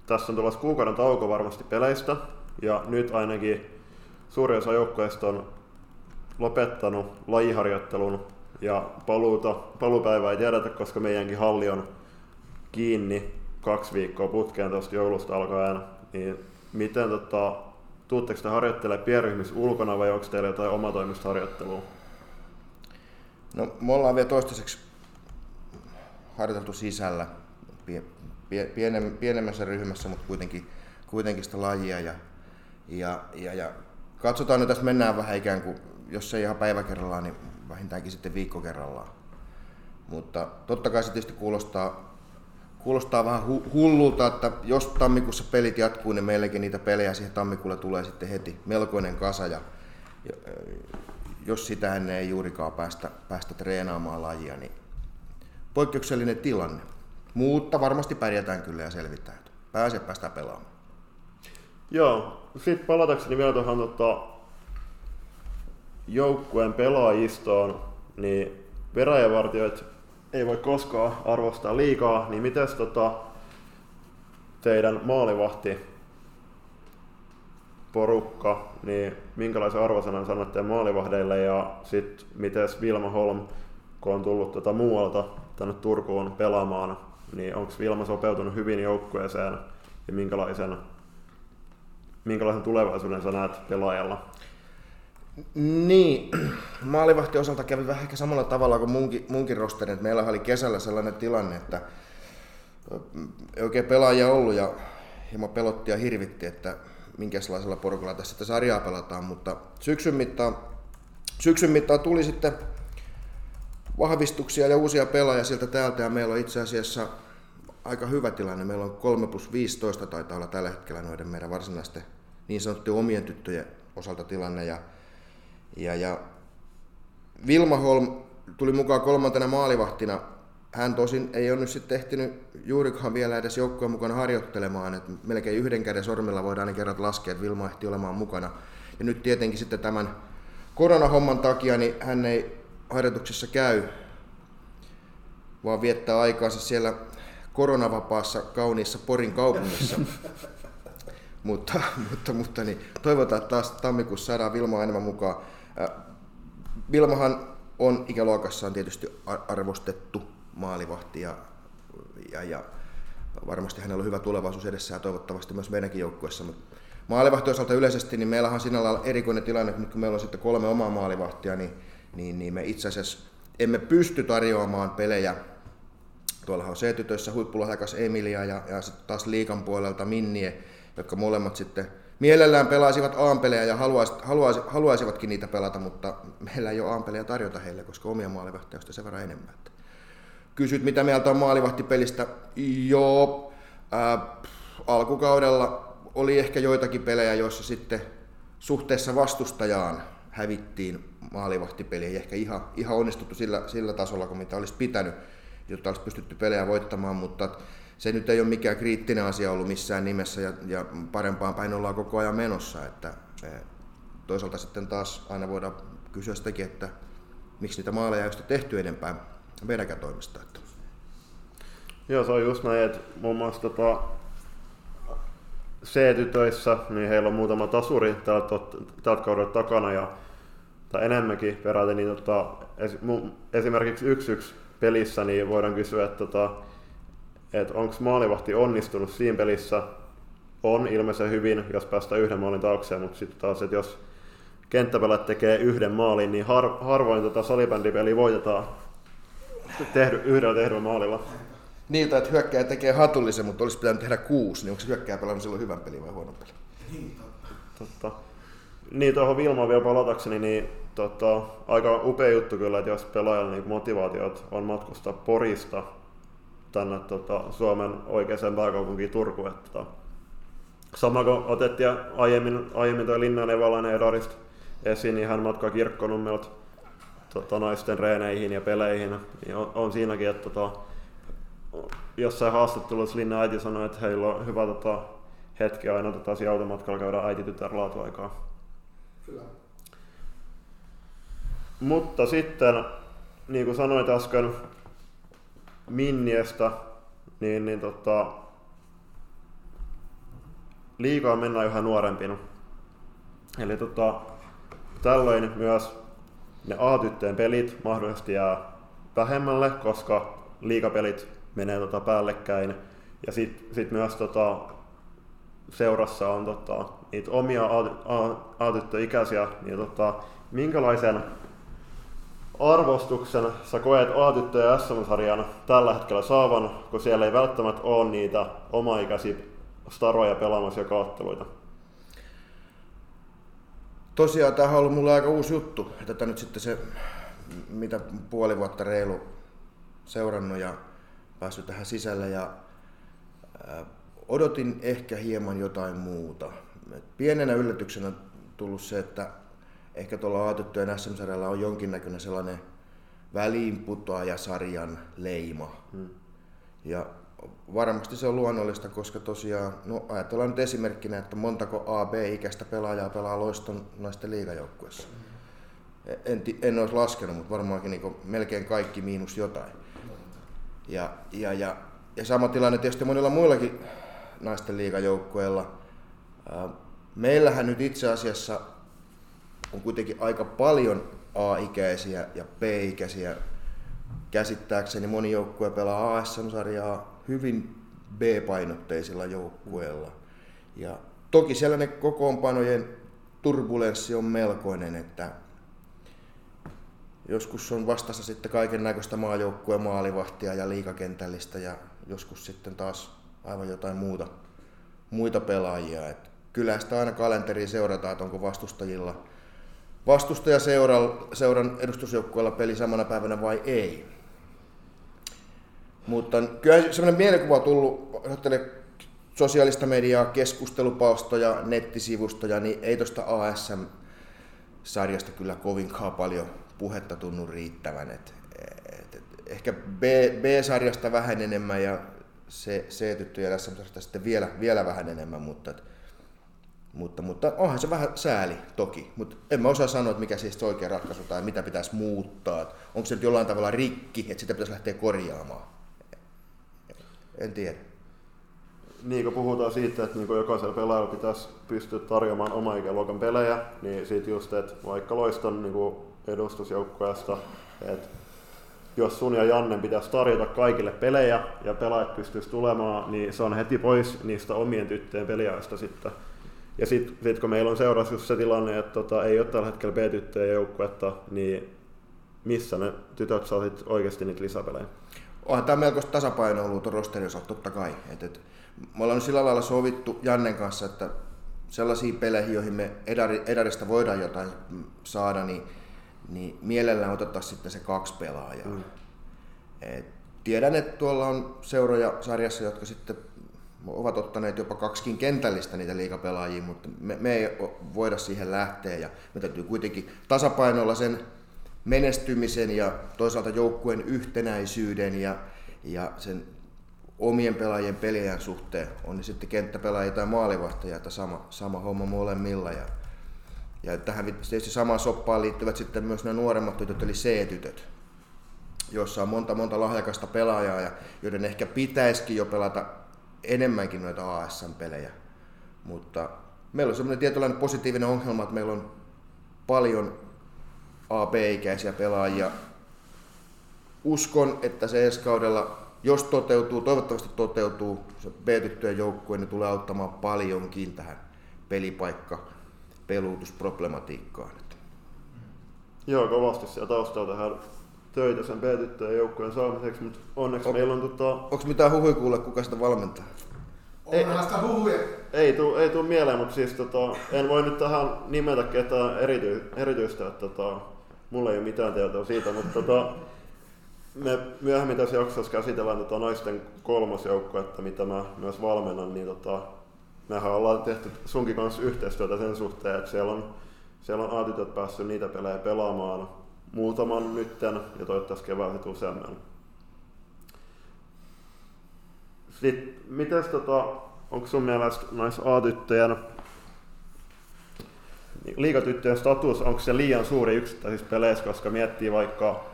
tässä on tulossa kuukauden tauko varmasti peleistä, ja nyt ainakin suurin osa joukkueista on lopettanut lajiharjoittelun, ja paluuta, paluupäivää ei tiedetä, koska meidänkin halli on kiinni kaksi viikkoa putkeen tuosta joulusta alkaen. Niin miten, tota, tuutteko te harjoittelemaan pienryhmissä ulkona, vai onko teillä jotain omatoimista harjoittelua? No, me ollaan vielä toistaiseksi harjoiteltu sisällä. Pienemmässä ryhmässä, mutta kuitenkin, kuitenkin sitä lajia. Ja, ja, ja, ja katsotaan, että tässä mennään vähän ikään kuin, jos ei ihan päivä kerrallaan, niin vähintäänkin sitten viikko kerrallaan. Mutta totta kai se tietysti kuulostaa, kuulostaa vähän hu- hullulta, että jos tammikuussa pelit jatkuu, niin meilläkin niitä pelejä siihen tammikuulle tulee sitten heti melkoinen kasa. Ja, ja, jos sitä ennen ei juurikaan päästä, päästä treenaamaan lajia, niin poikkeuksellinen tilanne. Mutta varmasti pärjätään kyllä ja selvitään. Pääsee päästään pelaamaan. Joo, sitten palatakseni vielä tuohon tota, joukkueen pelaajistoon, niin veräjävartijoita ei voi koskaan arvostaa liikaa, niin mites tota, teidän maalivahtiporukka, niin minkälaisen arvosanan sanotte maalivahdeille ja sitten mites Vilma Holm, kun on tullut tota muualta tänne Turkuun pelaamaan, niin onko Vilma sopeutunut hyvin joukkueeseen ja minkälaisen, minkälaisen tulevaisuuden sä näet pelaajalla? Niin, maalivahti osalta kävi vähän ehkä samalla tavalla kuin munkin, munkin rosterin, että meillä oli kesällä sellainen tilanne, että ei oikein pelaajia ollut ja hieman pelotti ja hirvitti, että minkälaisella porukalla tässä sitä sarjaa pelataan, mutta syksyn mittaan, syksyn mittaan tuli sitten vahvistuksia ja uusia pelaajia sieltä täältä ja meillä on itse asiassa aika hyvä tilanne. Meillä on kolme plus viisitoista taitaa olla tällä hetkellä noiden meidän varsinaisten niin sanottujen omien tyttöjen osalta tilanne. Ja, ja, ja Vilma Holm tuli mukaan kolmantena maalivahtina. Hän tosin ei ole nyt sitten ehtinyt juurikaan vielä edes joukkueen mukana harjoittelemaan, että melkein yhden käden sormilla voidaan aina kerrat laskea, että Vilma ehti olemaan mukana. Ja nyt tietenkin sitten tämän koronahomman takia niin hän ei harjoituksessa käy, vaan viettää aikaansa siellä koronavapaassa kauniissa Porin kaupungissa. mutta mutta, mutta niin, toivotaan, että taas tammikuussa saadaan Vilmaa enemmän mukaan. Vilmahan on ikäluokassaan tietysti arvostettu maalivahti ja, ja, ja varmasti hänellä on hyvä tulevaisuus edessään ja toivottavasti myös meidänkin joukkueessa. Maalivahti osalta yleisesti, niin meillähän siinä on erikoinen tilanne, että nyt kun meillä on sitten kolme omaa maalivahtia, niin, niin, niin me itse asiassa emme pysty tarjoamaan pelejä. Tuollahan on C-tytöissä huippulahjakas Emilia ja, ja sitten taas liikan puolelta Minnie, jotka molemmat sitten mielellään pelaisivat A-pelejä ja haluais, haluais, haluaisivatkin niitä pelata, mutta meillä ei ole A-pelejä tarjota heille, koska omia maalivahtia on sitä sen verran enemmän. Kysyt, mitä mieltä on maalivahtipelistä? Joo, äh, alkukaudella oli ehkä joitakin pelejä, joissa sitten suhteessa vastustajaan hävittiin maalivahtipeliä. Ei ehkä ihan, ihan onnistuttu sillä, sillä tasolla, kuin mitä olisi pitänyt, jotta olisi pystytty pelejä voittamaan, mutta se nyt ei ole mikään kriittinen asia ollut missään nimessä ja, ja parempaan päin ollaan koko ajan menossa. Että, toisaalta sitten taas aina voidaan kysyä sitäkin, että miksi niitä maaleja ei ole tehty enempää meidänkään toimista. Että. Joo, se on just näin, että muun muassa tota C-tytöissä, niin heillä on muutama tasuri tältä kaudella takana ja tai enemmänkin peräti, niin tota, esimerkiksi yksi yksi pelissä niin voidaan kysyä, että tota, et onko maalivahti onnistunut siinä pelissä. On ilmeisen hyvin, jos päästään yhden maalin taakseen, mutta sitten taas, että jos kenttäpelät tekee yhden maalin, niin har- harvoin tota salibändipeliä voitetaan tehdy- yhdellä tehdyllä maalilla. Niiltä, että hyökkääjä tekee hatullisen, mutta olisi pitänyt tehdä kuusi, niin onko se hyökkääjä pelannut silloin hyvän pelin vai huonon pelin? Niin, totta. Niin, tuohon Vilmaan vielä palatakseni, niin tota, aika upea juttu kyllä, että jos pelaajalla niin motivaatiot on matkustaa Porista tänne tota, Suomen oikeaan pääkaupunkiin Turkuun. Tota. Sama kuin otettiin aiemmin, aiemmin tuo Linnan Evalainen Edarista esiin, niin hän matkaa Kirkkonummelta tota, naisten reeneihin ja peleihin. Ja on, on siinäkin, että tota, jossain haastattelussa Linnan äiti sanoi, että heillä on hyvä tota, hetki aina tota, automatkalla käydä äiti-tytär laatuaikaa. Kyllä. Mutta sitten, niin kuin sanoit äsken Minniestä, niin, niin tota, liikaa mennään yhä nuorempina. Eli tota, tällöin myös ne A-tyttöjen pelit mahdollisesti jää vähemmälle, koska liigapelit menee tota päällekkäin. Ja sitten sit myös tota, seurassa on tota, niitä omia A-tyttöikäisiä, niin tota, minkälaisen arvostuksen sä koet A-tyttöjen S M-sarjan tällä hetkellä saavan, kun siellä ei välttämättä ole niitä omaikäisiä staroja pelaamassa joka otteluita? Tosiaan tämähän on ollut mulle aika uusi juttu, että tätä nyt sitten se, mitä puoli vuotta reilu seurannut ja päässyt tähän sisälle ja äh, odotin ehkä hieman jotain muuta. Pienenä yllätyksenä on tullut se, että ehkä tuolla A-tyttöjen S M-sarjalla on jonkinnäköinen sellainen väliinputoajasarjan leima. Hmm. Ja varmasti se on luonnollista, koska tosiaan, no ajatellaan nyt esimerkkinä, että montako A B-ikäistä pelaajaa pelaa Loiston naisten liigajoukkueessa. En, en olisi laskenut, mutta varmaankin niin melkein kaikki miinus jotain. Ja, ja, ja, ja sama tilanne tietysti monilla muillakin naisten liigajoukkueilla. Meillähän nyt itse asiassa on kuitenkin aika paljon A-ikäisiä ja B-ikäisiä. Käsittääkseni moni joukkue pelaa A S M-sarjaa hyvin B-painotteisilla joukkueilla. Ja toki sellainen kokoonpanojen turbulenssi on melkoinen, että joskus on vastassa sitten kaiken näköistä maajoukkueen maalivahtia ja liigakentällistä ja joskus sitten taas aivan jotain muuta, muita pelaajia. Et kyllä sitä aina kalenteriin seurataan, että onko vastustajilla vastustajaseuran edustusjoukkueella peli samana päivänä vai ei. Mutta kyllä sellainen mielikuva on tullut, ajattelen sosiaalista mediaa, keskustelupalstoja, nettisivustoja, niin ei tuosta A S M-sarjasta kyllä kovinkaan paljon puhetta tunnu riittävän. Et, et, et, ehkä B, B-sarjasta vähän enemmän ja C-tyttöjä tässä sitten vielä, vielä vähän enemmän, mutta, mutta, mutta onhan se vähän sääli toki. Mutta en mä osaa sanoa, että mikä siis oikea ratkaisu tai mitä pitäisi muuttaa. Onko se nyt jollain tavalla rikki, että sitä pitäisi lähteä korjaamaan? En tiedä. Niin kun puhutaan siitä, että niin kun jokaisella pelaajalla pitäisi pystyä tarjoamaan oma ikäluokan pelejä, niin siitä just, että vaikka Loiston niin edustusjoukkueesta, että jos sun ja Jannen pitäisi tarjota kaikille pelejä ja pelaajat pystyisi tulemaan, niin se on heti pois niistä omien tyttöjen peliaista sitten. Ja sitten sit kun meillä on seurassa just se tilanne, että tota, ei ole tällä hetkellä B-tyttöjen joukkuetta, niin missä ne tytöt saa sit oikeasti niitä lisäpelejä? Onhan tämä melkoista tasapainoa ollut rosterin osalta totta kai. Et, et, me ollaan sillä lailla sovittu Jannen kanssa, että sellaisia pelejä, joihin me edari, edarista voidaan jotain saada, niin niin mielellään otettaisiin sitten se kaksi pelaajaa. Mm. Et tiedän, että tuolla on seuroja sarjassa, jotka sitten ovat ottaneet jopa kaksikin kentällistä niitä liigapelaajia, mutta me, me ei voida siihen lähteä. Ja me täytyy kuitenkin tasapainolla sen menestymisen ja toisaalta joukkueen yhtenäisyyden ja, ja sen omien pelaajien pelien suhteen. On sitten kenttäpelaajia tai maalivahtajia, tai sama, sama homma molemmilla. Ja Ja tähän tietysti samaan soppaan liittyvät sitten myös nämä nuoremmat tytöt, eli C-tytöt, joissa on monta monta lahjakasta pelaajaa, ja joiden ehkä pitäisikin jo pelata enemmänkin noita A S M-pelejä. Mutta meillä on semmoinen tietynlainen positiivinen ongelma, että meillä on paljon A B-ikäisiä pelaajia. Uskon, että se ensi kaudella, jos toteutuu, toivottavasti toteutuu, se B-tyttöjen joukkue, niin tulee auttamaan paljonkin tähän pelipaikkaan. Peluutusproblematiikkaan. Joo, kovasti siellä taustalla tehdään töitä sen B-tyttöjen joukkueen saamiseksi, mutta onneksi o- meillä on... Tota... Onko mitään huhuja kuulla, kuka sitä valmentaa? Onhan sitä huhuja! Ei tule ei mieleen, mutta siis tota, en voi nyt tähän nimetä ketään erity, erityistä, että tota, mulla ei ole mitään tietoa siitä, mutta tota, me myöhemmin tässä jaksossa käsitellään tota naisten kolmosjoukkuetta, mitä mä myös valmennan, niin tota, mehän ollaan tehty sunkin kanssa yhteistyötä sen suhteen, että siellä on, siellä on A-tytöt päässyt niitä pelejä pelaamaan muutaman nytten ja toivottavasti keväällä sitten useamman. Sitten, mites, tota, onko sun mielestä nais A-tyttöjen liigatyttöjen status, onko se liian suuri yksittäisissä peleissä, koska miettii vaikka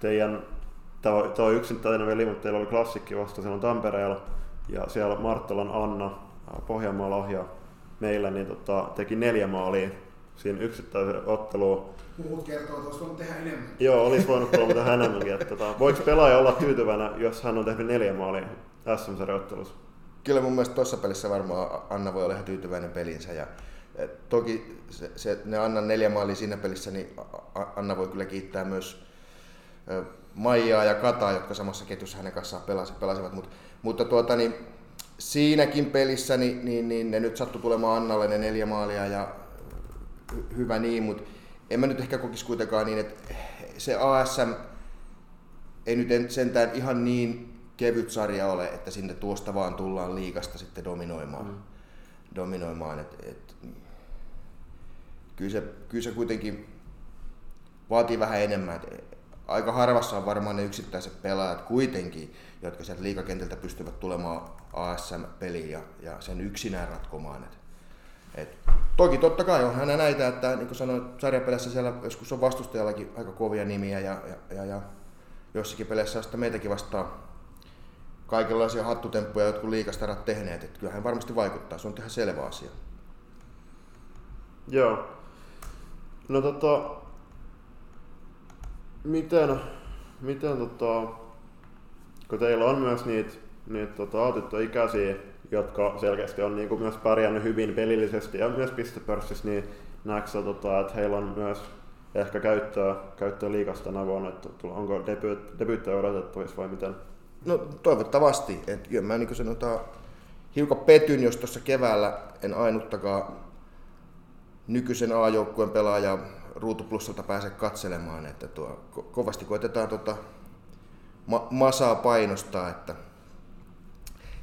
teidän, tämä on yksittäinen veli, mutta teillä oli klassikki vasta, siellä on Tampereella ja siellä Marttolan Anna Pohjanmaa Lohja meillä niin tota, teki neljä maalia siinä yksittäisen otteluun. Puhut kertoo, että olisi voinut tehdä enemmän. Joo, olisi voinut tehdä enemmänkin. Että, tota, voiko pelaaja olla tyytyväinen, jos hän on tehnyt neljä maalia S M-sarjaottelussa? Kyllä mun mielestä tuossa pelissä varmaan Anna voi olla ihan tyytyväinen pelinsä. Ja, et, toki se, se, ne Annan neljä maalia siinä pelissä, niin Anna voi kyllä kiittää myös Maijaa ja Kataa, jotka samassa ketjussa hänen kanssaan pelasivat. Mut, mutta tuota niin... Siinäkin pelissä niin, niin, niin ne nyt sattui tulemaan Annalle ne neljä maalia ja hy- hyvä niin, mutta en mä nyt ehkä kokisi kuitenkaan niin, että se A S M ei nyt sentään ihan niin kevyt sarja ole, että sinne tuosta vaan tullaan liigasta sitten dominoimaan. Mm. dominoimaan et, et, kyllä, se, kyllä se kuitenkin vaatii vähän enemmän. Et, aika harvassa on varmaan ne yksittäiset pelaajat kuitenkin, jotka sieltä liigakentältä pystyvät tulemaan A S M-peliin ja, ja sen yksinään ratkomaan. Et, et, toki totta kai on aina näitä, että niin kuin sanoin, sarjapelissä siellä joskus on vastustajallakin aika kovia nimiä ja, ja, ja, ja jossakin peleissä on sitä meitäkin vastaan kaikenlaisia hattutemppuja jotkut liigastarat tehneet. Et kyllähän varmasti vaikuttaa, se on ihan selvä asia. Joo. No tota... Miten, miten tota, kun teillä on myös niitä, niitä tota, tyttöikäisiä, jotka selkeästi on niinku myös pärjännyt hyvin pelillisesti ja myös pistepörssissä, niin näetkö, tota, että heillä on myös ehkä käyttöä, käyttöä liigassa tänä vuonna, että onko debyyttejä odotettavissa vai miten? No toivottavasti, että kyllä mä niin kuin sanotaan hiukan petyn, jos tuossa keväällä en ainuttakaan nykyisen A-joukkueen pelaajaa Ruutuplussalta pääse katselemaan, että tuo kovasti koetetaan tuota ma- masaa painostaa, että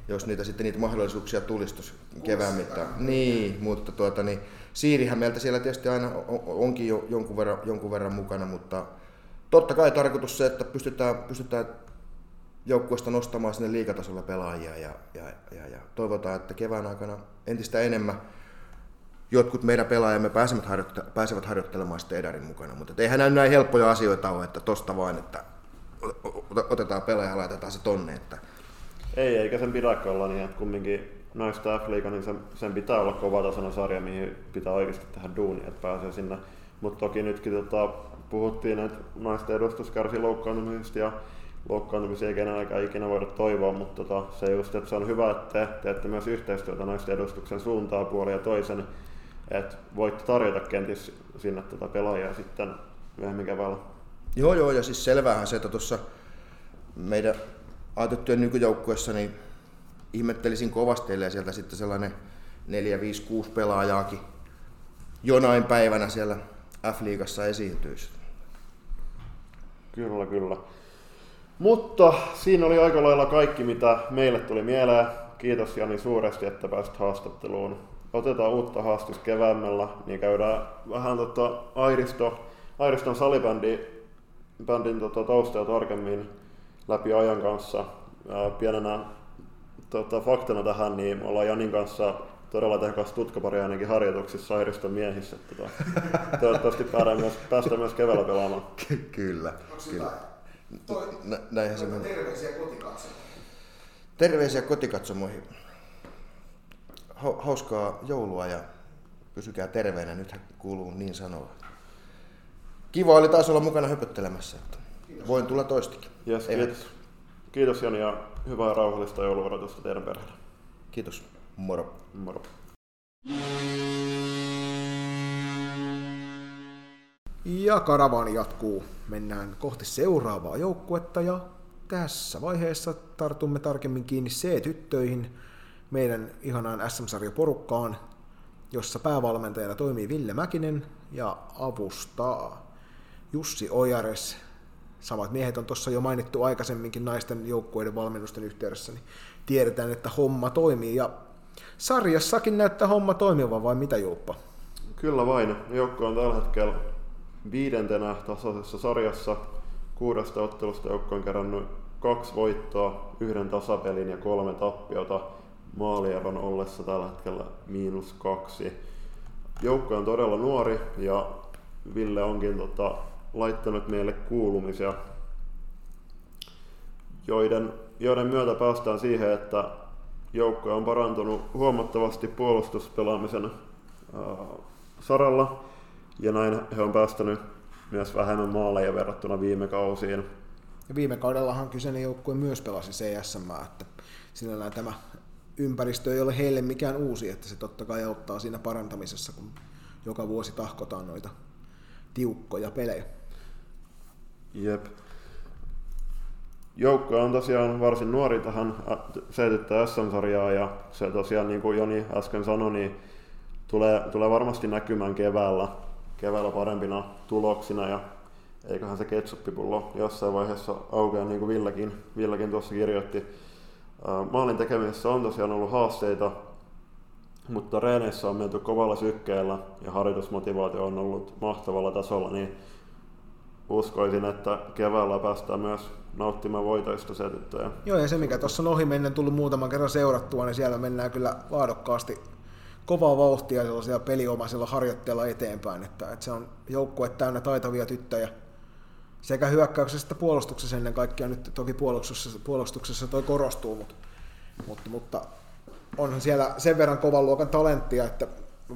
jos niitä sitten niitä mahdollisuuksia tulisi tuossa kevään mittaan. Niin, mutta tuota niin Siirihän meiltä siellä tietysti aina onkin jo jonkun verran, jonkun verran mukana, mutta totta kai tarkoitus se, että pystytään, pystytään joukkueesta nostamaan sinne liigatasolla pelaajia ja, ja, ja, ja toivotaan, että kevään aikana entistä enemmän jotkut meidän pelaajamme pääsevät, harjoitte- pääsevät harjoittelemaan sitten edarin mukana, mutta eihän näin helppoja asioita ole, että tosta vain, että otetaan pelaaja ja laitetaan se tonne. Että... Ei, eikä sen pidäkö olla niin, että kumminkin naista F-liiga, niin sen, sen pitää olla kova tasoinen sarja, mihin pitää oikeasti tehdä duunia, että pääsee sinne. Mutta toki nytkin tota, puhuttiin, että naisten edustus kärsii loukkaantumisesta ja loukkaantumisia eikä enää aika ikinä voida toivoa, mutta tota, se just, että se on hyvä, että teette myös yhteistyötä naisten edustuksen suuntaan puolen ja toisen, että voitte tarjota kenties sinne tota pelaajia sitten myöhemmin keväällä. Joo, joo, ja siis selväähän se, että tuossa meidän A-tyttöjen nykyjoukkuessa niin ihmettelisin kovasti, ellei sieltä sitten sellainen neljä viisi kuusi pelaajaakin jonain päivänä siellä F-liigassa esiintyisi. Kyllä, kyllä. Mutta siinä oli aika lailla kaikki, mitä meille tuli mieleen. Kiitos Jani suuresti, että pääsit haastatteluun. Otetaan uutta haastusta keväämällä, niin käydään vähän tota Airisto, Airiston salibändin tota taustaa tarkemmin läpi ajan kanssa. Ää, pienenä tota, faktana tähän, niin ollaan Janin kanssa todella tehokasta tutkaparia ainakin harjoituksissa Airiston miehissä. Tota, toivottavasti päästään myös, päästään myös keväällä pelaamaan. Kyllä. Kyllä. Nä, näinhän se menee. Terveisiä kotikatsomoihin. Terveisiä kotikatsomoihin. Hauskaa joulua ja pysykää terveenä, nythän kuuluu niin sanoa. Kiva oli taas olla mukana höpöttelemässä, että voin tulla toistikin. Yes, kiitos. Kiitos Jani ja hyvää rauhallista jouluvaroitusta teidän perheelle. Kiitos. Moro. Moro. Ja karavaani jatkuu. Mennään kohti seuraavaa joukkuetta ja tässä vaiheessa tartumme tarkemmin kiinni C-tyttöihin, meidän ihanaan S M-sarjaporukkaan, jossa päävalmentajana toimii Ville Mäkinen ja avustaa Jussi Ojares. Samat miehet on tuossa jo mainittu aikaisemminkin naisten joukkueiden valmennusten yhteydessä, niin tiedetään, että homma toimii ja sarjassakin näyttää homma toimivan, vai mitä Jouppa? Kyllä vain. Joukko on tällä hetkellä viidentenä tasaisessa sarjassa. Kuudesta ottelusta joukko on kerännyt kaksi voittoa, yhden tasapelin ja kolme tappiota. Maalieron ollessa tällä hetkellä miinus kaksi. Joukko on todella nuori ja Ville onkin tota, laittanut meille kuulumisia, joiden, joiden myötä päästään siihen, että joukko on parantunut huomattavasti puolustuspelaamisen ää, saralla. Ja näin he on päästänyt myös vähemmän maaleja verrattuna viime kausiin. Ja viime kaudellahan kyseinen joukkue myös pelasi C S M, että sinällään tämä ympäristö ei ole heille mikään uusi, että se totta kai auttaa siinä parantamisessa, kun joka vuosi tahkotaan noita tiukkoja pelejä. Jep. Joukko on tosiaan varsin nuori tähän C-tyttö S M-sarjaan ja se tosiaan, niin kuin Joni äsken sanoi, niin Tulee, tulee varmasti näkymään keväällä, keväällä parempina tuloksina ja eiköhän se ketsuppipullo jossain vaiheessa aukea, niin kuin Villekin, Villekin tuossa kirjoitti. Maalin tekemisessä on tosiaan ollut haasteita, mutta reeneissä on menty kovalla sykkeellä ja harjoitusmotivaatio on ollut mahtavalla tasolla, niin uskoisin, että keväällä päästään myös nauttimaan voitoista setyttöjä. Joo, ja se mikä tuossa on ohi mennen tullut muutaman kerran seurattua, niin siellä mennään kyllä laadukkaasti kovaa vauhtia sellaisella peliomaisella harjoitteella eteenpäin, että, että se on joukkue täynnä taitavia tyttöjä sekä hyökkäyksessä että puolustuksessa ennen kaikkea, nyt toki puolustuksessa, puolustuksessa toi korostuu, mutta, mutta, mutta onhan siellä sen verran kovan luokan talenttia, että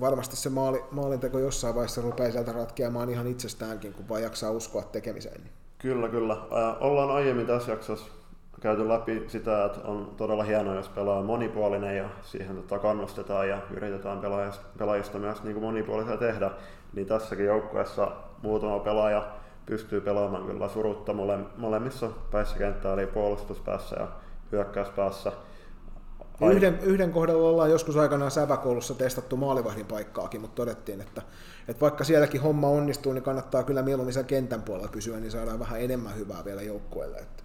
varmasti se maali, maalinteko jossain vaiheessa rupeaa sieltä ratkeamaan ihan itsestäänkin, kun vaan jaksaa uskoa tekemiseen. Kyllä, kyllä. Ollaan aiemmin tässä jaksossa käyty läpi sitä, että on todella hienoa, jos pelaa monipuolinen ja siihen tota kannustetaan ja yritetään pelaajista, pelaajista myös niin kuin monipuolisia tehdä, niin tässäkin joukkueessa muutama pelaaja pystyy pelaamaan kyllä surutta mole, molemmissa päissä kenttää, eli puolustuspäässä ja hyökkäyspäässä. Ai... Yhden, yhden kohdalla ollaan joskus aikanaan Säpäkoulussa testattu maalivahdin paikkaakin, mutta todettiin, että, että vaikka sielläkin homma onnistuu, niin kannattaa kyllä mieluummin siellä kentän puolella pysyä, niin saadaan vähän enemmän hyvää vielä joukkueelle. Että...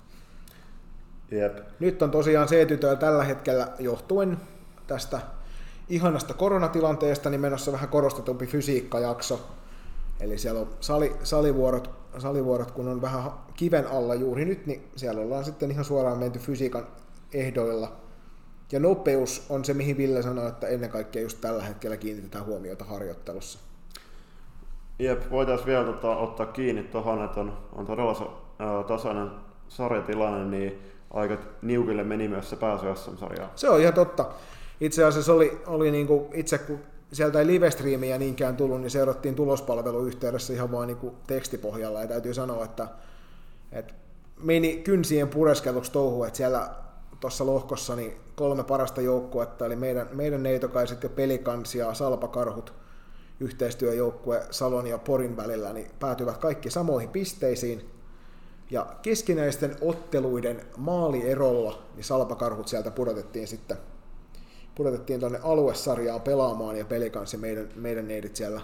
Jep. Nyt on tosiaan C-tytöillä tällä hetkellä johtuen tästä ihanasta koronatilanteesta niin menossa vähän korostetumpi fysiikkajakso, Eli siellä on sali, salivuorot, salivuorot, kun on vähän kiven alla juuri nyt, niin siellä ollaan sitten ihan suoraan menty fysiikan ehdoilla. Ja nopeus on se, mihin Ville sanoi, että ennen kaikkea just tällä hetkellä kiinnitetään huomiota harjoittelussa. Jep, voitaisiin vielä tota, ottaa kiinni tuohon, että on, on todella ää, tasainen sarjatilanne, niin aika niukille meni myös se pääsy S M-sarjaan. Se on ihan totta. Itse asiassa oli, oli niinku itse, kun sieltä ei livestriimiä niinkään tullut, niin seurattiin tulospalveluyhteydessä ihan vaan niinku tekstipohjalla. Ja täytyy sanoa, että, että meni kynsien pureskeluksi touhu, että siellä tuossa lohkossa niin kolme parasta joukkuetta, eli meidän, meidän neitokaiset ja Pelikans ja Salpakarhut, yhteistyöjoukkue Salon ja Porin välillä, niin päätyvät kaikki samoihin pisteisiin. Ja keskinäisten otteluiden maalierolla niin Salpakarhut sieltä pudotettiin sitten pudotettiin tuonne aluesarjaan pelaamaan, ja Pelikanssi meidän, meidän neidit siellä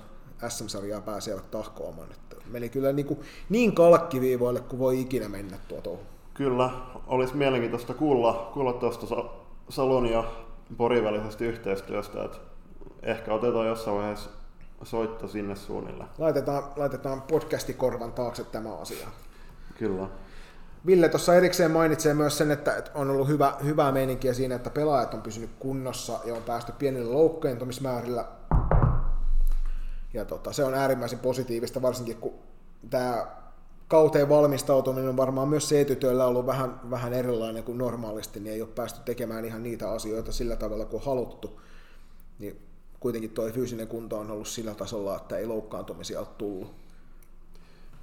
S M-sarjaa pääsevät tahkoamaan. Että meni kyllä niin, kuin, niin kalkkiviivoille kuin voi ikinä mennä tuo touhu. Kyllä, olisi mielenkiintoista kuulla, kuulla tuosta Salon ja Porin välisestä yhteistyöstä, että ehkä otetaan jossain vaiheessa soitto sinne suunnille. Laitetaan, laitetaan podcastikorvan taakse tämä asia. Kyllä. Ville tuossa erikseen mainitsee myös sen, että on ollut hyvä, hyvää meininkiä siinä, että pelaajat on pysynyt kunnossa ja on päästy pienillä loukkaantumismäärillä. Ja tota, se on äärimmäisen positiivista, varsinkin kun tämä kauteen valmistautuminen on varmaan myös C-tytöillä ollut vähän, vähän erilainen kuin normaalisti, niin ei ole päästy tekemään ihan niitä asioita sillä tavalla kuin on haluttu. Niin kuitenkin tuo fyysinen kunto on ollut sillä tasolla, että ei loukkaantumisia ole tullut.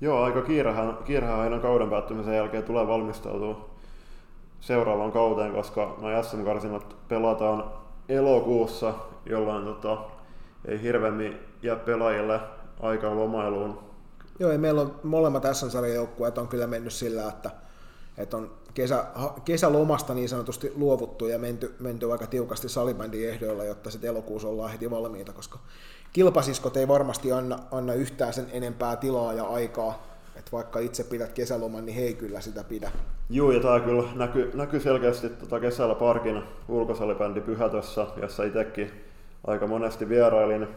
Joo, aika kiirehän, kiirehän aina kauden päättymisen jälkeen tulee valmistautua seuraavaan kauteen, koska nämä S M-karsinat pelataan elokuussa, jolloin tota, ei hirveämmin jää pelaajille aikaa lomailuun. Joo, ja meillä on molemmat S M-sarjajoukkueet on kyllä mennyt sillä, että, että on kesä, kesälomasta niin sanotusti luovuttu ja menty, menty aika tiukasti salibändin ehdoilla, jotta sitten elokuussa ollaan heti valmiita, koska kilpasiskot ei varmasti anna, anna yhtään sen enempää tilaa ja aikaa, että vaikka itse pidät kesäloman, niin he ei kyllä sitä pidä. Joo, ja tämä kyllä näkyy, näkyy selkeästi tota kesällä Parkin ulkosalibändi Pyhätössä, jossa itsekin aika monesti vierailin,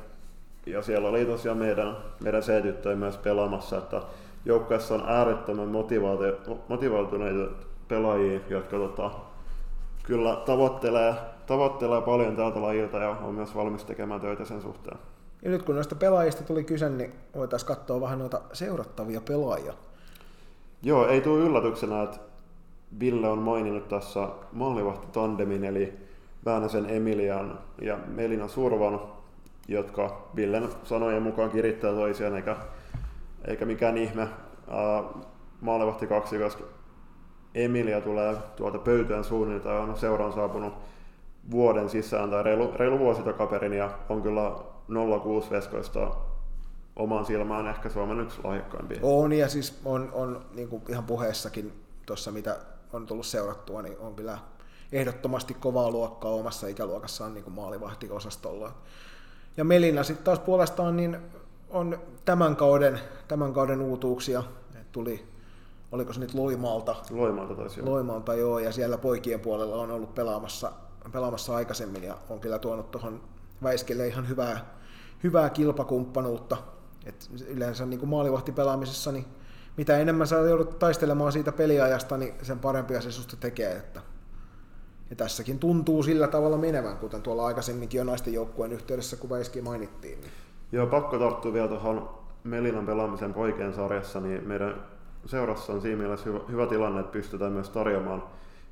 ja siellä oli tosiaan meidän, meidän C-tyttöjä myös pelaamassa, että joukkueessa on äärettömän motivoituneita pelaajia, jotka tota, kyllä tavoittelee, tavoittelee paljon tältä lajilta ja on myös valmis tekemään töitä sen suhteen. Ja nyt kun noista pelaajista tuli kyse, niin voitaisiin katsoa vähän noita seurattavia pelaajia. Joo, ei tule yllätyksenä, että Ville on maininnut tässä maalivahtitandemin, eli Väänäsen Emilian ja Melina Survan, jotka Villen sanojen mukaan kirittää toisiaan, eikä, eikä mikään ihme. Maalivahti kaksi, koska Emilia tulee tuolta Pöytään suunnilta ja on seuraan saapunut vuoden sisään tai reilu, reilu vuosi takaperin, ja on kyllä nolla kuusi veskoista omaan silmään ehkä Suomen yksi lahjakkaimpia. On, ja siis on, on niin kuin ihan puheessakin tuossa, mitä on tullut seurattua, niin on kyllä ehdottomasti kovaa luokkaa omassa ikäluokassaan niin kuin maalivahtiosastolla. Ja Melina sitten taas puolestaan niin on tämän kauden, tämän kauden uutuuksia, että tuli, oliko se nyt Loimaalta? Loimaalta taisi joo. Loimaalta joo, ja siellä poikien puolella on ollut pelaamassa, pelaamassa aikaisemmin, ja on kyllä tuonut tuohon Väiskelle ihan hyvää, hyvää kilpakumppanuutta. Et yleensä niin kuin maalivahtipelaamisessa, niin mitä enemmän sä joudut taistelemaan siitä peliajasta, niin sen parempia se susta tekee. Että ja tässäkin tuntuu sillä tavalla menevän, kuten tuolla aikaisemminkin jo naisten joukkueen yhteydessä, kun Väiski mainittiin. Niin. Joo, pakko tarttua vielä tuohon Melinan pelaamisen poikien sarjassa, niin meidän seurassa on siinä mielessä hyvä, hyvä tilanne, että pystytään myös tarjoamaan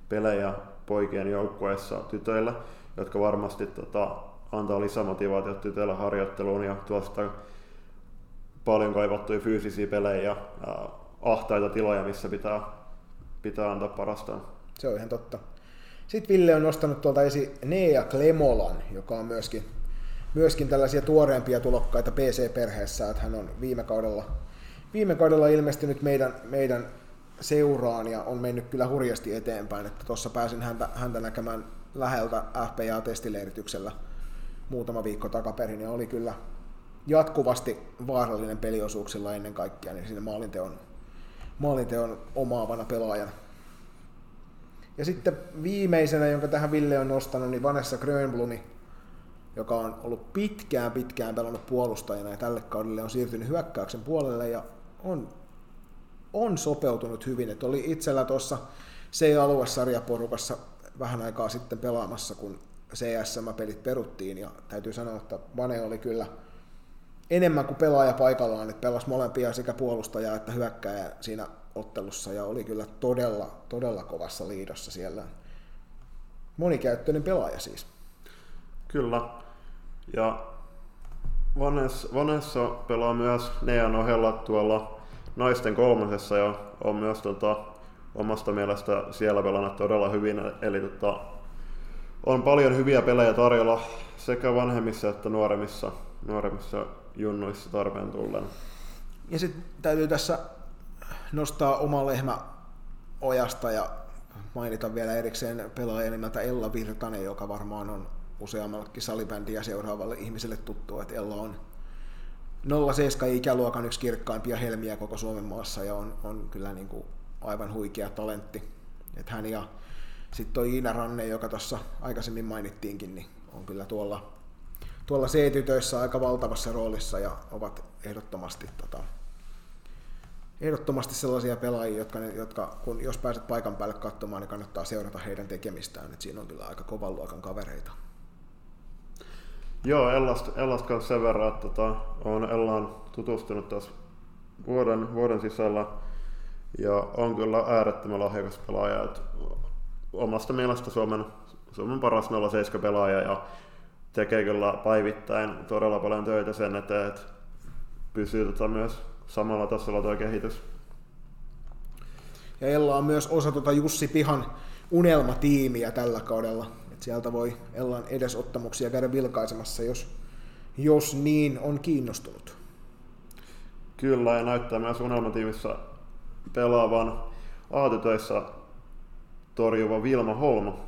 pelejä poikien joukkueessa tytöillä, jotka varmasti tota, antaa lisämotivaatiot tytöillä harjoitteluun ja tuosta paljon kaivattuja fyysisiä pelejä ja ahtaita tiloja, missä pitää, pitää antaa parastaan. Se on ihan totta. Sitten Ville on nostanut tuolta esiin Nea Klemolan, joka on myöskin, myöskin tällaisia tuoreempia tulokkaita P C-perheessä, että hän on viime kaudella, viime kaudella ilmestynyt meidän, meidän seuraan ja on mennyt kyllä hurjasti eteenpäin, että tuossa pääsin häntä, häntä näkemään läheltä F P A-testileirityksellä muutama viikko takaperin, ja oli kyllä jatkuvasti vaarallinen peliosuuksilla ennen kaikkea, niin siinä maalinteon, maalinteon omaavana pelaajana. Ja sitten viimeisenä, jonka tähän Ville on nostanut, niin Vanessa Grönblumi, joka on ollut pitkään pitkään pelannut puolustajana ja tälle kaudelle on siirtynyt hyökkäyksen puolelle ja on, on sopeutunut hyvin. Et oli itsellä tuossa C-aluesarjaporukassa vähän aikaa sitten pelaamassa, kun C S M-pelit peruttiin ja täytyy sanoa, että Vane oli kyllä enemmän kuin pelaaja paikallaan, että pelasi molempia sekä puolustajaa että hyökkääjää siinä ottelussa ja oli kyllä todella, todella kovassa liidossa siellä. Monikäyttöinen pelaaja siis. Kyllä. Ja Vanessa pelaa myös Nean ohella tuolla naisten kolmosessa ja on myös tota, omasta mielestä siellä pelannut todella hyvin. Eli tota, on paljon hyviä pelejä tarjolla sekä vanhemmissa että nuoremmissa, nuoremmissa junnuissa tarpeen tullen. Ja sitten täytyy tässä nostaa oma lehmä ojasta ja mainitan vielä erikseen pelaaja nimeltä Ella Virtanen, joka varmaan on useammallekin salibändiä seuraavalle ihmiselle tuttua, että Ella on nolla seitsemän ikäluokan yksi kirkkaimpia helmiä koko Suomen maassa ja on, on kyllä niin kuin aivan huikea talentti. Et hän ja sitten toi Iina Ranne, joka tuossa aikaisemmin mainittiinkin, niin on kyllä tuolla, tuolla C-tytöissä aika valtavassa roolissa ja ovat ehdottomasti, tota, ehdottomasti sellaisia pelaajia, jotka, jotka kun, jos pääset paikan päälle katsomaan, niin kannattaa seurata heidän tekemistään. Et siinä on kyllä aika kovan luokan kavereita. Joo, Ellasta, Ellasta kanssa sen verran, että tota, olen Ellaan tutustunut tässä vuoden, vuoden sisällä ja on kyllä äärettömän lahjakas pelaaja. Et omasta mielestä Suomen, Suomen paras nolla seitsemän pelaaja ja tekee kyllä päivittäin todella paljon töitä sen eteen, että pysyy tota myös samalla tasolla tuo kehitys. Ja Ella on myös osa tuota Jussi Pihan unelmatiimiä tällä kaudella. Sieltä voi Ellan edesottamuksia käydä vilkaisemassa, jos, jos niin on kiinnostunut. Kyllä, ja näyttää myös unelmatiimissä pelaavan A-tytöissä torjuva Vilma Holmo,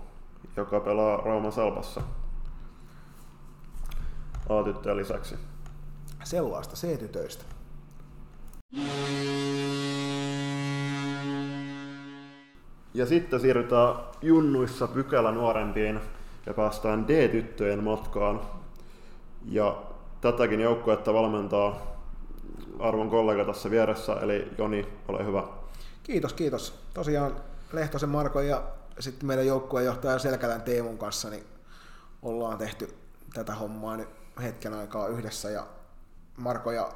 joka pelaa Rauman Salpassa A-tyttöjen lisäksi. Sellaista C-tytöistä. Ja sitten siirrytään junnuissa pykälä nuorempiin ja päästään D-tyttöjen matkaan. Ja tätäkin joukkuetta valmentaa arvon kollega tässä vieressä, eli Joni, ole hyvä. Kiitos, kiitos. Tosiaan Lehtosen Marko ja sitten meidän joukkueenjohtaja Selkälän Teemun kanssa niin ollaan tehty tätä hommaa nyt hetken aikaa yhdessä. Ja Marko, ja,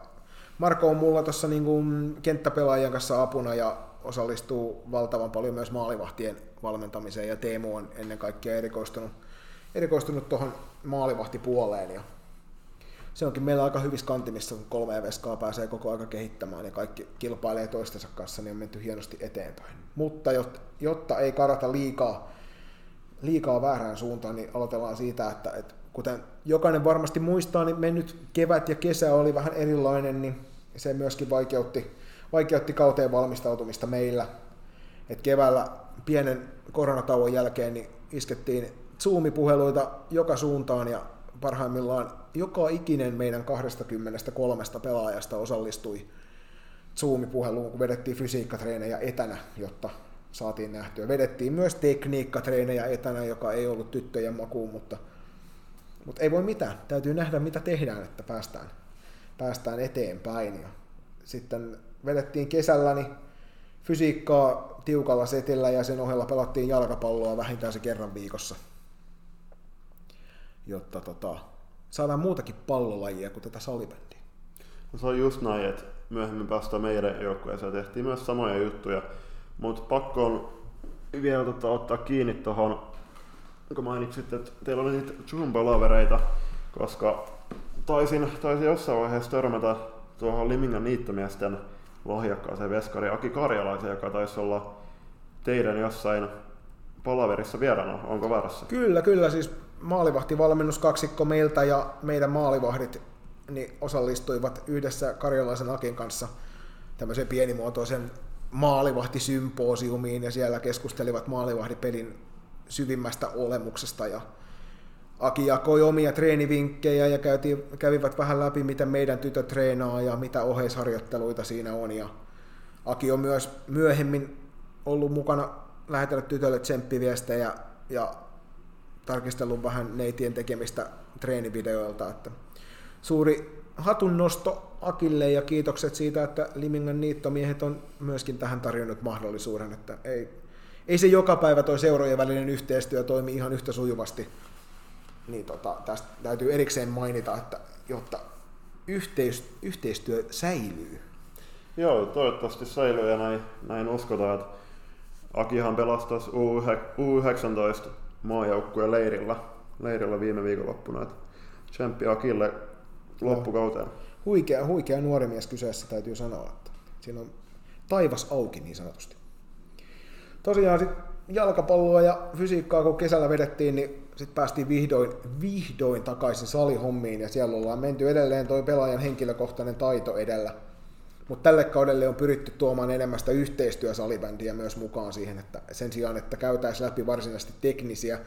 Marko on mulla tuossa niin kenttäpelaajan kanssa apuna ja osallistuu valtavan paljon myös maalivahtien valmentamiseen ja Teemu on ennen kaikkea erikoistunut, erikoistunut tuohon maalivahtipuoleen. Ja se onkin meillä aika hyvissä kantimissa, kun kolmea veskaa pääsee koko aika kehittämään ja kaikki kilpailee toistensa kanssa, niin on menty hienosti eteenpäin. Mutta jotta ei karata liikaa, liikaa väärään suuntaan, niin aloitellaan siitä, että, että kuten jokainen varmasti muistaa, niin mennyt kevät ja kesä oli vähän erilainen, niin se myöskin vaikeutti Vaikeutti kauteen valmistautumista meillä. Et keväällä pienen koronatauon jälkeen niin iskettiin Zoom-puheluita joka suuntaan ja parhaimmillaan joka ikinen meidän kaksikymmentäkolme pelaajasta osallistui Zoom-puheluun, kun vedettiin fysiikkatreenejä etänä, jotta saatiin nähtyä. Vedettiin myös tekniikkatreenejä etänä, joka ei ollut tyttöjen makuun, mutta, mutta ei voi mitään. Täytyy nähdä, mitä tehdään, että päästään, päästään eteenpäin. Ja sitten vedettiin kesällä niin fysiikkaa tiukalla setillä ja sen ohella pelattiin jalkapalloa vähintään se kerran viikossa, jotta tota, saadaan muutakin pallolajia kuin tätä salibändiä. No se on just näin, että myöhemmin päästään meidän joukkueeseen ja tehtiin myös samoja juttuja, mutta pakko on vielä tota, ottaa kiinni tuohon, kun mainitsit, että teillä oli niitä Zoom-palavereita, koska taisin, taisin jossain vaiheessa törmätä tuohon Limingan niittomiesten Lohiakkaaseen veskari Aki Karjalaisen, joka taisi olla teidän jossain palaverissa vieraana. Onko väärässä? Kyllä, kyllä. Siis maalivahtivalmennuskaksikko meiltä ja meidän maalivahdit niin osallistuivat yhdessä Karjalaisen Akin kanssa tämmöiseen pienimuotoisen maalivahtisympoosiumiin ja siellä keskustelivat maalivahdipelin syvimmästä olemuksesta ja Aki jakoi omia treenivinkkejä ja käytiin, kävivät vähän läpi, mitä meidän tytö treenaa ja mitä oheisharjoitteluita siinä on. Ja Aki on myös myöhemmin ollut mukana lähetellyt tytölle tsemppiviestejä ja tarkistellut vähän neitien tekemistä treenivideoilta. Että suuri hatunnosto Akille ja kiitokset siitä, että Limingan niittomiehet on myöskin tähän tarjonnut mahdollisuuden. Että ei, ei se joka päivä toi seurojen välinen yhteistyö toimi ihan yhtä sujuvasti. Niin tota, tästä täytyy erikseen mainita, että jotta yhteis, yhteistyö säilyy. Joo, toivottavasti säilyy ja näin, näin uskotaan, että Akihan pelastasi U yhdeksäntoista maajoukkueen leirillä, leirillä viime viikonloppuna. Tsemppi Akille loppukauteen. Huikea, huikea nuori mies kyseessä, täytyy sanoa, että siinä on taivas auki niin sanotusti. Tosiaan sit jalkapalloa ja fysiikkaa kun kesällä vedettiin, niin sitten päästiin vihdoin, vihdoin takaisin salihommiin ja siellä ollaan menty edelleen toi pelaajan henkilökohtainen taito edellä. Mutta tälle kaudelle on pyritty tuomaan enemmän sitä yhteistyösalibändiä myös mukaan siihen, että sen sijaan, että käytäisiin läpi varsinaisesti teknisiä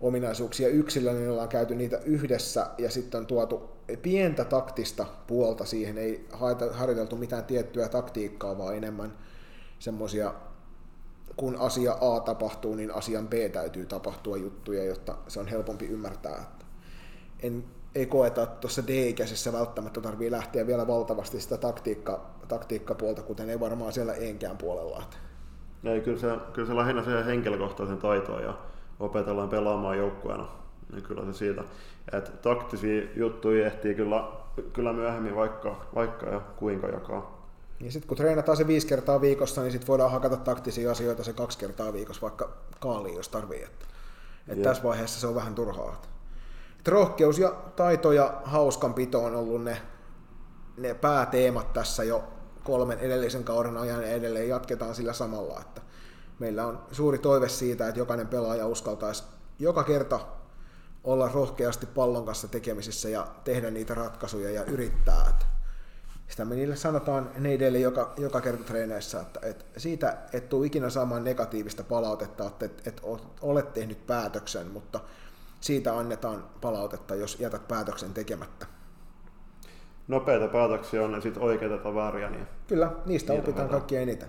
ominaisuuksia yksilöllä, niin ollaan käyty niitä yhdessä ja sitten on tuotu pientä taktista puolta siihen, ei harjoiteltu mitään tiettyä taktiikkaa, vaan enemmän semmoisia, kun asia A tapahtuu, niin asian B täytyy tapahtua juttuja, jotta se on helpompi ymmärtää. En Ei koeta, että tuossa D-ikäisessä välttämättä tarvii lähteä vielä valtavasti sitä taktiikka, taktiikkapuolta, kuten ei varmaan siellä enkään puolella. Ei, kyllä, se, kyllä se lähinnä siihen henkilökohtaisen taitoon ja opetellaan pelaamaan joukkueena. Niin kyllä se siitä. Et taktisia juttuja ehtii kyllä, kyllä myöhemmin vaikka, vaikka ja kuinka jakaa. Ja sitten kun treenataan se viisi kertaa viikossa, niin sitten voidaan hakata taktisia asioita se kaksi kertaa viikossa, vaikka kaaliin jos tarvii. Et, et tässä vaiheessa se on vähän turhaa. Rohkeus ja taito ja hauskanpito on ollut ne, ne pääteemat tässä jo kolmen edellisen kauden ajan ja edelleen jatketaan sillä samalla. Että meillä on suuri toive siitä, että jokainen pelaaja uskaltaisi joka kerta olla rohkeasti pallon kanssa tekemisissä ja tehdä niitä ratkaisuja ja yrittää. Että sitä me niille sanotaan neideille joka, joka kerta treeneissä, että, että siitä et tule ikinä saamaan negatiivista palautetta, että et, et olet tehnyt päätöksen, mutta siitä annetaan palautetta, jos jätät päätöksen tekemättä. Nopeita päätöksiä on ne sitten oikeita tai vääriä. Niin kyllä, niistä opitaan kaikki eniten.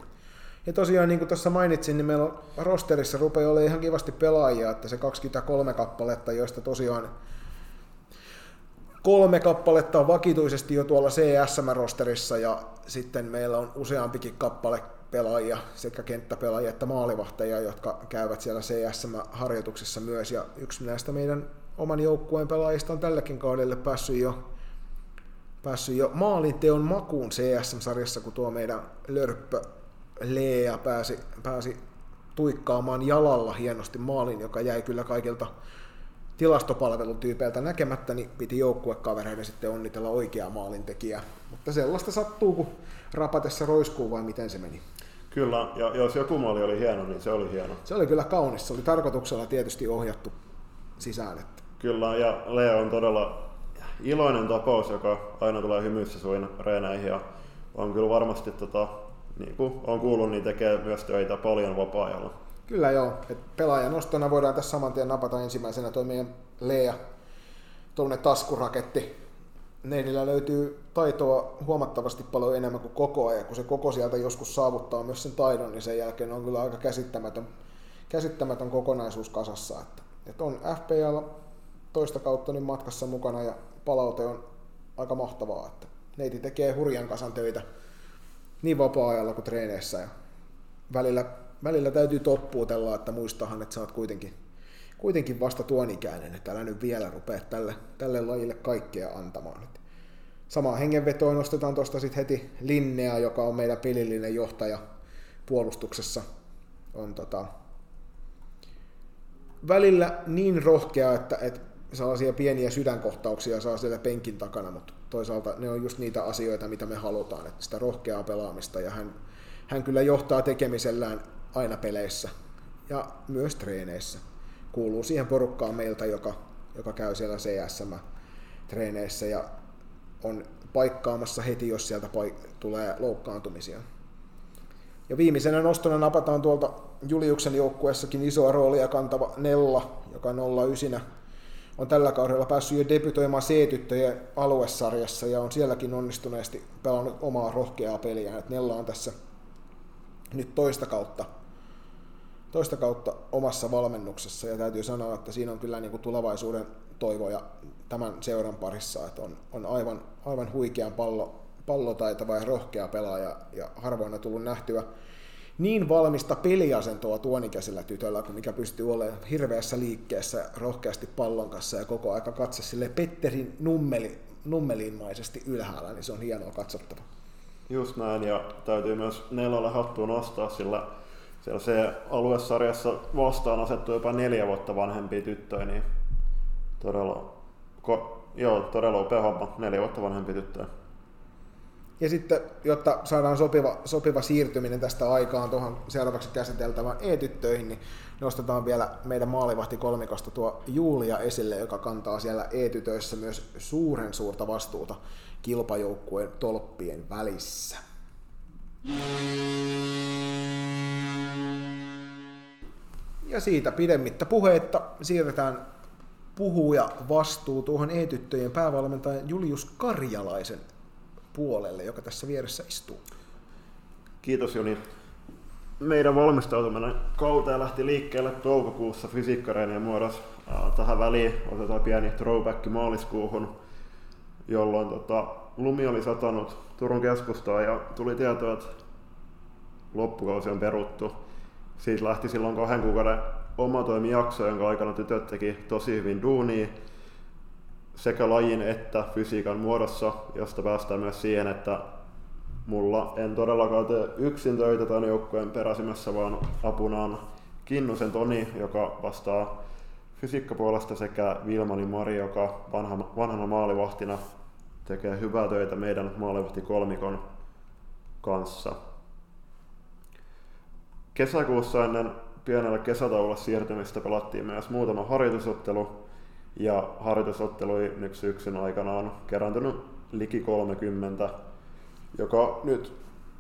Ja tosiaan, niin kuin tuossa mainitsin, niin meillä rosterissa rupeaa olemaan ihan kivasti pelaajia, että se kaksikymmentäkolme kappaletta, joista tosiaan kolme kappaletta on vakituisesti jo tuolla C S M-rosterissa, ja sitten meillä on useampikin kappale pelaajia, sekä kenttäpelaajia että maalivahteja, jotka käyvät siellä C S M-harjoituksessa myös. Ja yksi näistä meidän oman joukkueen pelaajista on tälläkin kaudelle päässyt jo, päässyt jo maalinteon makuun C S M-sarjassa, kun tuo meidän lörppö Lea pääsi, pääsi tuikkaamaan jalalla hienosti maalin, joka jäi kyllä kaikilta tilastopalvelutyypeiltä näkemättä, niin piti joukkuekavereiden sitten onnitella oikeaa maalintekijää. Mutta sellaista sattuu, kun rapatessa roiskuu vai miten se meni? Kyllä, ja jos joku maali oli hieno, niin se oli hieno. Se oli kyllä kaunis, se oli tarkoituksella tietysti ohjattu sisään. Että. Kyllä, ja Leo on todella iloinen tapaus, joka aina tulee hymyissä suin reeneihin, ja on kyllä varmasti, tota, niin kuin on kuullut, niin tekee myös töitä paljon vapaa-ajalla. Kyllä joo, että pelaajan nostona voidaan tässä saman tien napata ensimmäisenä toi meidän Lea, tuollainen taskuraketti. Neidillä löytyy taitoa huomattavasti paljon enemmän kuin koko ajan, kun se koko sieltä joskus saavuttaa myös sen taidon, niin sen jälkeen on kyllä aika käsittämätön, käsittämätön kokonaisuus kasassa. Että, että on F P L toista kautta nyt matkassa mukana ja palaute on aika mahtavaa, että neiti tekee hurjan kasan töitä niin vapaa-ajalla kuin treeneissä ja välillä Välillä täytyy toppuutella, että muistahan, että sä oot kuitenkin, kuitenkin vasta tuon ikäinen, että älä nyt vielä rupea tälle, tälle lajille kaikkea antamaan. Et samaan hengenvetoon nostetaan tuosta sitten heti Linnea, joka on meidän pelillinen johtaja puolustuksessa. On tota, välillä niin rohkea, että, että sellaisia pieniä sydänkohtauksia saa siellä penkin takana, mutta toisaalta ne on just niitä asioita, mitä me halutaan, että sitä rohkeaa pelaamista ja hän, hän kyllä johtaa tekemisellään aina peleissä ja myös treeneissä. Kuuluu siihen porukkaan meiltä, joka, joka käy siellä C S M-treeneissä ja on paikkaamassa heti, jos sieltä paik- tulee loukkaantumisia. Ja viimeisenä nostona napataan tuolta Juliuksen joukkueessakin isoa roolia kantava Nella, joka nolla yhdeksän on tällä kaudella päässyt jo debytoimaan C-tyttöjen aluesarjassa ja on sielläkin onnistuneesti pelannut omaa rohkeaa peliään. Et Nella on tässä nyt toista kautta, toista kautta omassa valmennuksessa, ja täytyy sanoa, että siinä on kyllä niin kuin tulevaisuuden toivoja tämän seuran parissa, että on, on aivan, aivan huikean pallo, pallotaitava ja rohkea pelaaja, ja harvoin on tullut nähtyä niin valmista peliasentoa tuonikäisellä tytöllä, kun mikä pystyy olemaan hirveässä liikkeessä rohkeasti pallon kanssa ja koko aika katse sille Petterin nummeli, nummelinmaisesti ylhäällä, niin se on hienoa katsottava. Just näin, ja täytyy myös Nelolle hattua nostaa, sillä siellä se aluesarjassa vastaan asettuu jopa neljä vuotta vanhempia tyttöjä, niin todella, ko, joo, todella upea homma, neljä vuotta vanhempia tyttöjä. Ja sitten, jotta saadaan sopiva, sopiva siirtyminen tästä aikaan tuohon seuraavaksi käsiteltävään E-tyttöihin, niin nostetaan vielä meidän maalivahtikolmikosta tuo Julia esille, joka kantaa siellä E-tytöissä myös suuren suurta vastuuta kilpajoukkueen tolppien välissä. Ja siitä pidemmittä puheitta siirretään puhuja vastuu tuohon E-tyttöjen päävalmentajan Julius Karjalaisen puolelle, joka tässä vieressä istuu. Kiitos Joni. Meidän valmistautuminen kauteen lähti liikkeelle toukokuussa fysiikkareenien muodossa. Tähän väliin otetaan pieni throwback maaliskuuhun, jolloin tota, lumi oli satanut Turun keskustaan ja tuli tietoa, että loppukausi on peruttu. Siitä lähti silloin kahden kuukauden omatoimijakso, jonka aikana tytöt teki tosi hyvin duunia sekä lajin että fysiikan muodossa, josta päästään myös siihen, että mulla en todellakaan tee yksin töitä tämän joukkueen peräsimessä, vaan apunaan Kinnusen Toni, joka vastaa fysiikkapuolesta, sekä Vilmani Mari, joka vanha, vanhana maalivahtina tekee hyvää töitä meidän maalivahtikolmikon kanssa. Kesäkuussa ennen pienellä kesätauolle siirtymistä pelattiin myös muutama harjoitusottelu, ja harjoitusotteluja nyt syksyn aikana on kerääntynyt liki kolmekymmentä, joka nyt,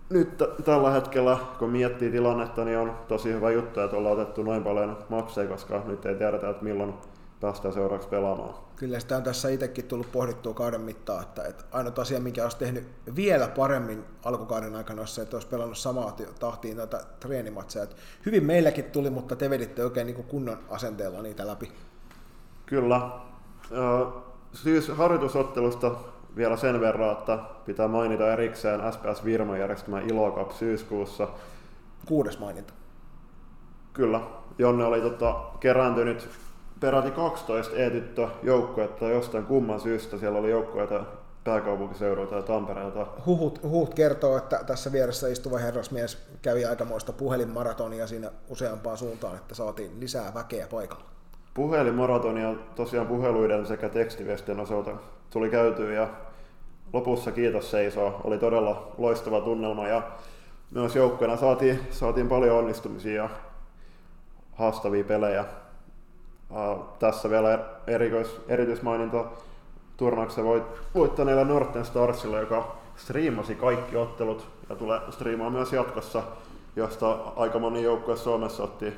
nyt t- tällä hetkellä, kun miettii tilannetta, niin on tosi hyvä juttu, että ollaan otettu noin paljon makseja, koska nyt ei tiedetä, että milloin päästään seuraavaksi pelaamaan. Kyllä sitä on tässä itsekin tullut pohdittua kauden mittaan, että, että ainut asia, mikä olisi tehnyt vielä paremmin alkukauden aikana, olisi se, että olisi pelannut samaa tahtiin näitä treenimatseja. Että hyvin meilläkin tuli, mutta te veditte oikein niin kuin kunnon asenteella niitä läpi. Kyllä. Siis harjoitusottelusta vielä sen verran, että pitää mainita erikseen S P S Virman järjestämä Ilo Cup syyskuussa. Kuudes maininta. Kyllä. Jonne oli tota, kerääntynyt peräti kaksitoista E-tyttöjoukkuetta jostain kumman syystä. Siellä oli joukkueita pääkaupunkiseudulta ja Tampereelta. Huhut, huhut kertoo, että tässä vieressä istuva herrasmies kävi aikamoista puhelinmaratonia siinä useampaan suuntaan, että saatiin lisää väkeä paikalla. Puhelinmaratonia tosiaan puheluiden sekä tekstiviestien osalta tuli käytyä, ja lopussa kiitos seisoo. Oli todella loistava tunnelma, ja myös joukkueena saatiin, saatiin paljon onnistumisia ja haastavia pelejä. Ää, tässä vielä erikois, erityismaininta turnauksen voittaneella Northern Starsilla, joka striimasi kaikki ottelut ja tulee striimaan myös jatkossa, josta aika moni joukkue Suomessa otti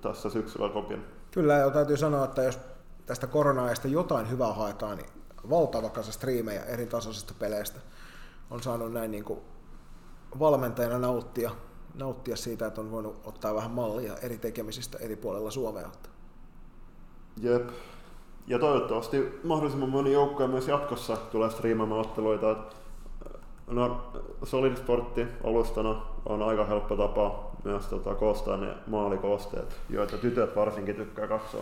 tässä syksyllä kopin. Kyllä, ja täytyy sanoa, että jos tästä korona-ajasta jotain hyvää haetaan, niin valtava kasa striimejä eri tasoisista peleistä on saanut näin niin kuin valmentajana nauttia, nauttia siitä, että on voinut ottaa vähän mallia eri tekemisistä eri puolella Suomea. Jep. Ja toivottavasti mahdollisimman moni joukkoja myös jatkossa tulee striimaamaan otteluita. No, Solid Sportti alustana on aika helppo tapa myös tota, koostaa ne maalikoosteet, joita tytöt varsinkin tykkää katsoa.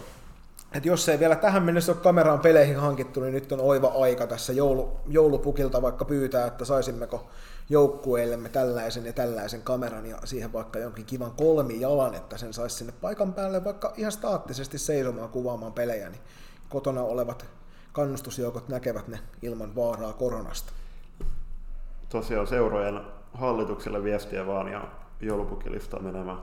Et jos ei vielä tähän mennessä ole kameraan peleihin hankittu, niin nyt on oiva aika tässä joulu, joulupukilta vaikka pyytää, että saisimmeko joukkueillemme tällaisen ja tällaisen kameran ja siihen vaikka jonkin kivan kolmijalan, että sen saisi sinne paikan päälle vaikka ihan staattisesti seisomaan kuvaamaan pelejä, niin kotona olevat kannustusjoukot näkevät ne ilman vaaraa koronasta. Tosiaan seurojen hallitukselle viestiä vaan ja joulupukilista menemään.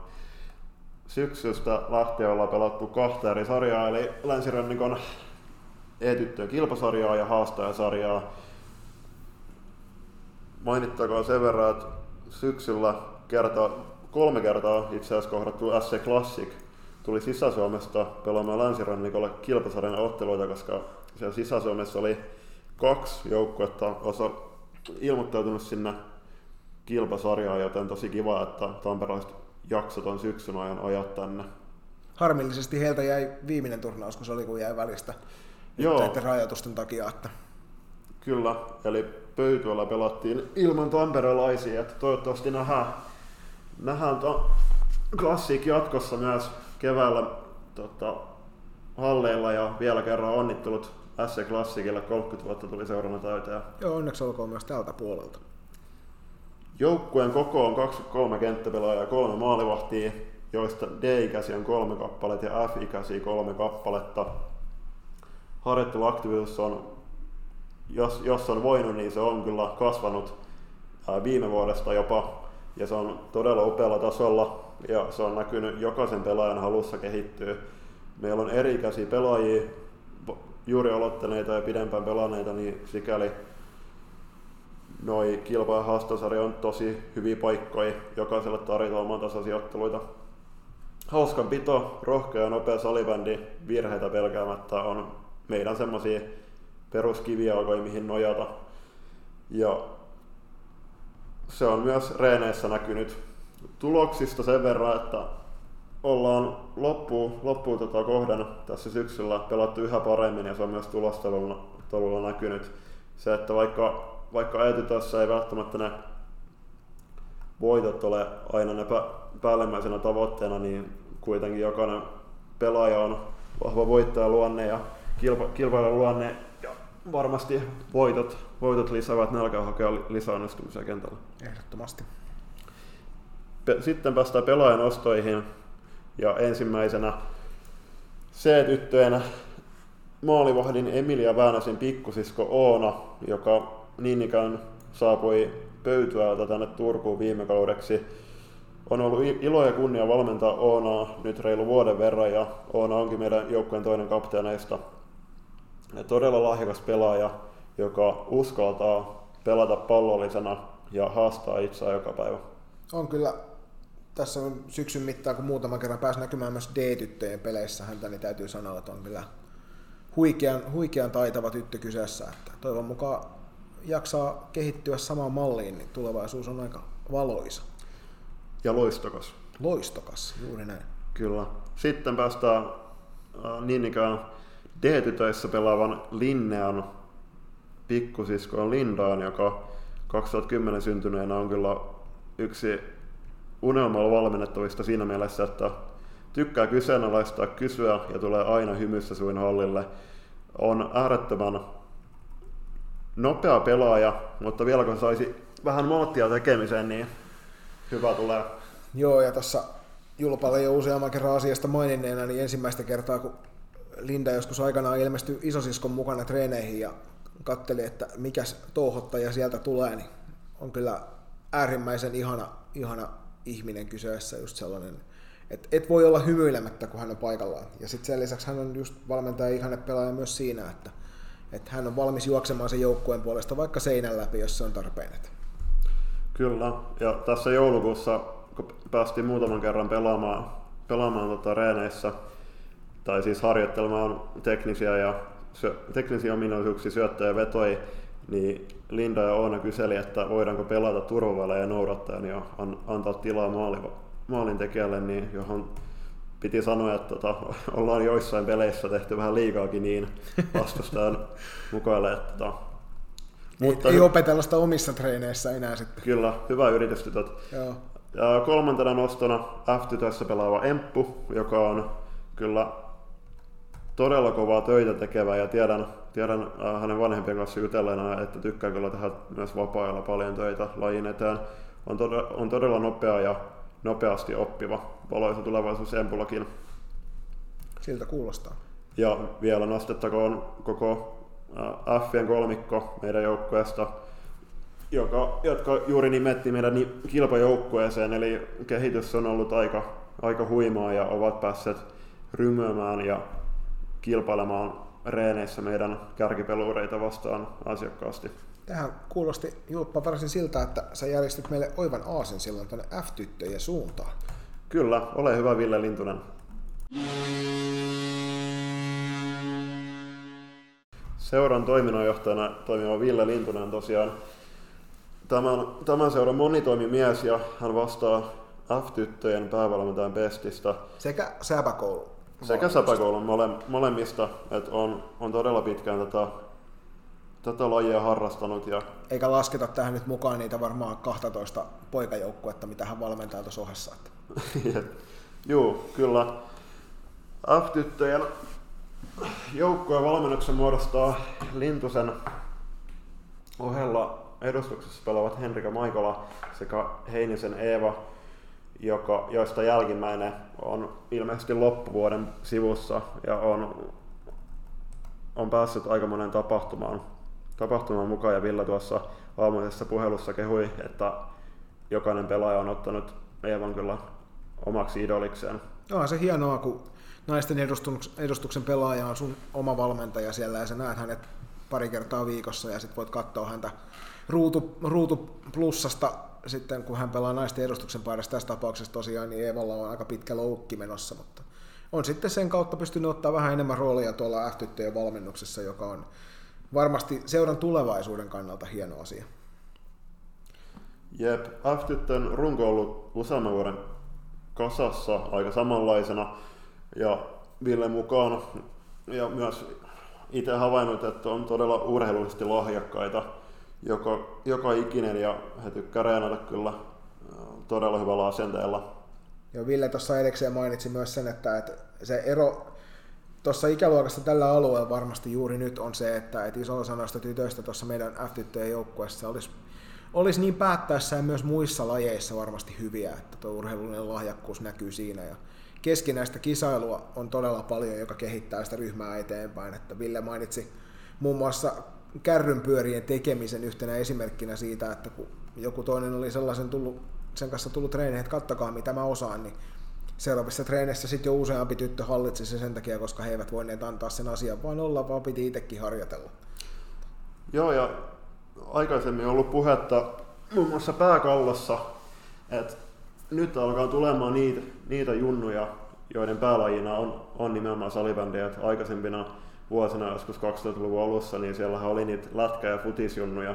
Syksystä lähtien ollaan pelattu kahta eri sarjaa, eli Länsirannikon E-tyttöjen kilpasarjaa ja haastajasarjaa. Mainittakoon sen verran, että syksyllä kerta, kolme kertaa itse asiassa kohdattu S C Classic tuli Sisä-Suomesta pelaamaan Länsirannikolle kilpasarjan otteluita, koska siellä Sisä-Suomessa oli kaksi joukkuetta osa ilmoittautunut sinne kilpasarjaan, joten tosi kiva, että tamperelaiset jakso ton syksyn ajan ajaa tänne. Harmillisesti heiltä jäi viimeinen turnaus, kun se oli, kun jäi välistä näiden rajoitusten takia. Että... Kyllä, eli Pöytyöllä pelattiin ilman tamperelaisia, että toivottavasti nähdään, nähdään Classic jatkossa myös keväällä tota, halleilla, ja vielä kerran onnittelut S C Classicille, kolmekymmentä vuotta tuli seurana täyteen. Joo, onneksi olkoon myös tältä puolelta. Joukkueen koko on kaksikymmentäkolme kenttäpelaajaa ja kolme maalivahtia, joista D-ikäisiä on kolme kappaletta ja F-ikäisiä kolme kappaletta. Harjoitteluaktiivisuus on, jos, jos on voinut, niin se on kyllä kasvanut ää, viime vuodesta jopa, ja se on todella upealla tasolla, ja se on näkynyt jokaisen pelaajan halussa kehittyä. Meillä on eri-ikäisiä pelaajia, juuri aloittaneita ja pidempään pelanneita, niin sikäli noi kilpa- ja haastosarja on tosi hyviä paikkoja, jokaiselle tarjotaan oman tasaisia otteluita. Hauskan pito, rohkea ja nopea salibändi, virheitä pelkäämättä on meidän semmoisia peruskivijalkoja, mihin nojata. Ja se on myös reeneissä näkynyt. Tuloksista sen verran, että ollaan loppuun, loppuun tota kohdan tässä syksyllä pelattu yhä paremmin, ja se on myös tulostaululla näkynyt. Se, että vaikka Vaikka etytössä ei välttämättä ne voitot ole aina ne päällimmäisenä tavoitteena, niin kuitenkin jokainen pelaaja on vahva voittajaluonne ja kilpa- kilpailuluonne, ja varmasti voitot, voitot lisäävät nälkää hakea lisäonnistumisia kentällä. Ehdottomasti. Pe- Sitten päästään pelaajan ostoihin, ja ensimmäisenä C-tyttöjenä maalivahdin Emilia Väänäsen pikkusisko Oona, joka niin ikään saapui Pöytyältä tänne Turkuun viime kaudeksi. On ollut ilo ja kunnia valmentaa Oonaa nyt reilu vuoden verran, ja Oona onkin meidän joukkueen toinen kapteeneista. Ja todella lahjakas pelaaja, joka uskaltaa pelata pallollisena ja haastaa itseään joka päivä. On kyllä. Tässä on syksyn mittaan, kun muutaman kerran pääsi näkymään myös D-tyttöjen peleissä häntä, niin täytyy sanoa, että on kyllä huikean, huikean taitava tyttö kyseessä. Että toivon mukaan jaksaa kehittyä samaan malliin, niin tulevaisuus on aika valoisa. Ja loistokas. Loistokas, juuri näin. Kyllä. Sitten päästään äh, niin ikään D-tytöissä pelaavan Linnean pikkusiskoon Lindaan, joka kaksituhattakymmenen syntyneenä on kyllä yksi unelmalla valmennettavista siinä mielessä, että tykkää kyseenalaistaa, kysyä ja tulee aina hymyssä suin hallille. On äärettömän nopea pelaaja, mutta vielä kun saisi vähän malttia tekemiseen, niin hyvä tulee. Joo, ja tässä Julpalle jo useamman kerran asiasta maininneena, niin ensimmäistä kertaa, kun Linda joskus aikanaan ilmestyi isosiskon mukana treeneihin ja katseli, että mikäs touhottaja sieltä tulee, niin on kyllä äärimmäisen ihana, ihana ihminen kyseessä, just sellainen, että et voi olla hymyilemättä, kun hän on paikallaan. Ja sitten sen lisäksi hän on just valmentaja ihanne pelaaja myös siinä, että Että hän on valmis juoksemaan sen joukkueen puolesta vaikka seinän läpi, jos se on tarpeen. Kyllä, ja tässä joulukuussa, kun päästiin muutaman kerran pelaamaan, pelaamaan tota reeneissä, tai siis harjoittelemaan teknisiä, ja, syö, teknisiä ominaisuuksia, syöttöjä ja vetoja, niin Linda ja Oona kyseli, että voidaanko pelata turvavälejä ja noudattaen ja antaa tilaa maalintekijälle, niin johon piti sanoa, että tota, ollaan joissain peleissä tehty vähän liikaakin niin vastustajan mukaille. Että tota. Mutta ei, ei opetella sitä omissa treeneissä enää sitten. Kyllä, hyvä yritys tytöt. Joo. Ja kolmantena nostona F-tytössä pelaava Emppu, joka on kyllä todella kovaa töitä tekevä, ja tiedän, tiedän hänen vanhempien kanssa jutelleena, että tykkää kyllä tehdä myös vapaa-ajalla paljon töitä lajin eteen. On todella, on todella nopea ja nopeasti oppiva. Valoisa tulevaisuus Empulakin. Siltä kuulostaa. Ja vielä nostettakoon koko Fien kolmikko meidän joukkueesta, joka, jotka juuri nimettiin meidän kilpajoukkueeseen, eli kehitys on ollut aika, aika huimaa, ja ovat päässeet rymyämään ja kilpailemaan reeneissä meidän kärkipelureita vastaan asiakkaasti. Tähän kuulosti, Julppa, varsin siltä, että sä järjestit meille oivan aasin silloin tänne F-tyttöjen suuntaan. Kyllä, ole hyvä Ville Lintunen. Seuran toiminnanjohtajana toimiva Ville Lintunen on tosiaan tämän, tämän seuran monitoimimies, ja hän vastaa F-tyttöjen päävalmentajan Pestistä. Sekä Säpäkoulu. Sekä Säpäkoulun mole, molemmista, että on, on todella pitkään tätä, tätä lajia harrastanut. Ja... Eikä lasketa tähän nyt mukaan niitä varmaan kaksitoista poikajoukkuetta, mitä hän valmentaa tuossa ohessa. Juu, kyllä. F-tyttöjen joukkojen valmennuksen muodostaa Lintusen ohella edustuksessa pelaavat Henrika Maikola sekä Heinisen Eeva, joka, joista jälkimmäinen on ilmeisesti loppuvuoden sivussa ja on, on päässyt aika monen tapahtumaan, tapahtumaan mukaan. Ja Ville tuossa aamuisessa puhelussa kehui, että jokainen pelaaja on ottanut Eevan kyllä omaksi idolikseen. Onhan se hienoa, kun naisten edustuksen pelaaja on sun oma valmentaja siellä ja sä näet hänet pari kertaa viikossa ja sit voit katsoa häntä ruutu, ruutu plussasta sitten, kun hän pelaa naisten edustuksen paidassa. Tässä tapauksessa tosiaan niin Eevalla on aika pitkä loukki menossa, mutta on sitten sen kautta pystynyt ottaa vähän enemmän roolia tuolla F-tyttöjen valmennuksessa, joka on varmasti seuran tulevaisuuden kannalta hieno asia. Jep, F-tyttön runko on ollut useamman vuoden kasassa aika samanlaisena ja Ville mukaan ja myös itse havainnut, että on todella urheilullisesti lahjakkaita joka, joka ikinen ja he tykkää reenata kyllä todella hyvällä asenteella. Ja Ville tuossa erikseen mainitsi myös sen, että, että se ero tuossa ikäluokassa tällä alueella varmasti juuri nyt on se, että, että iso osa noista tytöistä tuossa meidän F-tyttöjen joukkueessa olisi, olisi niin päättäessään myös muissa lajeissa varmasti hyviä, että tuo urheilullinen lahjakkuus näkyy siinä. Ja keskinäistä kisailua on todella paljon, joka kehittää sitä ryhmää eteenpäin. Että Ville mainitsi muun muassa kärrynpyörien tekemisen yhtenä esimerkkinä siitä, että kun joku toinen oli sellaisen tullut, sen kanssa tullut treeneihin, että kattokaa mitä mä osaan, niin seuraavissa treeneissä sitten jo useampi tyttö hallitsi se sen takia, koska he eivät voineet antaa sen asian, vaan olla vaan piti itsekin harjoitella. Joo, ja aikaisemmin on ollut puhetta muun muassa Pääkallossa, että nyt alkaa tulemaan niitä, niitä junnuja, joiden päälajina on, on nimenomaan salibändejä. Aikaisempina vuosina, joskus kaksituhattaluvun alussa, niin siellä oli niitä lätkä- ja futisjunnuja,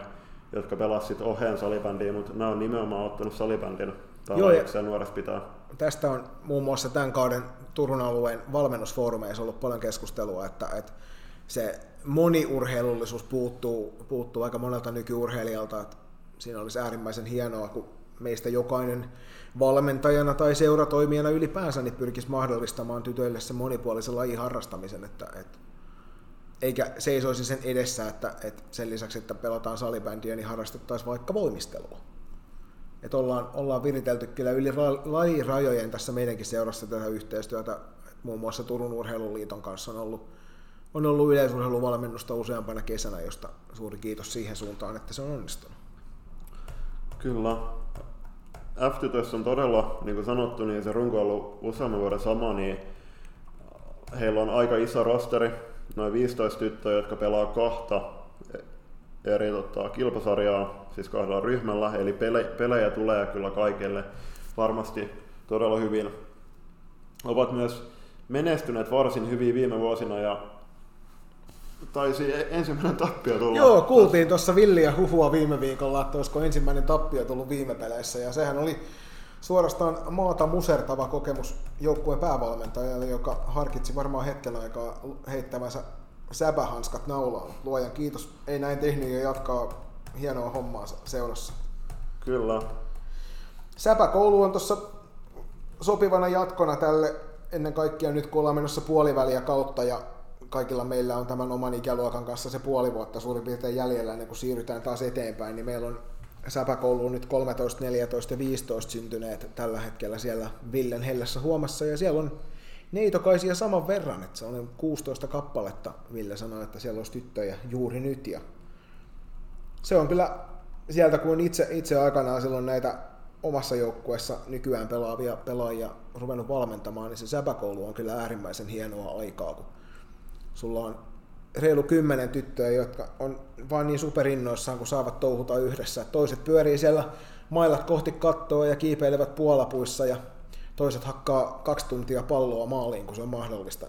jotka pelasivat oheen salibändiä, mutta nämä on nimenomaan ottanut salibändin päälajikseen nuoresta pitää. Tästä on muun muassa tämän kauden Turun alueen valmennusfoorumeissa ollut paljon keskustelua, että, että se moniurheilullisuus puuttuu, puuttuu aika monelta nykyurheilijalta. Että siinä olisi äärimmäisen hienoa, kun meistä jokainen valmentajana tai seuratoimijana ylipäänsä niin pyrkisi mahdollistamaan tytöille sen monipuolisen lajin harrastamisen, että, et, eikä seisoisi sen edessä, että et sen lisäksi, että pelataan salibändiä, niin harrastettaisiin vaikka voimistelua. Et ollaan, ollaan viritelty kyllä yli lajirajojen tässä meidänkin seurassa tätä yhteistyötä, muun muassa Turun Urheiluliiton kanssa on ollut, on ollut yleisurheiluvalmennusta useampana kesänä, josta suuri kiitos siihen suuntaan, että se on onnistunut. Kyllä. F-tytöissä on todella, niin kuin sanottu, niin se runko on ollut useamman vuoden sama, niin heillä on aika iso rosteri, noin viisitoista tyttöä, jotka pelaa kahta eri tota, kilpasarjaa, siis kahdella ryhmällä, eli pele- pelejä tulee kyllä kaikille varmasti todella hyvin. Ovat myös menestyneet varsin hyvin viime vuosina ja taisi ensimmäinen tappio tulla. Joo, kuultiin tuossa villiä huhua viime viikolla, että olisiko ensimmäinen tappio tullut viime peleissä. Ja sehän oli suorastaan maata musertava kokemus joukkueen päävalmentajalle, joka harkitsi varmaan hetken aikaa heittävänsä säpähanskat naulaan. Luojan kiitos, ei näin tehnyt ja jatkaa hienoa hommaa seurassa. Kyllä. Säpäkoulu on tuossa sopivana jatkona tälle ennen kaikkea nyt, kun ollaan menossa puoliväliä kautta ja kaikilla meillä on tämän oman ikäluokan kanssa se puoli vuotta suurin piirtein jäljellä, ennen kuin siirrytään taas eteenpäin, niin meillä on Säpäkouluun nyt kolmetoista, neljätoista ja viisitoista syntyneet tällä hetkellä siellä Villen hellässä huomassa, ja siellä on neitokaisia saman verran, että se on kuusitoista kappaletta, Ville sanoi, että siellä olisi tyttöjä juuri nyt, ja se on kyllä sieltä, kun itse, itse aikanaan silloin näitä omassa joukkueessa nykyään pelaavia pelaajia ruvennut valmentamaan, niin se Säpäkoulu on kyllä äärimmäisen hienoa aikaa, kun sulla on reilu kymmenen tyttöä, jotka on vain niin superinnoissaan, kun saavat touhuta yhdessä. Toiset pyörii siellä mailat kohti kattoa ja kiipeilevät puolapuissa ja toiset hakkaa kaksi tuntia palloa maaliin, kun se on mahdollista.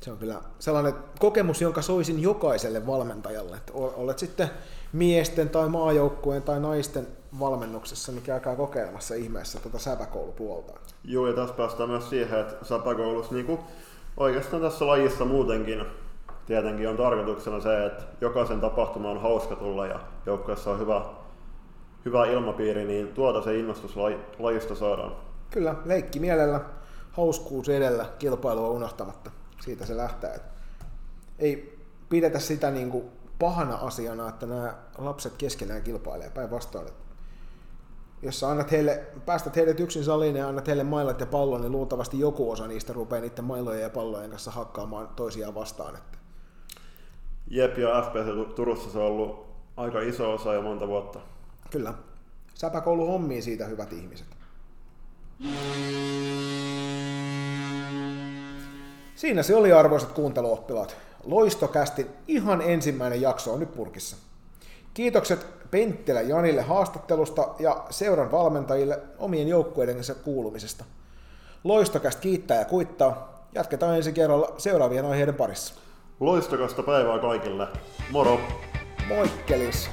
Se on kyllä sellainen kokemus, jonka soisin jokaiselle valmentajalle. Olet sitten miesten tai maajoukkueen tai naisten valmennuksessa, niin käykää kokeilemassa ihmeessä tuota Säpäkoulupuolta. Joo, ja tässä päästään myös siihen, että Säpäkoulussa niin oikeastaan tässä lajissa muutenkin tietenkin on tarkoituksena se, että jokaisen tapahtuma on hauska tulla ja joukkueessa on hyvä, hyvä ilmapiiri, niin tuota se innostus lajista saadaan. Kyllä, leikki mielellä, hauskuus edellä, kilpailua unohtamatta. Siitä se lähtee. Ei pidetä sitä niin kuin pahana asiana, että nämä lapset keskenään kilpailee, päinvastoin. Jos sä annat heille, päästät heidät yksin saliin ja annat heille mailat ja pallon, niin luultavasti joku osa niistä rupeaa niiden mailojen ja pallojen kanssa hakkaamaan toisiaan vastaan. Että. Jep, ja F P C Turussa se on ollut aika iso osa jo monta vuotta. Kyllä. Säpäkoulu hommiin siitä, hyvät ihmiset. Siinä se oli, arvoisat kuunteluoppilaat. Loistokästin ihan ensimmäinen jakso on nyt purkissa. Kiitokset Penttilä Janille haastattelusta ja seuran valmentajille omien joukkueidensa kuulumisesta. Loistokäst kiittää ja kuittaa. Jatketaan ensi kerralla seuraavien aiheiden parissa. Loistokasta päivää kaikille. Moro! Moikkelis!